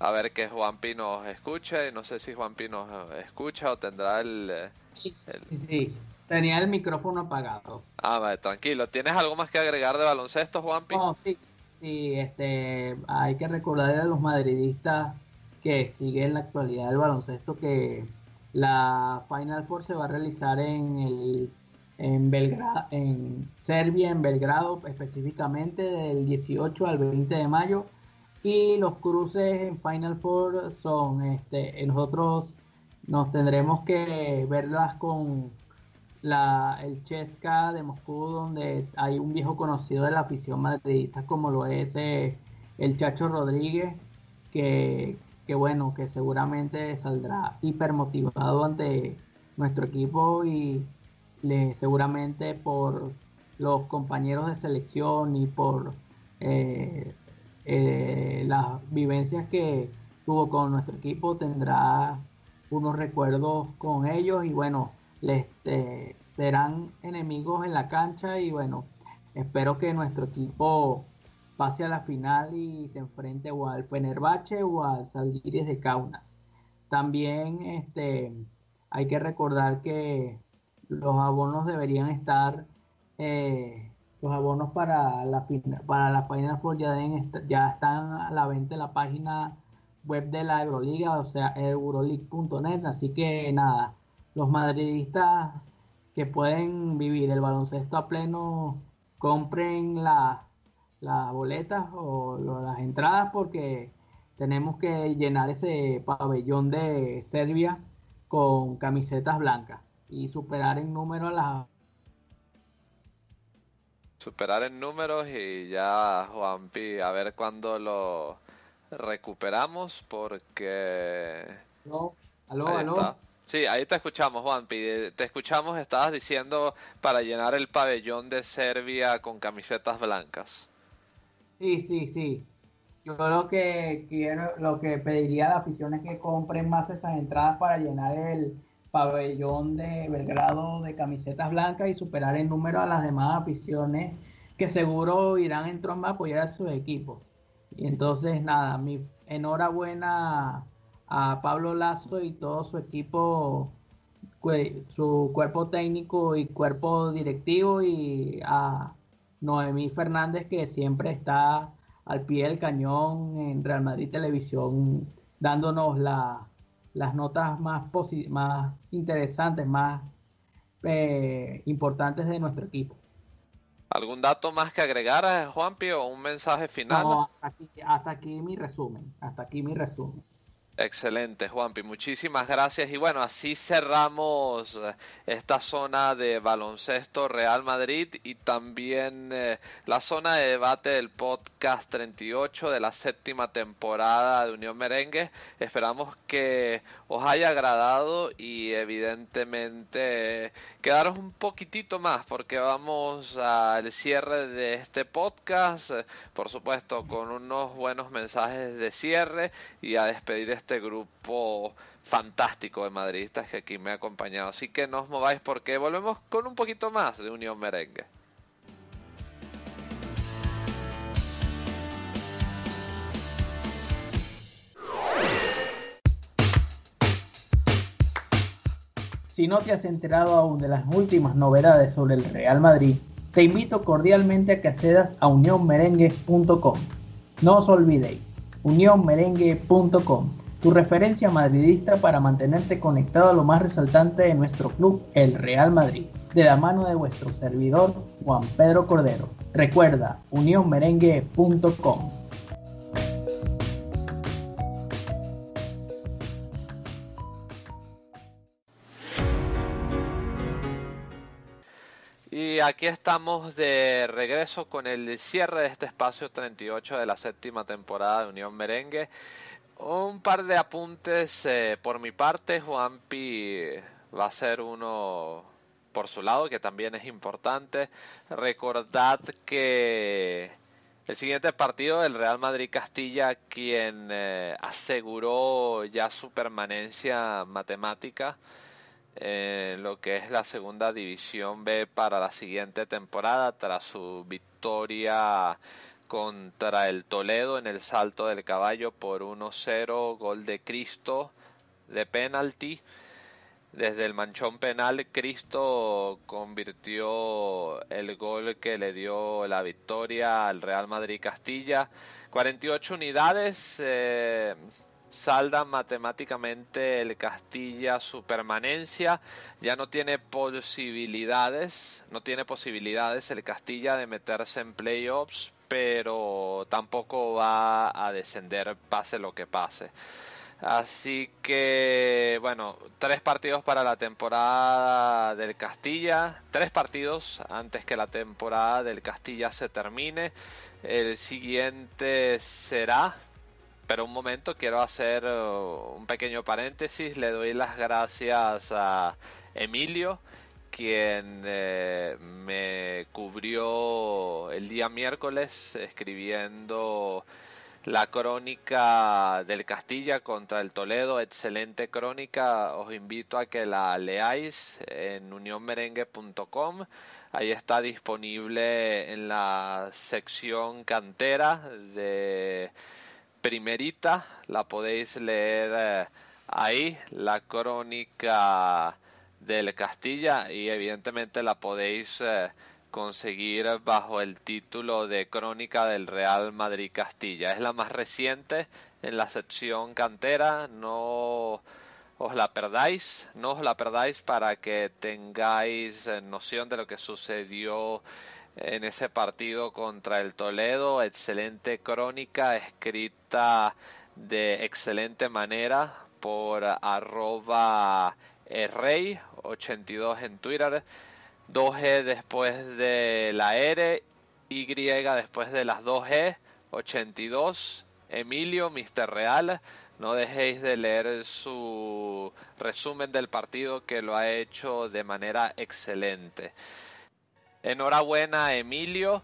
A ver que Juanpi nos escuche, no sé si Juanpi nos escucha o tendrá el... el... Sí, sí. Tenía el micrófono apagado. Ah, vale, tranquilo. ¿Tienes algo más que agregar de baloncesto, Juanpi? No, sí, sí, este, hay que recordar a los madridistas que siguen la actualidad del baloncesto que la Final Four se va a realizar en el en Belgrado, en Serbia, en Belgrado, específicamente del dieciocho al veinte de mayo, y los cruces en Final Four son este, nosotros nos tendremos que verlas con la, el Chesca de Moscú, donde hay un viejo conocido de la afición madridista como lo es eh, el Chacho Rodríguez, que, que bueno, que seguramente saldrá hipermotivado ante nuestro equipo y le, seguramente por los compañeros de selección y por eh, eh, las vivencias que tuvo con nuestro equipo tendrá unos recuerdos con ellos y bueno, les, eh, serán enemigos en la cancha y bueno, espero que nuestro equipo pase a la final y se enfrente o al Fenerbahce o al Salguiris de Kaunas. También este, hay que recordar que los abonos deberían estar, eh, los abonos para la para la Final Four ya, ya están a la venta en la página web de la Euroliga, o sea, euroleague punto net, así que nada, los madridistas que pueden vivir el baloncesto a pleno, compren las la boletas o lo, las entradas, porque tenemos que llenar ese pabellón de Serbia con camisetas blancas y superar en número a las... Superar en números y ya, Juanpi, a ver cuándo lo recuperamos, porque... No, aló, ahí aló. Está. Sí, ahí te escuchamos, Juanpi. Te escuchamos, estabas diciendo para llenar el pabellón de Serbia con camisetas blancas. Sí, sí, sí. Yo lo que quiero, lo que pediría a la afición es que compren más esas entradas para llenar el pabellón de Belgrado de camisetas blancas y superar el número a las demás aficiones que seguro irán en tromba a apoyar a sus equipos. Y entonces, nada, mi enhorabuena a Pablo Laso y todo su equipo, su cuerpo técnico y cuerpo directivo, y a Noemí Fernández, que siempre está al pie del cañón en Real Madrid Televisión, dándonos la, las notas más, posi- más interesantes, más eh, importantes de nuestro equipo. ¿Algún dato más que agregar, Juanpi, o un mensaje final? No, hasta aquí, hasta aquí mi resumen, hasta aquí mi resumen. Excelente, Juanpi, muchísimas gracias. Y bueno, así cerramos esta zona de baloncesto Real Madrid y también eh, la zona de debate del podcast treinta y ocho de la séptima temporada de Unión Merengue. Esperamos que os haya agradado y evidentemente eh, quedaros un poquitito más, porque vamos al cierre de este podcast, eh, por supuesto con unos buenos mensajes de cierre y a despedir de este grupo fantástico de madridistas que aquí me ha acompañado. Así que no os mováis porque volvemos con un poquito más de Unión Merengue. Si no te has enterado aún de las últimas novedades sobre el Real Madrid, te invito cordialmente a que accedas a unión merengue punto com. No os olvidéis, unión merengue punto com, tu referencia madridista para mantenerte conectado a lo más resaltante de nuestro club, el Real Madrid, de la mano de vuestro servidor Juan Pedro Cordero. Recuerda, unión merengue punto com. Y aquí estamos de regreso con el cierre de este espacio treinta y ocho de la séptima temporada de Unión Merengue. Un par de apuntes eh, por mi parte. Juanpi va a ser uno por su lado, que también es importante. Recordad que el siguiente partido del Real Madrid-Castilla, quien eh, aseguró ya su permanencia matemática en lo que es la segunda división B para la siguiente temporada, tras su victoria contra el Toledo en el Salto del Caballo por uno cero, gol de Cristo de penalti. Desde el manchón penal, Cristo convirtió el gol que le dio la victoria al Real Madrid Castilla. cuarenta y ocho unidades eh, salda matemáticamente el Castilla su permanencia. Ya no tiene posibilidades, no tiene posibilidades el Castilla de meterse en playoffs, pero tampoco va a descender pase lo que pase. Así que, bueno, tres partidos para la temporada del Castilla, tres partidos antes que la temporada del Castilla se termine. El siguiente será, pero un momento, quiero hacer un pequeño paréntesis. Le doy las gracias a Emilio, quien eh, me cubrió el día miércoles escribiendo la crónica del Castilla contra el Toledo. Excelente crónica, os invito a que la leáis en unión merengue punto com. Ahí está disponible en la sección cantera de Primerita, la podéis leer ahí, la crónica del Castilla, y evidentemente la podéis conseguir bajo el título de Crónica del Real Madrid Castilla. Es la más reciente en la sección cantera, no os la perdáis, no os la perdáis para que tengáis noción de lo que sucedió en ese partido contra el Toledo. Excelente crónica escrita de excelente manera por arroba errey ochenta y dos en Twitter. dos E después de la R, Y después de las dos E, ochenta y dos, Emilio, mister Real. No dejéis de leer su resumen del partido, que lo ha hecho de manera excelente. Enhorabuena, Emilio.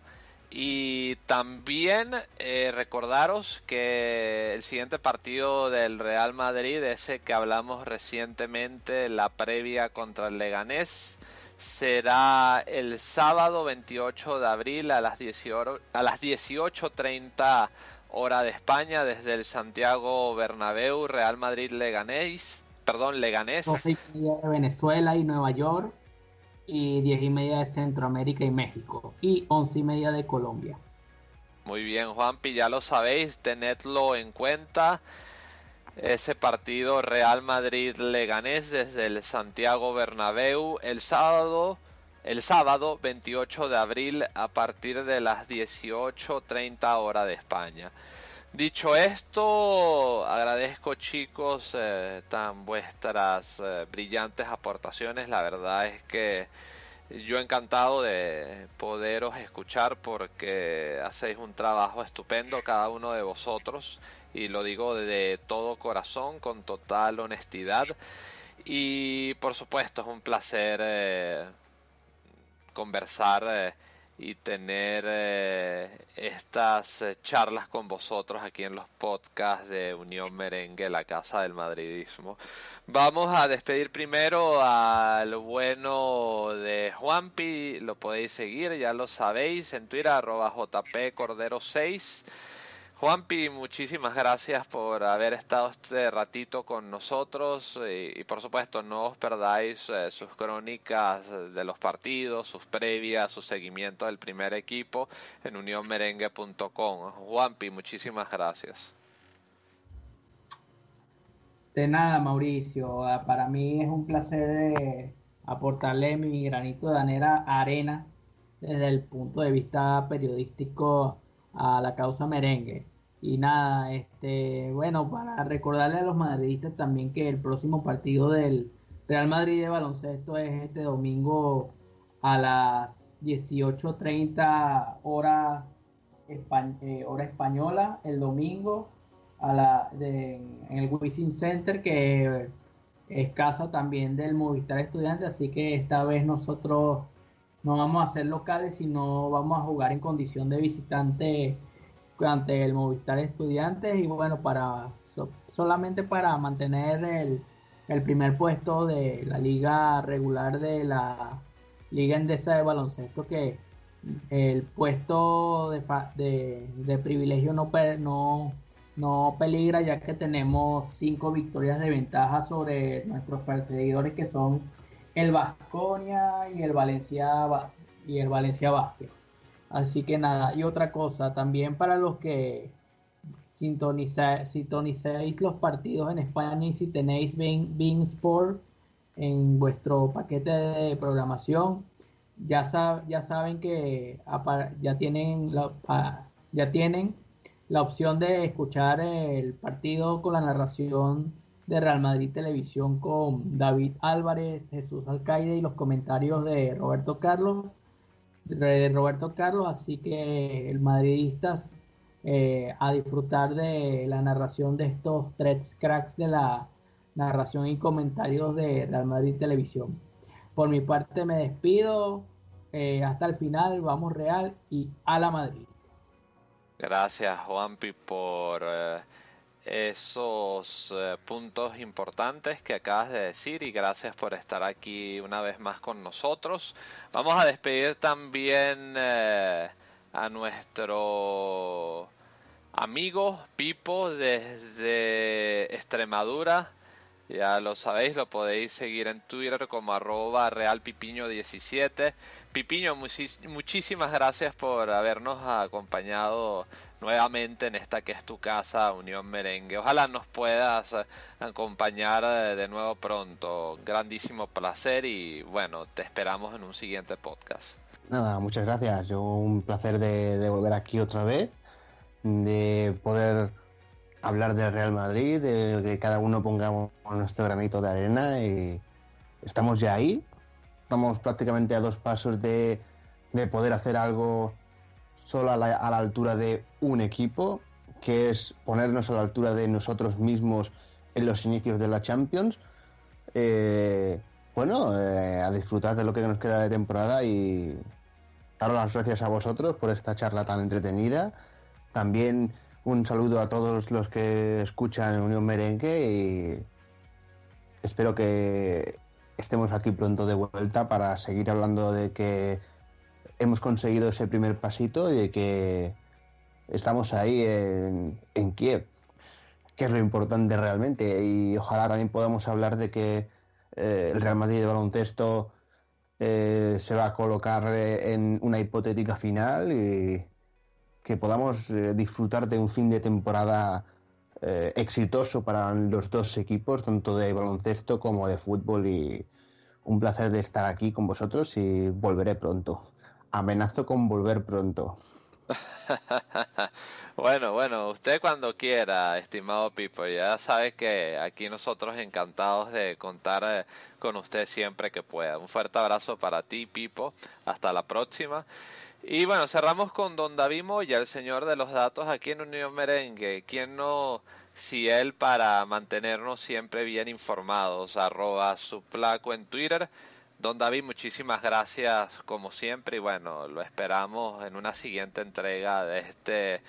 Y también eh, recordaros que el siguiente partido del Real Madrid, ese que hablamos recientemente, la previa contra el Leganés, será el sábado veintiocho de abril a las dieciocho treinta hora de España, desde el Santiago Bernabéu. Real Madrid Leganés, perdón, Leganés. doce y media de Venezuela y Nueva York, y diez y media de Centroamérica y México, y once y media de Colombia. Muy bien, Juanpi, ya lo sabéis, tenedlo en cuenta. Ese partido Real Madrid-Leganés desde el Santiago Bernabéu el sábado, el sábado veintiocho de abril a partir de las dieciocho treinta hora de España. Dicho esto, agradezco, chicos, eh, tan vuestras eh, brillantes aportaciones. La verdad es que yo encantado de poderos escuchar, porque hacéis un trabajo estupendo cada uno de vosotros. Y lo digo de todo corazón, con total honestidad. Y por supuesto es un placer eh, conversar eh, y tener eh, estas eh, charlas con vosotros aquí en los podcasts de Unión Merengue, la casa del madridismo. Vamos a despedir primero al bueno de Juanpi. Lo podéis seguir, ya lo sabéis, en Twitter, arroba jpcordero seis. Juanpi, muchísimas gracias por haber estado este ratito con nosotros y, y por supuesto no os perdáis eh, sus crónicas de los partidos, sus previas, su seguimiento del primer equipo en unión merengue punto com. Juanpi, muchísimas gracias. De nada, Mauricio, para mí es un placer eh, aportarle mi granito de arena desde el punto de vista periodístico a la causa merengue. Y nada, este bueno, para recordarle a los madridistas también que el próximo partido del Real Madrid de baloncesto es este domingo a las dieciocho treinta hora, espa- eh, hora española, el domingo a la de, en el Wizzing Center, que es casa también del Movistar Estudiantes, así que esta vez nosotros no vamos a ser locales, sino vamos a jugar en condición de visitante ante el Movistar Estudiantes. Y bueno, para so, solamente para mantener el, el primer puesto de la liga regular de la Liga Endesa de Baloncesto, que el puesto de, de, de privilegio no, no, no peligra, ya que tenemos cinco victorias de ventaja sobre nuestros perseguidores, que son el Baskonia y el Valencia y el Valencia Vázquez. Así que nada, y otra cosa también para los que sintoniza, sintonicéis los partidos en España, y si tenéis beIN Sport en vuestro paquete de programación, ya, sab, ya saben que ya tienen, la, ya tienen la opción de escuchar el partido con la narración de Real Madrid Televisión con David Álvarez, Jesús Alcaide y los comentarios de Roberto Carlos. De Roberto Carlos, así que el madridistas eh, a disfrutar de la narración de estos tres cracks de la narración y comentarios de Real Madrid Televisión. Por mi parte me despido, eh, hasta el final, vamos Real y a la Madrid. Gracias Juanpi por eh, esos eh, puntos importantes que acabas de decir y gracias por estar aquí una vez más con nosotros. Vamos a despedir también eh, a nuestro amigo Pipo desde Extremadura. Ya lo sabéis, lo podéis seguir en Twitter como arroba realpipiño diecisiete. Pipiño, muchis- muchísimas gracias por habernos acompañado nuevamente en esta que es tu casa, Unión Merengue. Ojalá nos puedas acompañar de nuevo pronto. Grandísimo placer y bueno, te esperamos en un siguiente podcast. Nada, muchas gracias. Yo un placer de, de volver aquí otra vez, de poder hablar del Real Madrid, de que cada uno pongamos nuestro granito de arena y estamos ya ahí, estamos prácticamente a dos pasos de, de poder hacer algo solo a la, a la altura de un equipo, que es ponernos a la altura de nosotros mismos en los inicios de la Champions. Eh, bueno, eh, a disfrutar de lo que nos queda de temporada y daros las gracias a vosotros por esta charla tan entretenida. También un saludo a todos los que escuchan Unión Merengue y espero que estemos aquí pronto de vuelta para seguir hablando de que hemos conseguido ese primer pasito y de que estamos ahí en, en Kiev, que es lo importante realmente. Y ojalá también podamos hablar de que eh, el Real Madrid de baloncesto eh, se va a colocar en una hipotética final y que podamos eh, disfrutar de un fin de temporada eh, exitoso para los dos equipos, tanto de baloncesto como de fútbol, y un placer de estar aquí con vosotros y volveré pronto. Amenazo con volver pronto. Bueno, bueno, usted cuando quiera, estimado Pipo, ya sabe que aquí nosotros encantados de contar eh, con usted siempre que pueda. Un fuerte abrazo para ti, Pipo, hasta la próxima. Y bueno, cerramos con don David Moya, el señor de los datos aquí en Unión Merengue. ¿Quién no, si él, para mantenernos siempre bien informados? Arroba su placo en Twitter. Don David, muchísimas gracias como siempre. Y bueno, lo esperamos en una siguiente entrega de este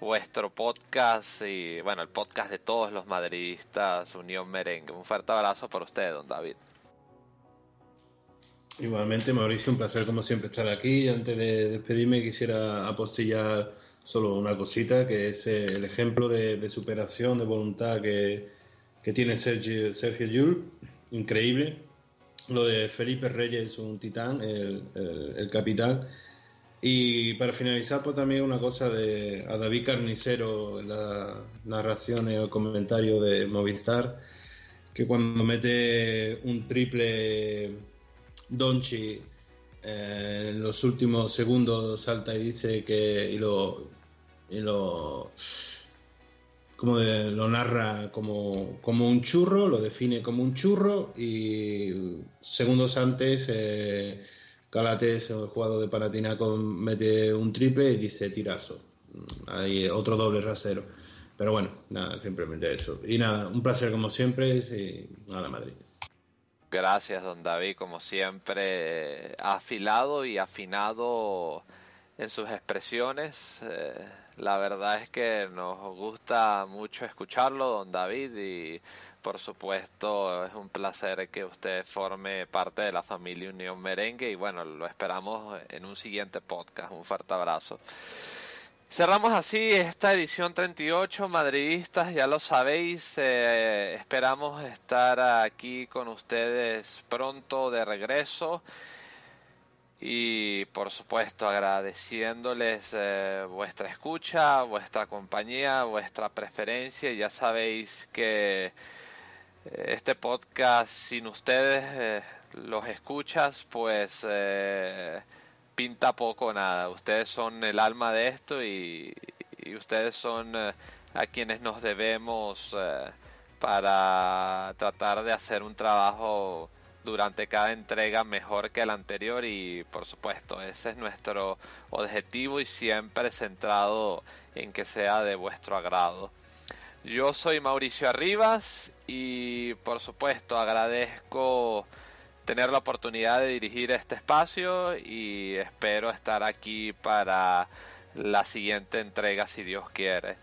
vuestro podcast. Y bueno, el podcast de todos los madridistas Unión Merengue. Un fuerte abrazo para usted, don David. Igualmente, Mauricio, un placer como siempre estar aquí. Antes de despedirme quisiera apostillar solo una cosita, que es el ejemplo de, de superación, de voluntad que, que tiene Sergio, Sergio Llull. Increíble. Lo de Felipe Reyes, un titán, el, el, el capitán. Y para finalizar, pues también una cosa de a David Carnicero, las narraciones o comentarios de Movistar, que cuando mete un triple Donchi eh, en los últimos segundos salta y dice que y lo y lo como de, lo narra como, como un churro, lo define como un churro, y segundos antes eh, Calates, el jugador de Panathinaikos, mete un triple y dice tirazo, hay otro doble rasero. Pero bueno, nada, simplemente eso y nada, un placer como siempre y a la Madrid. Gracias, don David, como siempre, afilado y afinado en sus expresiones. Eh, la verdad es que nos gusta mucho escucharlo, don David, y por supuesto es un placer que usted forme parte de la familia Unión Merengue y bueno, lo esperamos en un siguiente podcast. Un fuerte abrazo. Cerramos así esta edición treinta y ocho, madridistas, ya lo sabéis, eh, esperamos estar aquí con ustedes pronto de regreso y por supuesto agradeciéndoles eh, vuestra escucha, vuestra compañía, vuestra preferencia. Ya sabéis que este podcast sin ustedes, eh, los escuchas, pues Eh, pinta poco nada. Ustedes son el alma de esto y, y ustedes son eh, a quienes nos debemos eh, para tratar de hacer un trabajo durante cada entrega mejor que el anterior, y por supuesto ese es nuestro objetivo y siempre centrado en que sea de vuestro agrado. Yo soy Mauricio Rivas y por supuesto agradezco tener la oportunidad de dirigir este espacio y espero estar aquí para la siguiente entrega si Dios quiere.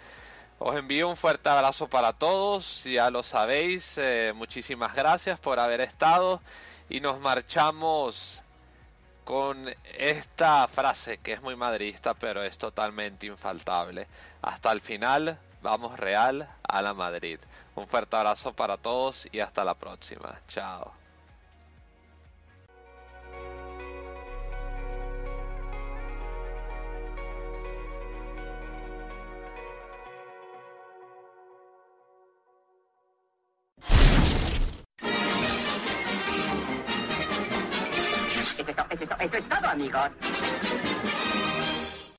Os envío un fuerte abrazo para todos, ya lo sabéis, eh, muchísimas gracias por haber estado y nos marchamos con esta frase que es muy madridista pero es totalmente infaltable. Hasta el final, vamos Real a la Madrid. Un fuerte abrazo para todos y hasta la próxima. Chao. Eso es todo, eso es todo, amigos.